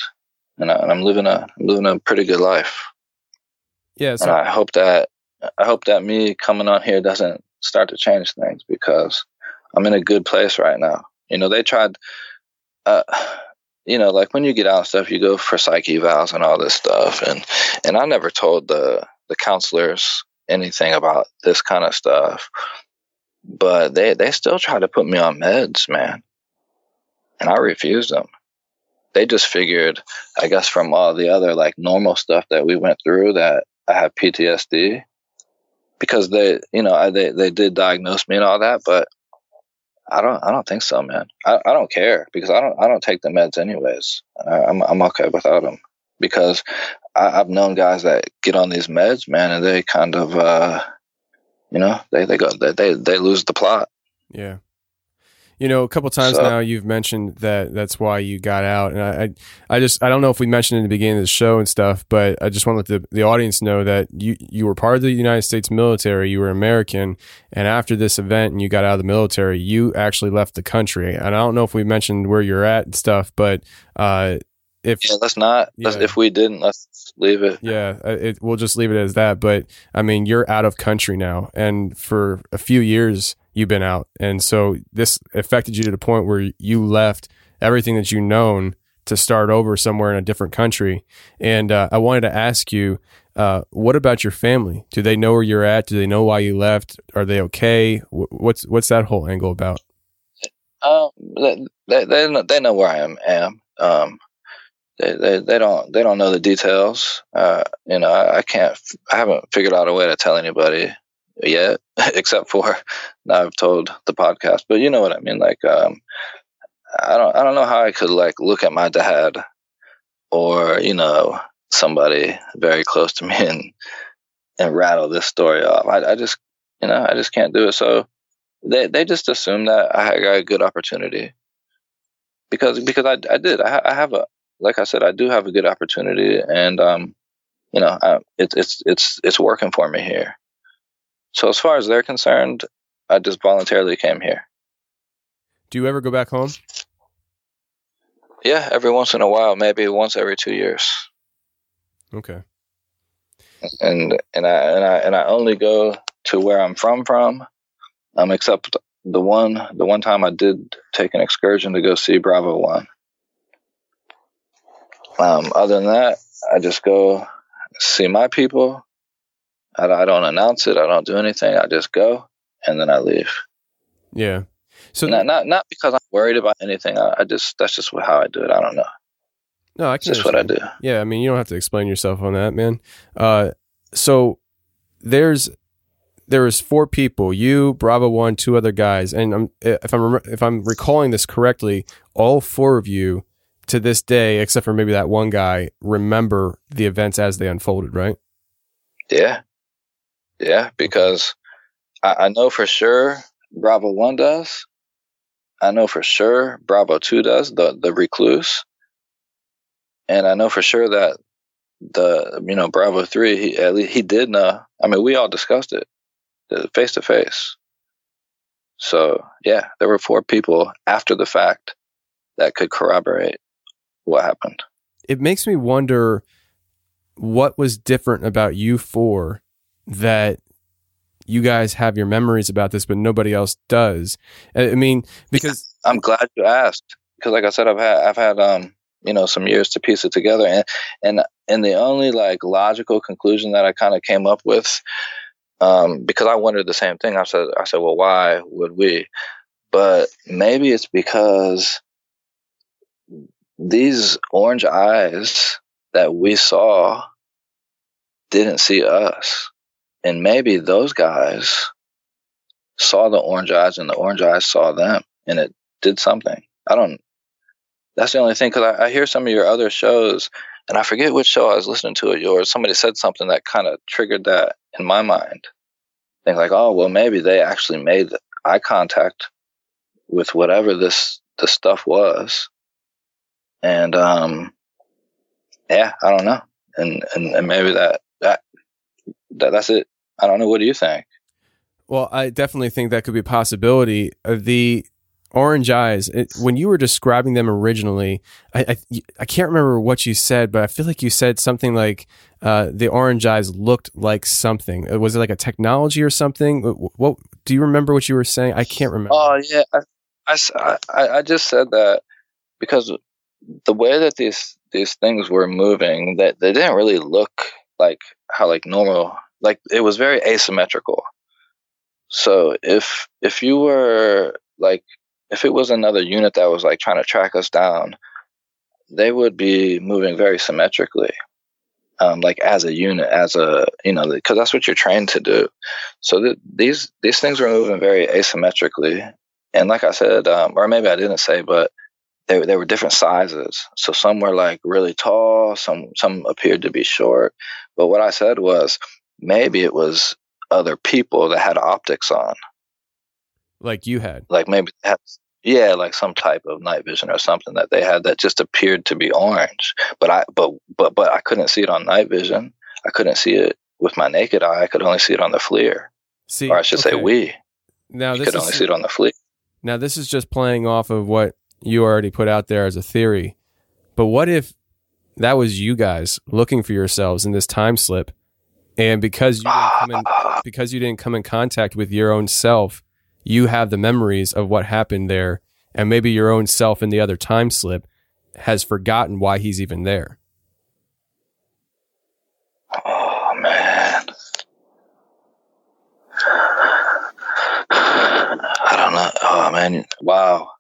I'm living a pretty good life. Yeah, so, and I hope that me coming on here doesn't start to change things, because I'm in a good place right now. You know, they tried, you know, like when you get out and stuff, you go for psych evals and all this stuff, and I never told the counselors anything about this kind of stuff, but they still tried to put me on meds, man, and I refused them. They just figured, I guess, from all the other like normal stuff that we went through, that I have PTSD, because they did diagnose me and all that, but I don't think so, man. I don't care, because I don't take the meds anyways. I'm okay without them, because I've known guys that get on these meds, man, and they kind of you know, they lose the plot. Yeah. You know, a couple of times now you've mentioned that that's why you got out. And I just don't know if we mentioned in the beginning of the show and stuff, but I just want to let the audience know that you were part of the United States military, you were American, and after this event and you got out of the military, you actually left the country. And I don't know if we mentioned where you're at and stuff, but if we didn't, let's leave it. Yeah, we'll just leave it as that. But I mean, you're out of country now, and for a few years you've been out, and so this affected you to the point where you left everything that you've known to start over somewhere in a different country. And I wanted to ask you, what about your family? Do they know where you're at? Do they know why you left? Are they okay? What's that whole angle about? They know where I am. They don't know the details. You know, I haven't figured out a way to tell anybody yet, except for now I've told the podcast. But you know what I mean. Like, I don't know how I could like look at my dad or, you know, somebody very close to me and rattle this story off. I just can't do it. So they just assume that I got a good opportunity, because I did. I have a, like I said, I do have a good opportunity, and you know, it's working for me here. So as far as they're concerned, I just voluntarily came here. Do you ever go back home? Yeah, every once in a while, maybe once every 2 years. Okay. And I only go to where I'm from. Except the one time I did take an excursion to go see Bravo One. Other than that, I just go see my people. I don't announce it. I don't do anything. I just go, and then I leave. Yeah. So not because I'm worried about anything. I just that's just how I do it. I don't know. No, I can. That's what I do. Yeah, I mean, you don't have to explain yourself on that, man. So there's there was four people, you, Bravo One, two other guys, and if I'm recalling this correctly, all four of you to this day, except for maybe that one guy, remember the events as they unfolded, right? Yeah, because I know for sure Bravo One does. I know for sure Bravo Two does, the recluse, and I know for sure that Bravo Three, he did know. I mean, we all discussed it face to face. So yeah, there were four people after the fact that could corroborate what happened. It makes me wonder what was different about you four that you guys have your memories about this, but nobody else does. I mean, because I'm glad you asked, because like I said, I've had some years to piece it together, and the only like logical conclusion that I kind of came up with, because I wondered the same thing. I said, well, why would we? But maybe it's because these orange eyes that we saw didn't see us. And maybe those guys saw the orange eyes and the orange eyes saw them, and it did something. That's the only thing, because I hear some of your other shows, and I forget which show I was listening to of yours. Somebody said something that kind of triggered that in my mind. Think like, oh, well, maybe they actually made eye contact with whatever the stuff was. And, yeah, I don't know. And maybe that's it. I don't know. What do you think? Well, I definitely think that could be a possibility. The orange eyes, when you were describing them originally, I can't remember what you said, but I feel like you said something like the orange eyes looked like something. Was it like a technology or something? What do you remember what you were saying? I can't remember. Oh, yeah. I just said that because the way that these things were moving, that they didn't really look like how like normal, like it was very asymmetrical. So if you were like, if it was another unit that was like trying to track us down, they would be moving very symmetrically, like as a unit, because that's what you're trained to do. So these things were moving very asymmetrically, and like I said, or maybe I didn't say, but they were different sizes. So some were like really tall, some appeared to be short. But what I said was maybe it was other people that had optics on, like you had, like maybe they had. Yeah, like some type of night vision or something that they had that just appeared to be orange. But I couldn't see it on night vision. I couldn't see it with my naked eye. I could only see it on the FLIR. Say we. Now this could only see it on the FLIR. Now this is just playing off of what you already put out there as a theory. But what if that was you guys looking for yourselves in this time slip, and because you didn't come in contact with your own self, you have the memories of what happened there, and maybe your own self in the other time slip has forgotten why he's even there. Oh, man. I don't know. Oh, man. Wow.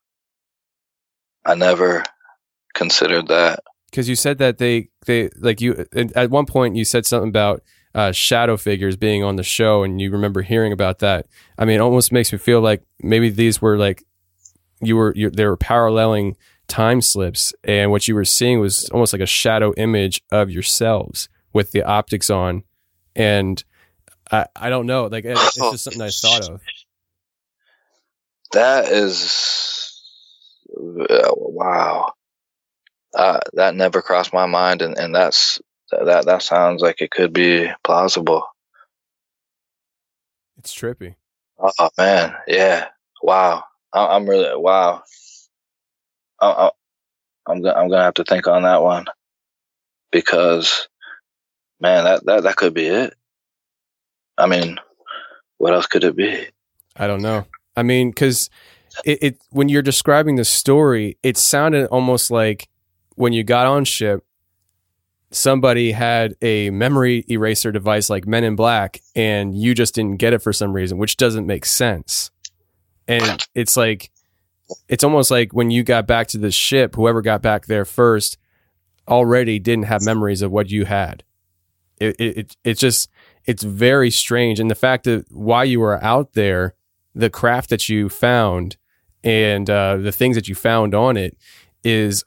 I never considered that. Because you said that they like you, at one point you said something about shadow figures being on the show, and you remember hearing about that. I mean, it almost makes me feel like maybe these were like they were paralleling time slips, and what you were seeing was almost like a shadow image of yourselves with the optics on. And I don't know, like it's just something I thought of. That is wow. That never crossed my mind, and that's. That sounds like it could be plausible. It's trippy. Oh man, yeah, wow. I'm really wow. I'm gonna have to think on that one, because man, that could be it. I mean, what else could it be? I don't know. I mean, because it when you're describing the story, it sounded almost like when you got on ship, somebody had a memory eraser device like Men in Black, and you just didn't get it for some reason, which doesn't make sense. And it's like, it's almost like when you got back to the ship, whoever got back there first already didn't have memories of what you had. It just, it's very strange. And the fact that while you were out there, the craft that you found and the things that you found on it is,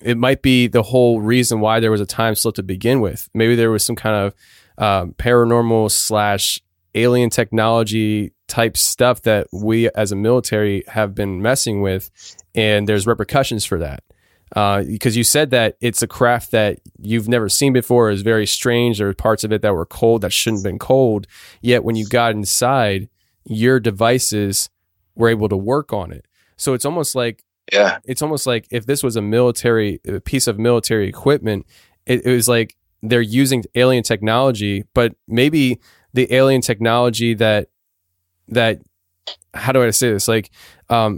it might be the whole reason why there was a time slip to begin with. Maybe there was some kind of paranormal / alien technology type stuff that we as a military have been messing with, and there's repercussions for that. Because you said that it's a craft that you've never seen before, is very strange. There were parts of it that were cold that shouldn't have been cold. Yet when you got inside, your devices were able to work on it. So it's almost like, it's almost like if this was a piece of military equipment, it was like they're using alien technology, but maybe the alien technology that how do I say this? Like,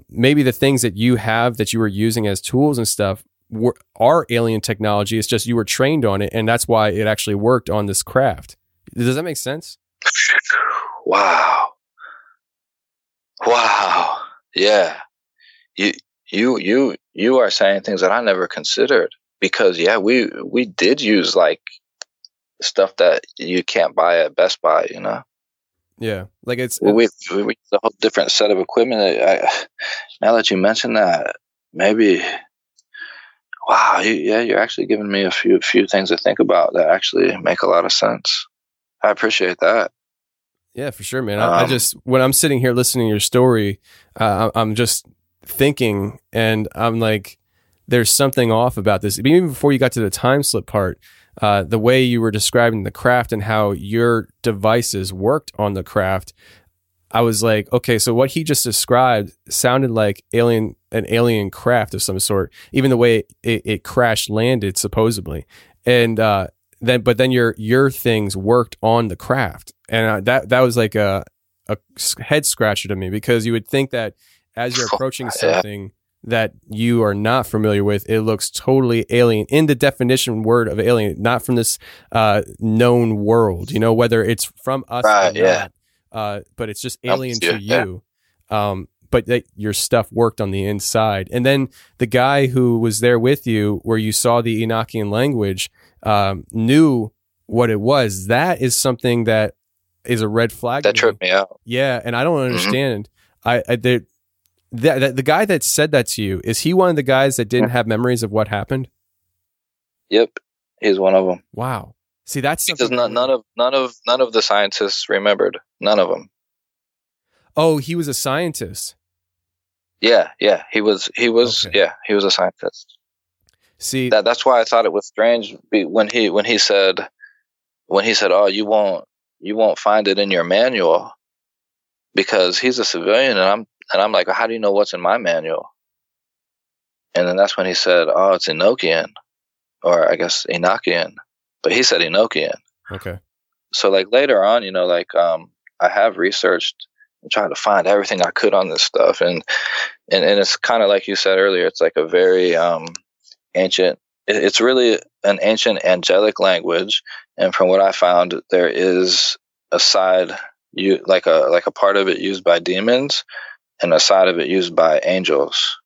maybe the things that you have that you were using as tools and stuff are alien technology. It's just you were trained on it, and that's why it actually worked on this craft. Does that make sense? Wow. Yeah. You are saying things that I never considered, because we did use like stuff that you can't buy at Best Buy, you know? Yeah, like we use a whole different set of equipment. Now that you mention that, maybe you're actually giving me a few things to think about that actually make a lot of sense. I appreciate that. Yeah, for sure, man. I just, when I'm sitting here listening to your story, I'm just thinking, and I'm like, there's something off about this. Even before you got to the time slip part. The way you were describing the craft and how your devices worked on the craft, I was like, okay, so what he just described sounded like an alien craft of some sort, even the way it crash landed supposedly. And then your things worked on the craft. And that was like a head scratcher to me, because you would think that as you're approaching something that you are not familiar with, it looks totally alien in the definition word of alien, not from this known world, you know, whether it's from us or not, but it's just alien to you. But that your stuff worked on the inside. And then the guy who was there with you, where you saw the Enochian language, knew what it was. That is something that is a red flag. That tripped me out. Yeah, and I don't understand. The guy that said that to you, is he one of the guys that didn't have memories of what happened? Yep, he's one of them. Wow. See, that's because none of the scientists remembered. None of them. Oh, he was a scientist. Yeah, he was okay. Yeah, he was a scientist. See, that's why I thought it was strange when he said, "Oh, you won't find it in your manual," because he's a civilian, and I'm like, how do you know what's in my manual? And then that's when he said, oh, it's Enochian, or I guess Enochian, but he said Enochian. Okay. So like later on, you know, like I have researched and tried to find everything I could on this stuff. And it's kind of like you said earlier, it's like a very ancient, it's really an ancient angelic language. And from what I found, there is a side, like a part of it used by demons, and a side of it used by angels.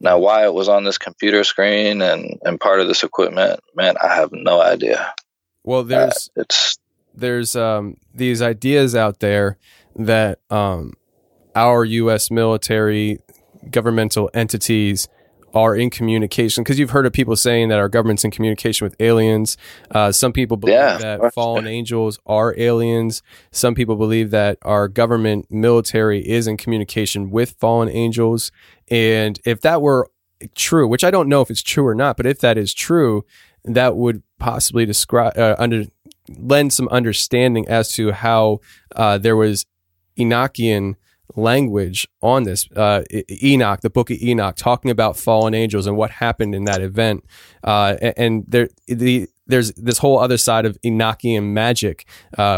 Now, why it was on this computer screen and part of this equipment, man, I have no idea. Well, there's these ideas out there that our U.S. military governmental entities are in communication, because you've heard of people saying that our government's in communication with aliens. Some people believe that fallen angels are aliens. Some people believe that our government military is in communication with fallen angels. And if that were true, which I don't know if it's true or not, but if that is true, that would possibly lend some understanding as to how there was Enochian language on this. Enoch, the book of Enoch, talking about fallen angels and what happened in that event. And there's this whole other side of Enochian magic,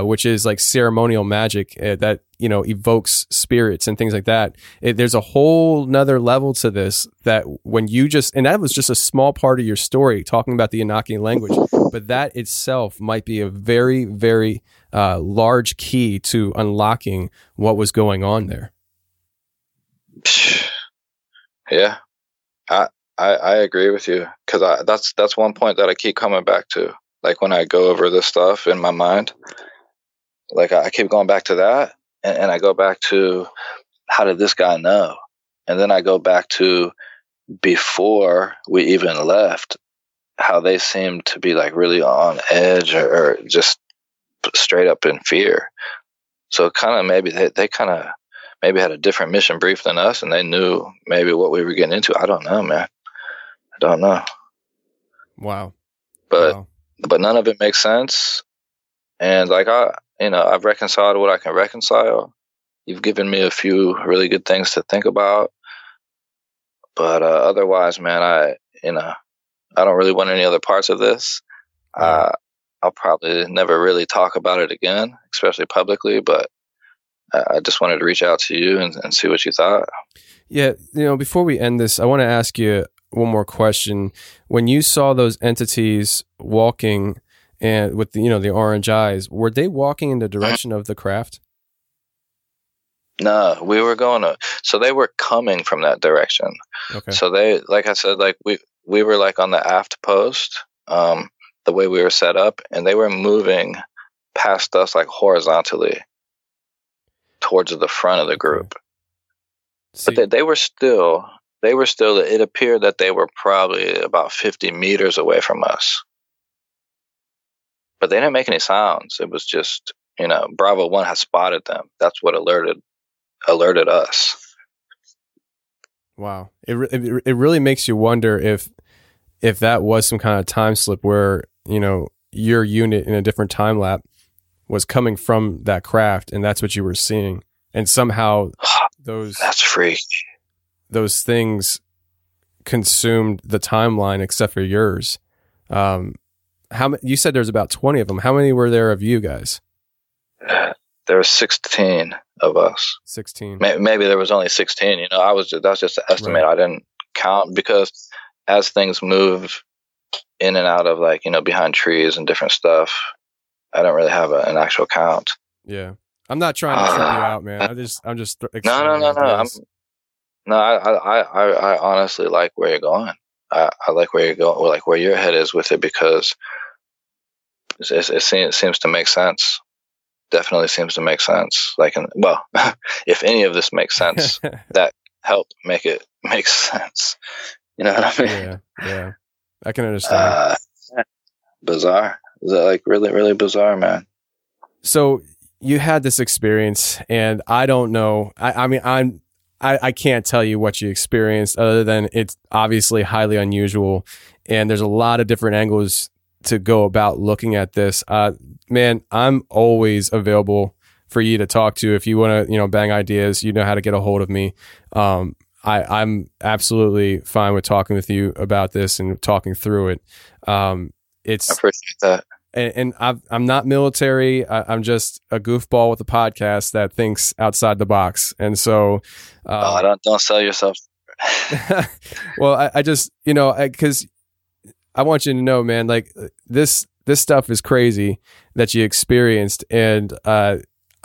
which is like ceremonial magic that, you know, evokes spirits and things like that. There's a whole nother level to this, that when you just, and that was just a small part of your story talking about the Enochian language, but that itself might be a very, very large key to unlocking what was going on there. Yeah, I agree with you, because that's one point that I keep coming back to. Like when I go over this stuff in my mind, like I keep going back to that, and I go back to how did this guy know? And then I go back to before we even left, how they seemed to be like really on edge or just straight up in fear. So kind of maybe they kind of maybe had a different mission brief than us, and they knew maybe what we were getting into. I don't know, man. I don't know. Wow. But none of it makes sense. And like I've reconciled what I can reconcile. You've given me a few really good things to think about. But otherwise, man, I don't really want any other parts of this. I'll probably never really talk about it again, especially publicly, but I just wanted to reach out to you and see what you thought. Yeah. You know, before we end this, I want to ask you one more question. When you saw those entities walking and with the, the orange eyes, were they walking in the direction of the craft? No, we were so they were coming from that direction. Okay. So they, like I said, like we were like on the aft post, the way we were set up, and they were moving past us like horizontally towards the front of the group. See. But they were still, it appeared that they were probably about 50 meters away from us. But they didn't make any sounds. It was just, Bravo One had spotted them. That's what alerted us. Wow. It really makes you wonder if that was some kind of time slip where, your unit in a different time lap was coming from that craft and that's what you were seeing. And somehow that's freaky. Those things consumed the timeline except for yours. You said there's about 20 of them. How many were there of you guys? There were 16 of us. 16. Maybe there was only 16. That's just an estimate. Right. I didn't count because as things move in and out of like, behind trees and different stuff, I don't really have an actual count. Yeah. I'm not trying to figure you out, man. I'm just. No. I honestly like where you're going. I like where you're going, like where your head is with it, because it seems to make sense. Definitely seems to make sense. If any of this makes sense, that helped make it make sense. You know what I mean? Yeah. I can understand. Bizarre. Like really, really bizarre, man. So you had this experience, and I don't know. I mean, I can't tell you what you experienced other than it's obviously highly unusual, and there's a lot of different angles to go about looking at this. Man, I'm always available for you to talk to. If you want to, bang ideas, how to get a hold of me. I'm absolutely fine with talking with you about this and talking through it. I appreciate that. And I'm not military. I'm just a goofball with a podcast that thinks outside the box. And so, don't sell yourself. Well, I just, because I want you to know, man, like this stuff is crazy that you experienced. And,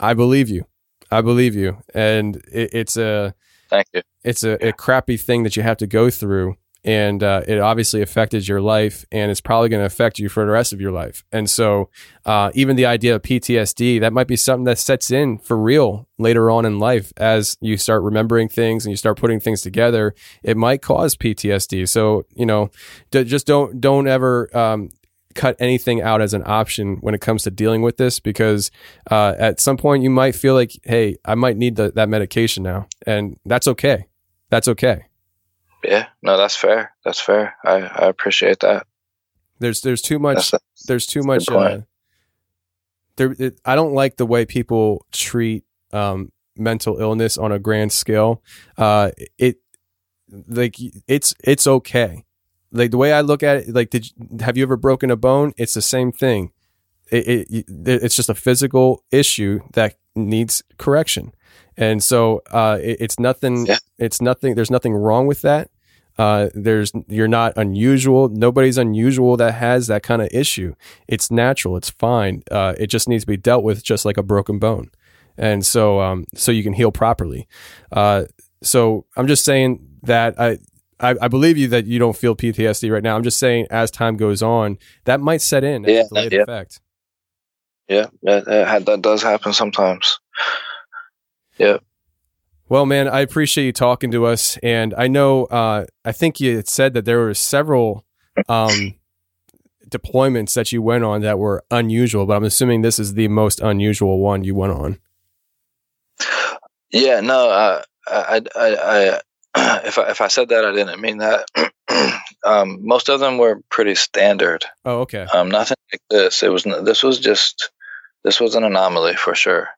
I believe you. And it's a crappy thing that you have to go through. And it obviously affected your life, and it's probably going to affect you for the rest of your life. And so even the idea of PTSD, that might be something that sets in for real later on in life as you start remembering things and you start putting things together. It might cause PTSD. So, just don't ever cut anything out as an option when it comes to dealing with this, because at some point you might feel like, hey, I might need that medication now. And that's okay. That's okay. Yeah, no, that's fair. That's fair. I appreciate that. There's too much. There's too much. I don't like the way people treat mental illness on a grand scale. It's okay. Like the way I look at it, like, have you ever broken a bone? It's the same thing. It's just a physical issue that needs correction. And so it's nothing. Yeah. It's nothing. There's nothing wrong with that. You're not unusual. Nobody's unusual that has that kind of issue. It's natural. It's fine. It just needs to be dealt with, just like a broken bone. And so you can heal properly. So I'm just saying that I believe you that you don't feel PTSD right now. I'm just saying as time goes on, that might set in as a delayed effect. Yeah, that does happen sometimes. Yeah. Well, man, I appreciate you talking to us. And I know, I think you had said that there were several deployments that you went on that were unusual, but I'm assuming this is the most unusual one you went on. Yeah, no, if I said that, I didn't mean that. Most of them were pretty standard. Oh, okay. Nothing like this. This was an anomaly for sure.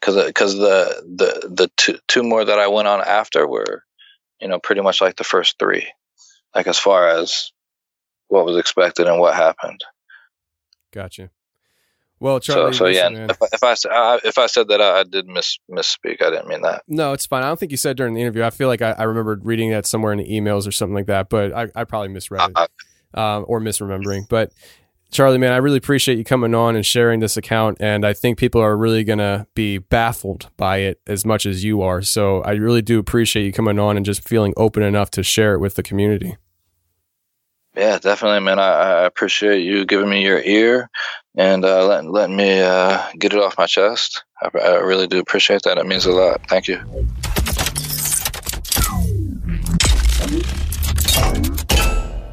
Because the two more that I went on after were, pretty much like the first three, like as far as what was expected and what happened. Gotcha. Well, Charlie. So listen, yeah, if I said that, I did misspeak. I didn't mean that. No, it's fine. I don't think you said during the interview. I feel like I remembered reading that somewhere in the emails or something like that, but I probably misread it or misremembering. But Charlie, man, I really appreciate you coming on and sharing this account. And I think people are really going to be baffled by it as much as you are. So I really do appreciate you coming on and just feeling open enough to share it with the community. Yeah, definitely, man. I appreciate you giving me your ear and letting me get it off my chest. I really do appreciate that. It means a lot. Thank you.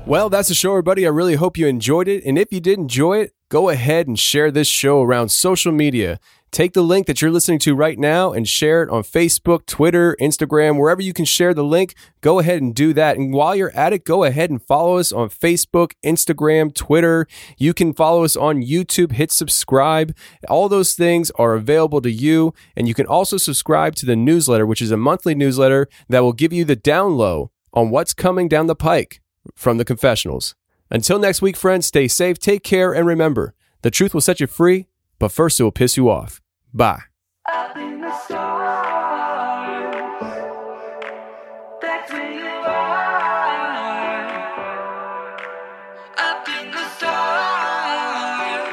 Well, that's the show, everybody. I really hope you enjoyed it. And if you did enjoy it, go ahead and share this show around social media. Take the link that you're listening to right now and share it on Facebook, Twitter, Instagram, wherever you can share the link. Go ahead and do that. And while you're at it, go ahead and follow us on Facebook, Instagram, Twitter. You can follow us on YouTube. Hit subscribe. All those things are available to you. And you can also subscribe to the newsletter, which is a monthly newsletter that will give you the down low on what's coming down the pike from the Confessionals. Until next week, friends, stay safe, take care, and remember, the truth will set you free, but first it will piss you off. Bye. Up in the stars, that's where you are. Up in the stars,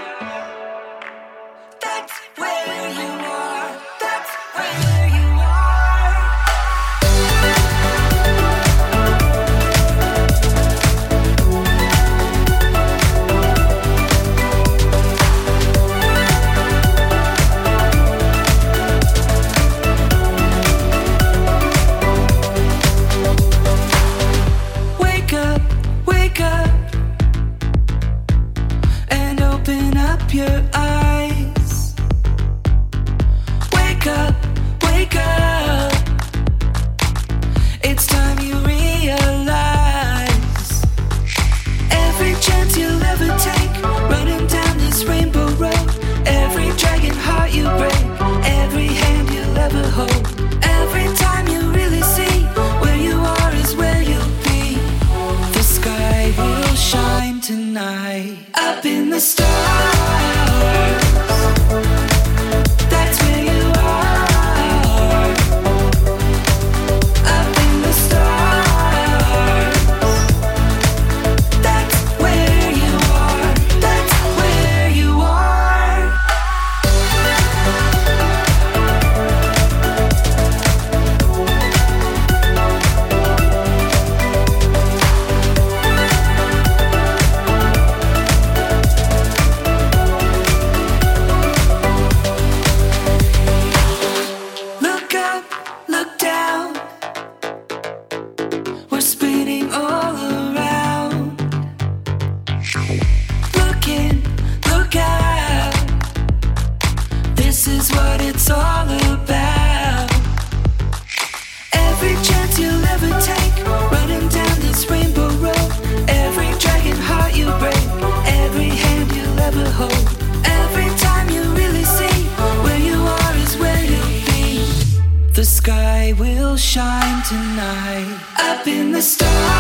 that's where you are. That's where you your eyes. Wake up, it's time you realize every chance you'll ever take, running down this rainbow road, every dragon heart you break, every hand you'll ever hold, every time you really see where you are is where you'll be. The sky will shine tonight, up in the stars. That's where you are. Up in the stars. That's where you are. That's where you are. Shine tonight, up in the stars.